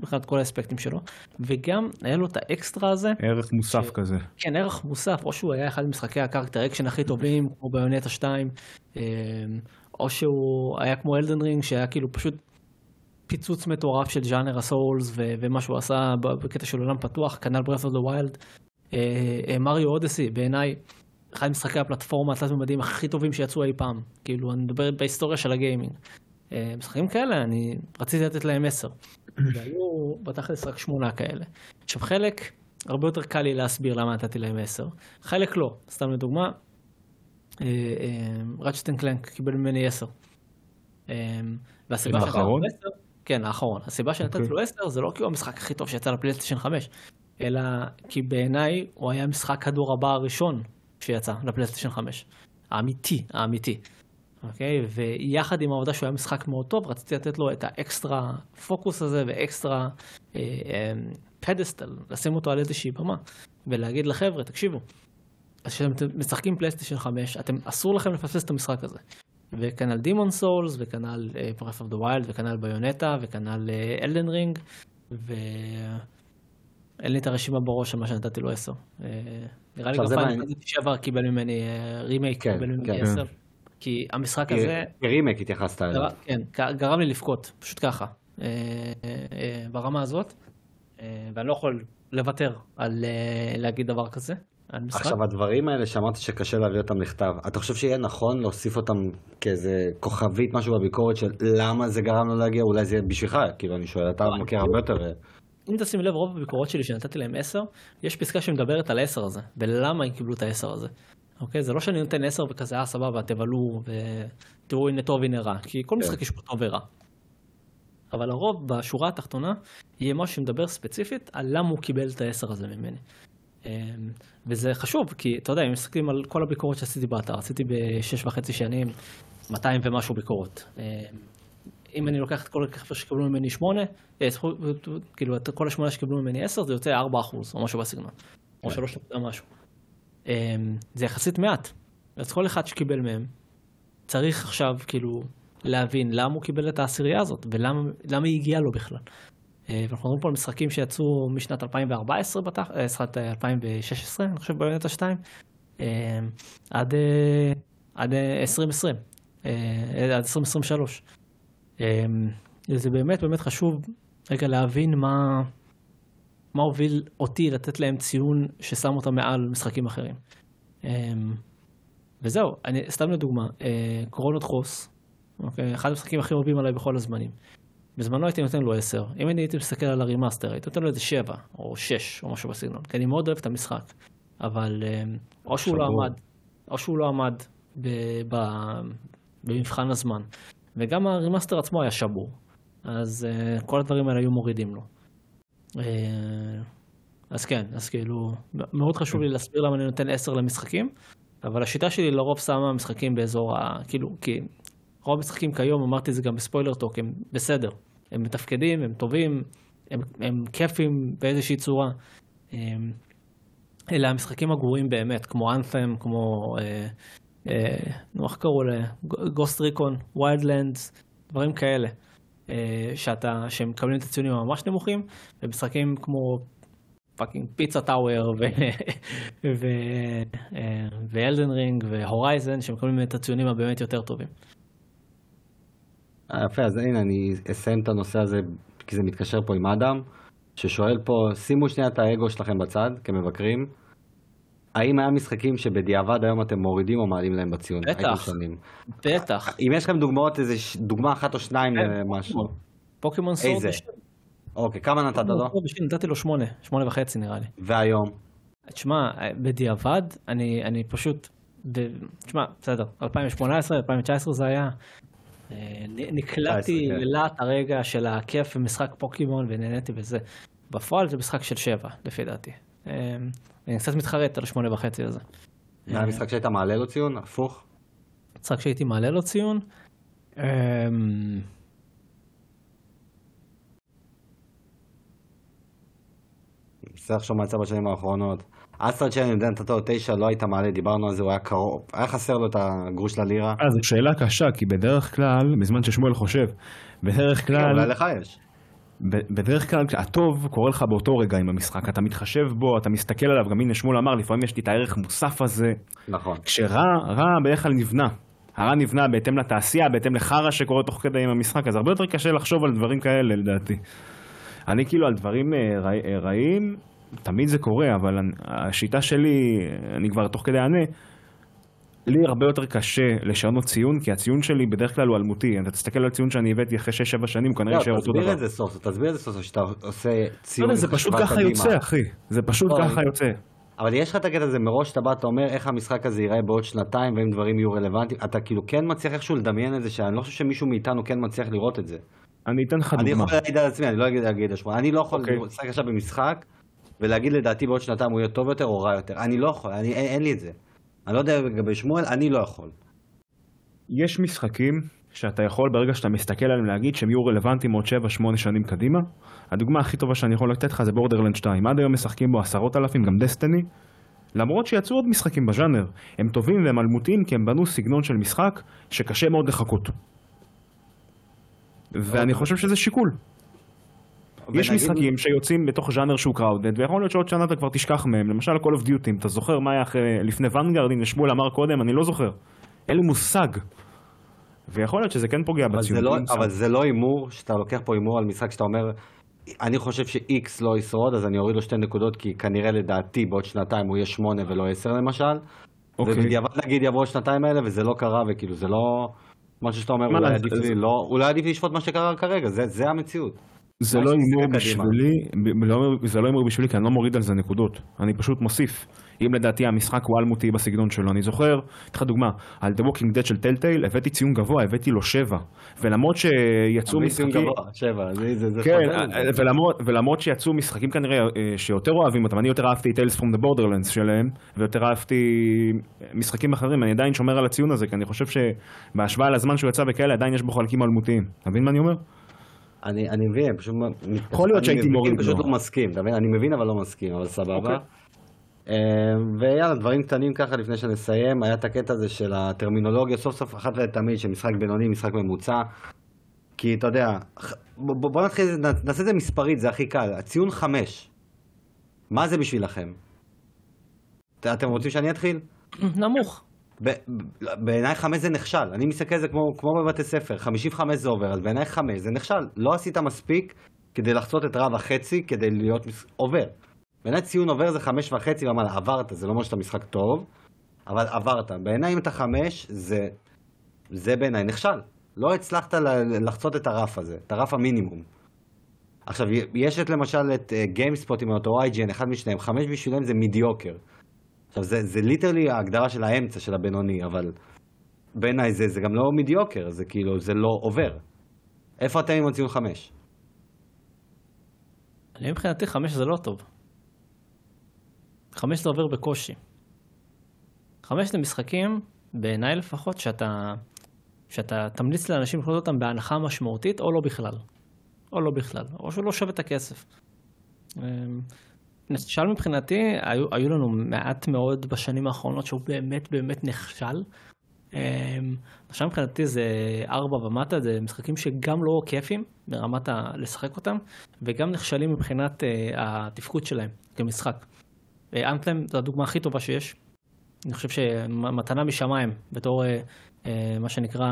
מבחינת כל האספקטים שלו, וגם היה לו את האקסטרה הזה. ערך מוסף כזה. כן, ערך מוסף, או שהוא היה אחד ממשחקי הקרקטר אקשן הכי טובים, כמו ביונטה 2, או שהוא היה כמו אלדן רינג, שהיה כאילו פשוט... פיצוץ מטורף של ז'אנר הסולס ומה שהוא עשה בקטע של עולם פתוח, כנ"ל Breath of the Wild. מריו אודסי, בעיניי, אחד משחקי הפלטפורמה התלת-ממדיים הכי טובים שיצאו אי פעם. כאילו, אני מדבר בהיסטוריה של הגיימינג. משחקים כאלה, אני רציתי לתת להם 10. והיו בתכלס רק 8 כאלה. עכשיו, חלק, הרבה יותר קל לי להסביר למה נתתי להם 10. חלק לא. סתם לדוגמה, Ratchet and Clank קיבל ממני 10. והסיבה שאתה לו 10... כן, האחרון. הסיבה שנתת לו 10 זה לא כי הוא המשחק הכי טוב שיצא לפלייסטיישן 5, אלא כי בעיניי הוא היה משחק הדור הבא הראשון שיצא לפלייסטיישן 5. האמיתי. אוקיי? ויחד עם העובדה שהוא היה משחק מאוד טוב, רציתי לתת לו את האקסטרה פוקוס הזה ואקסטרה פדסטל, לשים אותו על איזושהי במה, ולהגיד לחבר'ה, תקשיבו, אז כשאתם משחקים פלייסטיישן 5, אסור לכם לפספס את המשחק הזה. וכנל דימון סולס, וכנל Breath of the Wild, וכנל ביונטה, וכנל אלדן רינג, ואין לי את הרשימה בראש על מה שנתתי לו 10. נראה לי גם פעם, נתתי 7 קיבל ממני רימייק, קיבל ממני 10, כי המשחק הזה... רימייק התייחסת אליו. כן, גרם לי לפקוט, פשוט ככה, ברמה הזאת, ואני לא יכול לוותר על להגיד דבר כזה. עכשיו הדברים האלה שאמרת שקשה להביא אותם לכתב, אתה חושב שיהיה נכון להוסיף אותם כאיזה כוכבית משהו בביקורת של למה זה גרם לו להגיע? אולי זה בשבילך, כאילו אני שואל, אתה מכיר הרבה יותר. אם תשים לב, רוב הביקורות שלי שנתתי להם 10, יש פסקה שמדברת על 10 הזה, ולמה הם קיבלו את 10 הזה. אוקיי? זה לא שאני נותן 10 וכזה, סבבה, תבלו ותראו הנה טוב הנה רע, כי כל משחק יש פה טוב ורע. אבל הרוב בשורה התחתונה יהיה משהו שמדבר ספציפית על למה הוא קיבל את 10 הזה ממני. וזה חשוב, כי אתה יודע, אם מסתכלים על כל הביקורות שעשיתי באתר, עשיתי ב6.5 שנים 200 ומשהו ביקורות. אם אני לוקח את כל הכפר שקיבלו ממני 8, כאילו את כל ה8 שקיבלו ממני 10, זה יוצא 4% או משהו בסגנון, או 3 או משהו. זה יחסית מעט. אז כל אחד שקיבל מהם, צריך עכשיו כאילו להבין למה הוא קיבל את העשירייה הזאת, ולמה היא הגיעה לו בכלל. ואנחנו מדברים פה על משחקים שיצאו משנת 2014, שנת 2016, אני חושב ביונטה 2, עד 2020, עד 2023. זה באמת באמת חשוב רגע להבין מה הוביל אותי לתת להם ציון ששם אותם מעל משחקים אחרים. וזהו, סתם לדוגמה, קורונות חוס, אוקיי? אחד המשחקים הכי אוהבים עליי בכל הזמנים. בזמנו הייתי נותן לו 10. אם אני הייתי מסתכל על הרימאסטר, הייתי נותן לו איזה 7 או 6 או משהו בסגנון, כי אני מאוד אוהב את המשחק. אבל או שהוא לא עמד, במבחן הזמן. וגם הרימאסטר עצמו היה שבור. אז כל הדברים האלה היו מורידים לו. אז כן, אז כאילו, מאוד חשוב לי להסביר למה אני נותן 10 למשחקים, אבל השיטה שלי לרוב שמה משחקים באזור, כאילו, כי רוב משחקים כיום, אמרתי זה גם בספוילר טוק, הם בסדר, הם מתפקדים, הם טובים, הם כיפים באיזושהי צורה. אלה המשחקים הגרועים באמת, כמו Anthem, כמו, איך קראו לה, Ghost Recon, Wildlands, דברים כאלה, שהם מקבלים את הציונים ממש נמוכים, ומשחקים כמו פאקינג פיצה טאוור ואלדן רינג והורייזן שמקבלים את הציונים הבאמת יותר טובים. יפה, אז הנה אני אסיים את הנושא הזה כי זה מתקשר פה עם אדם ששואל פה, שימו שנייה את האגו שלכם בצד כמבקרים, האם היה משחקים שבדיעבד היום אתם מורידים או מעלים להם בציון? בטח, בטח. אם יש לכם דוגמאות, איזה דוגמה אחת או שניים למשהו. פוקימון סורד. איזה? אוקיי, כמה נתת לו? נתתי לו 8.5 נראה לי. והיום? תשמע, בדיעבד, אני פשוט, תשמע, בסדר, 2018, 2019 זה היה, נקלעתי ללעת הרגע של הכיף במשחק פוקימון ונהניתי בזה. בפועל זה משחק של 7, לפי דעתי. אני קצת מתחרט על 8.5 הזה. זה היה משחק שהיית מעלה לו ציון? הפוך? משחק שהייתי מעלה לו ציון? צריך שום מצא בשנים האחרונות. אסטרד שאני יודע, נתת לו 9, לא היית מעלה, דיברנו על זה, הוא היה קרוב, היה חסר לו את הגרוש ללירה. זו שאלה קשה, כי בדרך כלל, בזמן ששמואל חושב, בדרך כלל... אולי לך יש. בדרך כלל, הטוב קורא לך באותו רגע עם המשחק, אתה מתחשב בו, אתה מסתכל עליו, גם הנה שמואל אמר, לפעמים יש לי את הערך מוסף הזה. נכון. כשרע בערך כלל נבנה. הרע נבנה בהתאם לתעשייה, בהתאם לחרה שקורה תוך כדי עם המשחק, אז הרבה יותר קשה לחשוב על דברים כאלה, לדעתי. אני כאילו על דברים רעים, תמיד זה קורה, אבל השיטה שלי, אני כבר תוך כדי ענה, לי הרבה יותר קשה לשנות ציון, כי הציון שלי בדרך כלל הוא אלמותי. אתה תסתכל על ציון שאני הבאתי אחרי 6-7 שנים, הוא כנראה ישאר אותו דבר. תסביר איזה סוף, שאתה עושה ציון. זה פשוט ככה יוצא, אחי. זה פשוט ככה יוצא. אבל יש לך את הקטע הזה מראש, אתה בא, אתה אומר איך המשחק הזה ייראה בעוד שנתיים, ואם דברים יהיו רלוונטיים, אתה כאילו כן מצליח איכשהו לדמיין את זה, שאני לא חושב שמישהו מאיתנו כן מצליח לראות את זה. אני אתן לך דוגמה. אני יכול להגיד על עצמי, אני לא אגיד השמונה. אני לא יכול לשחק עכשיו במשחק, ולהגיד לדעתי בעוד שנתיים הוא יהיה טוב יותר או רע יותר. אני לא יכול, אין לי את זה. אני לא יודע לגבי שמואל, אני לא יכול. יש משחקים שאתה יכול ברגע שאתה מסתכל עליהם להגיד שהם יהיו רלוונטיים עוד 7-8 שנים קדימה. הדוגמה הכי טובה שאני יכול לתת לך זה בורדרלנד 2. עד היום משחקים בו 10,000, גם דסטיני. למרות שיצאו עוד משחקים בז'אנר, הם טובים והם אלמותיים כי הם בנו סגנון של משחק שקשה מאוד לחכות. ואני חושב שזה שיקול. יש משחקים שיוצאים בתוך ז'אנר שהוא קראודד, ויכול להיות שעוד שנה אתה כבר תשכח מהם. למשל, Call of Duty, אתה זוכר מה היה לפני ונגארד, הנה שמואל אמר קודם, אני לא זוכר. אין לי מושג. ויכול להיות שזה כן פוגע בציון. אבל זה לא אימור, שאתה לוקח פה אימור על משחק שאתה אומר, אני חושב ש-X לא ישרוד, אז אני אוריד לו 2 נקודות, כי כנראה לדעתי בעוד שנתיים הוא יהיה 8 ולא 10 למשל. ובדיעבד נגיד יבוא השנתיים האלה, וזה לא קרה, וכאילו זה לא... מה שאתה אומר, אולי עדיף לשפוט מה שקרה כרגע, זה המציאות. זה לא אימור בשבילי, כי אני לא מוריד על זה נקודות, אני פשוט מוסיף. אם לדעתי המשחק הוא אלמותי בסגנון שלו, אני זוכר, אתך דוגמה, על The Walking Dead של טלטייל, הבאתי ציון גבוה, הבאתי לו 7, ולמרות שיצאו משחקים... ולמרות שיצאו משחקים כנראה שיותר אוהבים אותם, אני יותר אהבתי Tales from the Borderlands שלהם, ויותר אהבתי משחקים אחרים, אני עדיין שומר על הציון הזה, כי אני חושב שבהשוואה לזמן שהוא יצא בכלל, עדיין יש בו חלקים אלמותיים. מבין מה אני אומר? אני מבין, פשוט... יכול להיות שהייתי מורים. פשוט לא מסכים, אני מבין אבל לא מסכים, אבל סבבה. ויאללה, דברים קטנים ככה לפני שנסיים, היה את הקטע הזה של הטרמינולוגיה, סוף סוף אחת ולתמיד, שמשחק בינוני, משחק ממוצע, כי אתה יודע, בוא נתחיל, נעשה את זה מספרית, זה הכי קל, הציון 5, מה זה בשבילכם? אתם רוצים שאני אתחיל? נמוך. בעיניי 5 זה נכשל, אני מסתכל על זה כמו בבתי ספר, 55 זה עובר, אז בעיניי 5 זה נכשל, לא עשית מספיק כדי לחצות את רב החצי כדי להיות עובר. בעיניי ציון עובר זה 5.5 ומעלה, עברת, זה לא אומר שאתה משחק טוב, אבל עברת. בעיניי אם אתה 5, זה בעיניי נכשל. לא הצלחת לחצות את הרף הזה, את הרף המינימום. עכשיו, יש את למשל את GameSpot עם אותו IGN, אחד משניהם, 5 בשבילם זה מידיוקר. עכשיו, זה ליטרלי ההגדרה של האמצע של הבינוני, אבל בעיניי זה גם לא מידיוקר, זה כאילו, זה לא עובר. איפה אתם עם הציון 5? אני מבחינתי 5 זה לא טוב. 5 זה עובר בקושי. 5 למשחקים, בעיניי לפחות, שאתה תמליץ לאנשים לקנות אותם בהנחה משמעותית, או לא בכלל. או לא בכלל, או שלא שווה את הכסף. נכשל מבחינתי, היו לנו מעט מאוד בשנים האחרונות שהוא באמת באמת נכשל. עכשיו מבחינתי זה 4 ומטה, זה משחקים שגם לא כיפים ברמת לשחק אותם, וגם נכשלים מבחינת התפקוד שלהם כמשחק. Anthem זו הדוגמה הכי טובה שיש. אני חושב שמתנה משמיים בתור מה שנקרא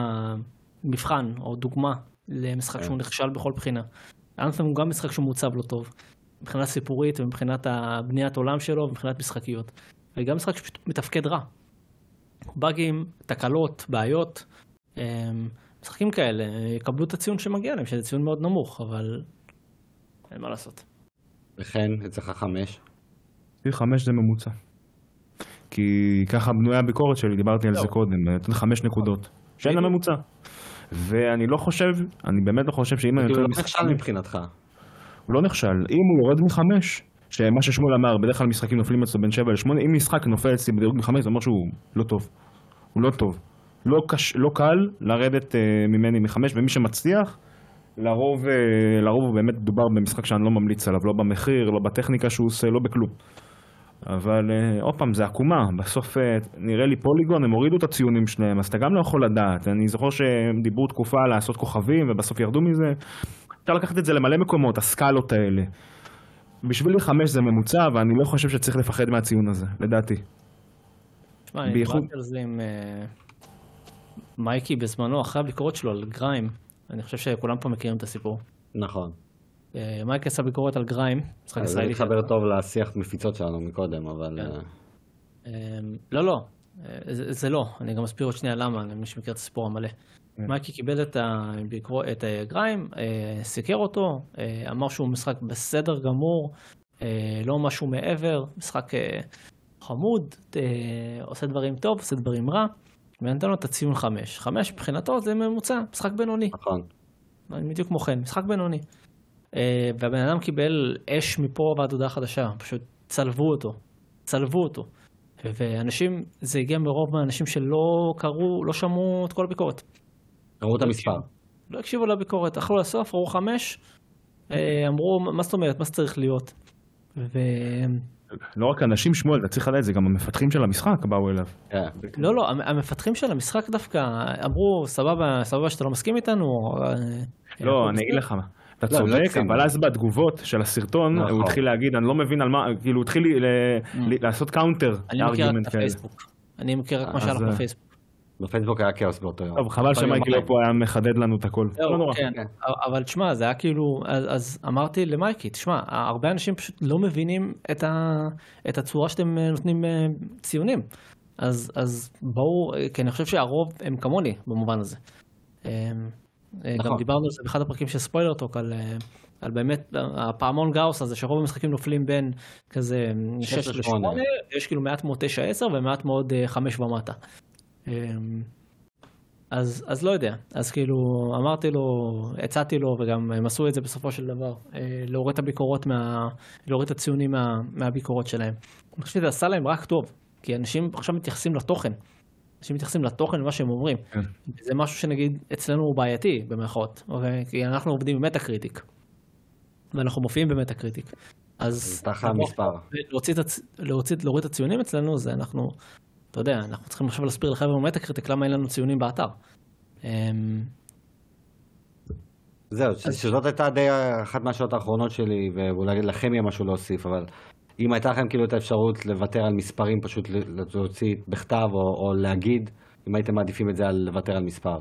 מבחן או דוגמה למשחק שהוא נכשל בכל בחינה. Anthem הוא גם משחק שהוא מוצב לא טוב, מבחינה סיפורית ומבחינת בניית עולם שלו ומבחינת משחקיות. וגם משחק שמתפקד רע. באגים, תקלות, בעיות, משחקים כאלה, יקבלו את הציון שמגיע להם, שזה ציון מאוד נמוך, אבל אין מה לעשות. לכן, אצלך 5. 5 זה ממוצע. כי ככה בנויה הביקורת שלי, דיברתי על זה קודם, נתן 5 נקודות, שאין לה ממוצע. ואני לא חושב, אני באמת לא חושב שאם אני... הוא לא נכשל מבחינתך. הוא לא נכשל, אם הוא יורד מ-5, שמה ששמואל אמר, בדרך כלל משחקים נופלים אצלו בין 7 ל-8, אם משחק נופל אצלי בדירוג מ-5, זה אומר שהוא לא טוב. הוא לא טוב. לא קל לרדת ממני מ-5, ומי שמצליח, לרוב הוא באמת דובר במשחק שאני לא ממליץ עליו, לא במחיר, לא בטכניקה שהוא עושה, לא בכלום. אבל עוד פעם, זה עקומה. בסוף נראה לי פוליגון, הם הורידו את הציונים שלהם, אז אתה גם לא יכול לדעת. אני זוכר שהם דיברו תקופה על לעשות כוכבים, ובסוף ירדו מזה. אפשר לקחת את זה למלא מקומות, הסקלות האלה. בשבילי 5 זה ממוצע, ואני לא חושב שצריך לפחד מהציון הזה, לדעתי. תשמע, אני דיברתי על זה עם מייקי בזמנו, אחרי הביקורות שלו על גריים. אני חושב שכולם פה מכירים את הסיפור. נכון. מייקי עשה ביקורת על גריים, משחק ישראלי. זה מתחבר טוב לשיח מפיצות שלנו מקודם, אבל... לא. זה לא. אני גם מסביר עוד שנייה למה, למי שמכיר את הסיפור המלא. מייקי קיבל את הגריים, סיקר אותו, אמר שהוא משחק בסדר גמור, לא משהו מעבר, משחק חמוד, עושה דברים טוב, עושה דברים רע, ונתן לו את הציון 5. 5 מבחינתו זה ממוצע, משחק בינוני. נכון. בדיוק כמו כן, משחק בינוני. והבן אדם קיבל אש מפה ועד הודעה חדשה, פשוט צלבו אותו. ואנשים, זה הגיע מרוב מהאנשים שלא קראו, לא שמעו את כל הביקורת. קראו את המספר. לא הקשיבו לביקורת, אכלו לסוף, ראו 5, אמרו, מה זאת אומרת, מה שצריך להיות? לא רק אנשים שמואל, אתה צריך לדעת, זה גם המפתחים של המשחק באו אליו. לא, המפתחים של המשחק דווקא אמרו, סבבה שאתה לא מסכים איתנו. לא, אני אגיד לך מה. אתה צודק, אבל אז בתגובות של הסרטון, הוא התחיל להגיד, אני לא מבין על מה, כאילו, הוא התחיל לעשות קאונטר. אני מכיר רק את הפייסבוק. אני מכיר רק מה שהלך בפייסבוק. בפייסבוק היה כאוס באותו יום. טוב, חבל שמייקי לא פה היה מחדד לנו את הכל. כן, אבל תשמע, זה היה כאילו, אז אמרתי למייקי, תשמע, הרבה אנשים פשוט לא מבינים את הצורה שאתם נותנים ציונים. אז בואו, כי אני חושב שהרוב הם כמוני במובן הזה. גם דיברנו על זה באחד הפרקים של ספוילר טוק, על באמת הפעמון גאוס הזה, שרוב המשחקים נופלים בין כזה 6 ל-8, יש כאילו מעט מאוד 9-10 ומעט מאוד 5 ומטה. אז לא יודע, אז כאילו אמרתי לו, הצעתי לו, וגם הם עשו את זה בסופו של דבר, להוריד את הביקורות, להוריד את הציונים מהביקורות שלהם. אני חושב שזה עשה להם רק טוב, כי אנשים עכשיו מתייחסים לתוכן. אנשים מתייחסים לתוכן ומה שהם אומרים. זה משהו שנגיד אצלנו הוא בעייתי במערכות, כי אנחנו עובדים במטה-קריטיק, ואנחנו מופיעים במטה-קריטיק. אז להוריד את הציונים אצלנו, זה אנחנו, אתה יודע, אנחנו צריכים עכשיו להסביר לחבר במטה-קריטיק למה אין לנו ציונים באתר. זהו, שזאת הייתה די אחת מהשעות האחרונות שלי, ואולי לכם יהיה משהו להוסיף, אבל... אם הייתה לכם כאילו את האפשרות לוותר על מספרים, פשוט להוציא בכתב או להגיד, אם הייתם מעדיפים את זה על לוותר על מספר.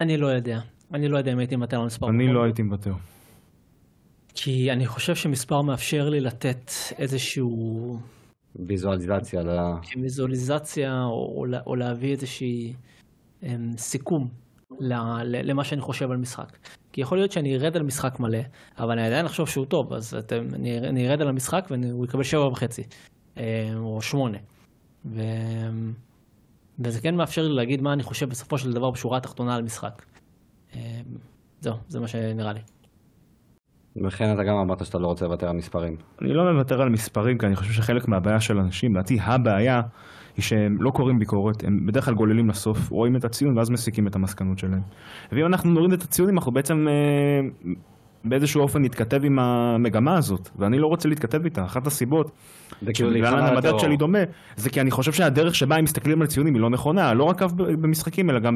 אני לא יודע אם הייתי מוותר על מספר. אני לא הייתי מוותר. כי אני חושב שמספר מאפשר לי לתת איזשהו... ויזואליזציה. ויזואליזציה או להביא איזושהי סיכום למה שאני חושב על משחק. כי יכול להיות שאני ארד על משחק מלא, אבל אני עדיין חושב שהוא טוב, אז אני ארד על המשחק והוא יקבל 7.5 או 8. וזה כן מאפשר לי להגיד מה אני חושב בסופו של דבר בשורה התחתונה על משחק. זהו, זה מה שנראה לי. וכן אתה גם אמרת שאתה לא רוצה לוותר על מספרים. אני לא מוותר על מספרים, כי אני חושב שחלק מהבעיה של אנשים, לדעתי הבעיה היא שהם לא קוראים ביקורת, הם בדרך כלל גוללים לסוף, רואים את הציון ואז מסיקים את המסקנות שלהם. ואם אנחנו נוריד את הציונים, אנחנו בעצם באיזשהו אופן נתכתב עם המגמה הזאת, ואני לא רוצה להתכתב איתה. אחת הסיבות, שבגלל המדד שלי דומה, זה כי אני חושב שהדרך שבה הם מסתכלים על ציונים היא לא נכונה, לא רק במשחקים, אלא גם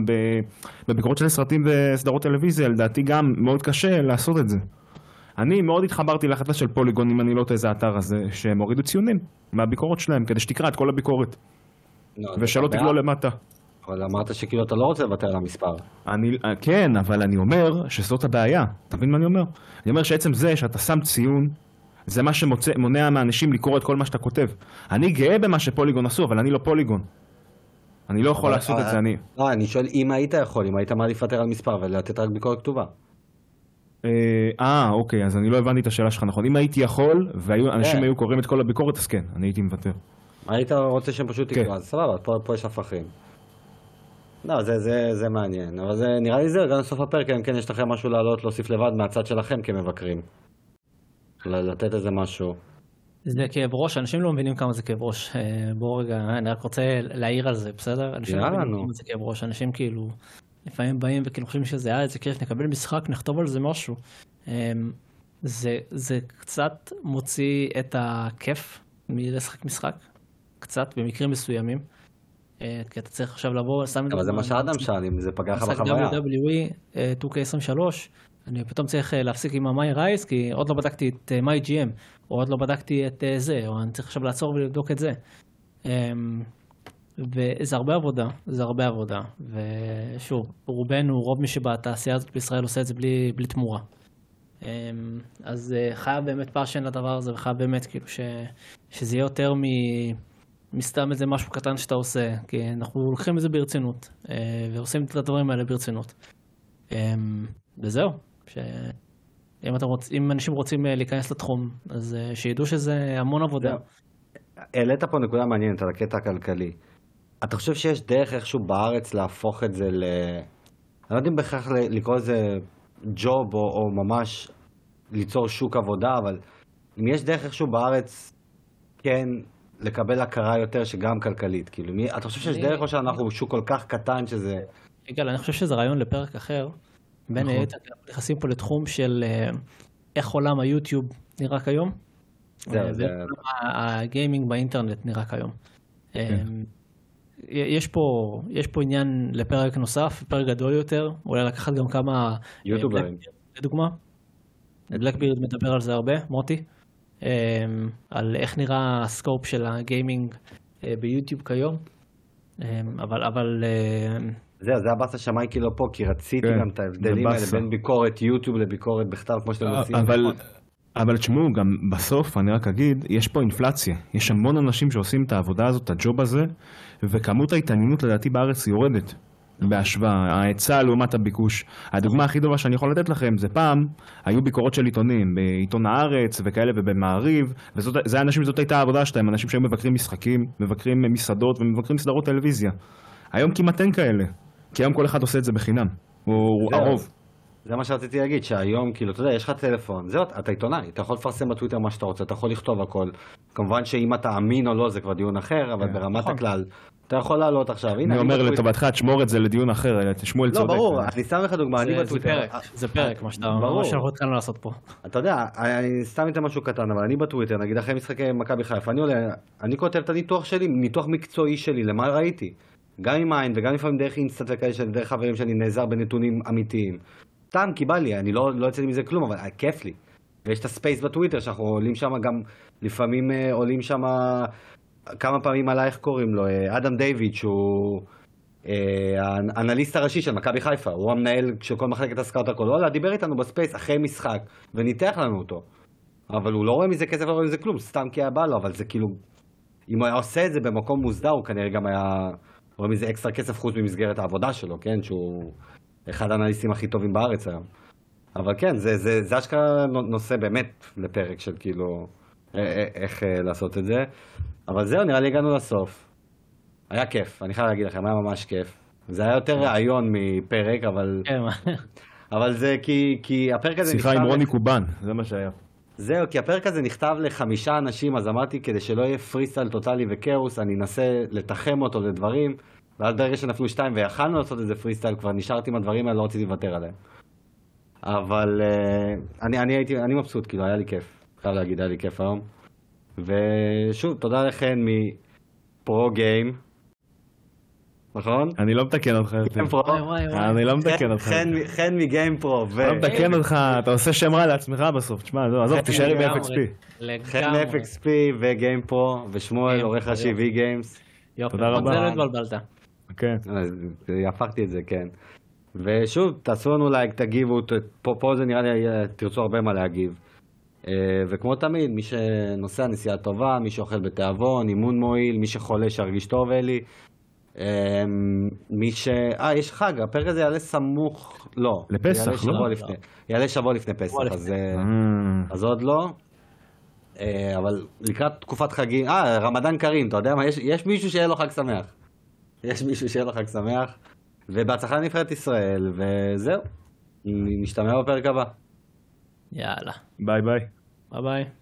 בביקורות של סרטים וסדרות טלוויזיה, לדעתי גם מאוד קשה לעשות את זה. אני מאוד התחברתי לחטא של פוליגון, אם אני לא תאיזה אתר הזה, שהם הורידו ציונים מהביקורות שלהם, כדי שתקרא את כל הביקורת. ושלא תגלו למטה. אבל אמרת שכאילו אתה לא רוצה לוותר על המספר. כן, אבל אני אומר שזאת הבעיה. תבין מה אני אומר? אני אומר שעצם זה שאתה שם ציון, זה מה שמונע מהאנשים לקרוא את כל מה שאתה כותב. אני גאה במה שפוליגון עשו, אבל אני לא פוליגון. אני לא יכול לעשות את זה, אני. לא, אני שואל אם היית יכול, אם היית מה לפטר על מספר ולתת רק ביקורת כתובה. אוקיי, אז אני לא הבנתי את השאלה שלך, נכון. אם הייתי יכול, ואנשים היו קוראים את כל הביקורת, אז כן, אני הייתי מוותר. היית רוצה שהם פשוט יקראו, אז סבבה, פה יש הפכים. לא, זה מעניין, אבל זה נראה לי זה, גם לסוף הפרק, אם כן יש לכם משהו לעלות, להוסיף לבד מהצד שלכם כמבקרים. לתת איזה משהו. זה כאב ראש, אנשים לא מבינים כמה זה כאב ראש. בואו רגע, אני רק רוצה להעיר על זה, בסדר? אנשים לא מבינים כמה זה כאב ראש, אנשים כאילו... לפעמים באים וכאילו חושבים שזה היה איזה כיף, נקבל משחק, נכתוב על זה משהו. זה קצת מוציא את הכיף מלשחק משחק, קצת במקרים מסוימים. כי אתה צריך עכשיו לבוא, אבל זה מה שאדם שאל, אם זה פגע לך בחוויה. WWE 2K23, אני פתאום צריך להפסיק עם ה-My Rise, כי עוד לא בדקתי את MyGM, או עוד לא בדקתי את זה, או אני צריך עכשיו לעצור ולבדוק את זה. וזה הרבה עבודה, זה הרבה עבודה. ושוב, רובנו, רוב מי שבתעשייה הזאת בישראל עושה את זה בלי תמורה. אז חייב באמת פאשן לדבר הזה, וחייב באמת כאילו שזה יהיה יותר מסתם איזה משהו קטן שאתה עושה, כי אנחנו לוקחים את זה ברצינות, ועושים את הדברים האלה ברצינות. וזהו, אם אנשים רוצים להיכנס לתחום, אז שידעו שזה המון עבודה. העלית פה נקודה מעניינת על הקטע הכלכלי. אתה חושב שיש דרך איכשהו בארץ להפוך את זה ל... אני לא יודעים בכך לקרוא איזה ג'וב או ממש ליצור שוק עבודה, אבל אם יש דרך איכשהו בארץ כן לקבל הכרה יותר שגם כלכלית, כאילו, אתה חושב שיש דרך או שאנחנו שוק כל כך קטן שזה... רגע, אני חושב שזה רעיון לפרק אחר. בין היתר, אנחנו נכנסים פה לתחום של איך עולם היוטיוב נראה כיום. זה... הגיימינג באינטרנט נראה כיום. יש פה עניין לפרק נוסף, פרק גדול יותר, אולי לקחת גם כמה... יוטיוברים. לדוגמה, בלקבירד מדבר על זה הרבה, מוטי, על איך נראה הסקופ של הגיימינג ביוטיוב כיום, אבל... זה הבאסה שמעיקי לא פה, כי רציתי גם את ההבדלים האלה בין ביקורת יוטיוב לביקורת בכתב, כמו שאתם עושים. אבל תשמעו, גם בסוף, אני רק אגיד, יש פה אינפלציה. יש המון אנשים שעושים את העבודה הזאת, את הג'וב הזה, וכמות ההתעניינות לדעתי בארץ יורדת בהשוואה. ההיצע לעומת הביקוש. הדוגמה הכי טובה שאני יכול לתת לכם זה פעם, היו ביקורות של עיתונים, בעיתון הארץ וכאלה ובמעריב, וזה האנשים, זאת הייתה העבודה שלהם, אנשים שהיו מבקרים משחקים, מבקרים מסעדות ומבקרים סדרות טלוויזיה. היום כמעט אין כאלה, כי היום כל אחד עושה את זה בחינם, הוא הרוב. זה מה שרציתי להגיד, שהיום, כאילו, אתה יודע, יש לך טלפון, זהו, אתה עיתונאי, אתה יכול לפרסם בטוויטר מה שאתה רוצה, אתה יכול לכתוב הכל. כמובן שאם אתה אמין או לא, זה כבר דיון אחר, אבל ברמת הכלל, אתה יכול לעלות עכשיו. אני אומר לטובתך, תשמור את זה לדיון אחר, תשמעו אל צודק. לא, ברור, אני שם לך דוגמה, אני בטוויטר. זה פרק, מה שאתה אומר, שאנחנו התחלנו לעשות פה. אתה יודע, אני סתם איתם משהו קטן, אבל אני בטוויטר, נגיד אחרי משחקי מכבי חיפה, אני כותב את הניתוח שלי, ניתוח מקצועי שלי, למה ראיתי. גם עם עין, וגם לפעמים דרך אינסטנט וכאלה, דרך חברים שאני נעזר בנתונים אמיתיים. טעם קיבל לי, אני לא יוצא לי מזה כלום, אבל כיף לי. ויש את הספייס בטוויטר, שאנחנו עולים שם גם, לפעמים עולים שם כמה פעמים עליי, איך קוראים לו, אדם דיוויד, שהוא האנליסט הראשי של מכבי חיפה, הוא המנהל של כל מחלקת הסקאוט הכל, לא, דיבר איתנו בספייס אחרי משחק, וניתח לנו אותו. אבל הוא לא רואה מזה כסף, לא רואה מזה כלום, סתם כי היה בא לו, אבל זה כאילו, אם הוא היה עושה את זה במקום מוסדר, הוא כנראה גם היה רואה מזה אקסטרה כסף חוץ במסגרת העבודה שלו, כן? שהוא אחד האנליסטים הכי טובים בארץ היום. אבל כן, זה אשכרה נושא באמת לפרק של כאילו איך לעשות את זה. אבל זהו, נראה לי הגענו לסוף. היה כיף, אני חייב להגיד לכם, היה ממש כיף. זה היה יותר רעיון מפרק, אבל... אבל זה כי הפרק הזה נכתב... שיחה עם רוני קובן, זה מה שהיה. זהו, כי הפרק הזה נכתב ל5 אנשים, אז אמרתי, כדי שלא יהיה פריסטייל טוטלי וקאוס, אני אנסה לתחם אותו לדברים, ועד ברגע שנפלו 2 ויכלנו לעשות איזה פריסטייל, כבר נשארתי עם הדברים האלה, לא רציתי לוותר עליהם. אבל אני מבסוט, כאילו, היה לי כיף. חייב להגיד, היה לי כיף היום. ושוב, תודה לכן מפרו-גיים. נכון? אני לא מתקן אותך. אני לא מתקן אותך. חן מגיים פרו. לא מתקן אותך, אתה עושה שם רע לעצמך בסוף. תשמע, עזוב, תישארי ב-FXP. חן ב-FXP וגיים פרו, ושמואל, עורך ראשי V Games. יופי, זה לא התבלבלת. כן. הפכתי את זה, כן. ושוב, תעשו לנו לייק, תגיבו, פה זה נראה לי, תרצו הרבה מה להגיב. וכמו תמיד, מי שנוסע נסיעה טובה, מי שאוכל בתיאבון, אימון מועיל, מי שחולה שירגיש טוב אלי. מי ש... יש חג, הפרק הזה יעלה סמוך, לא, לפסח, לא? יעלה שבוע לפני פסח, אז עוד לא, אבל לקראת תקופת חגים, רמדאן קרים, אתה יודע מה, יש מישהו שיהיה לו חג שמח, ובהצלחה לנבחרת ישראל, וזהו, נשתמע בפרק הבא. יאללה. ביי ביי.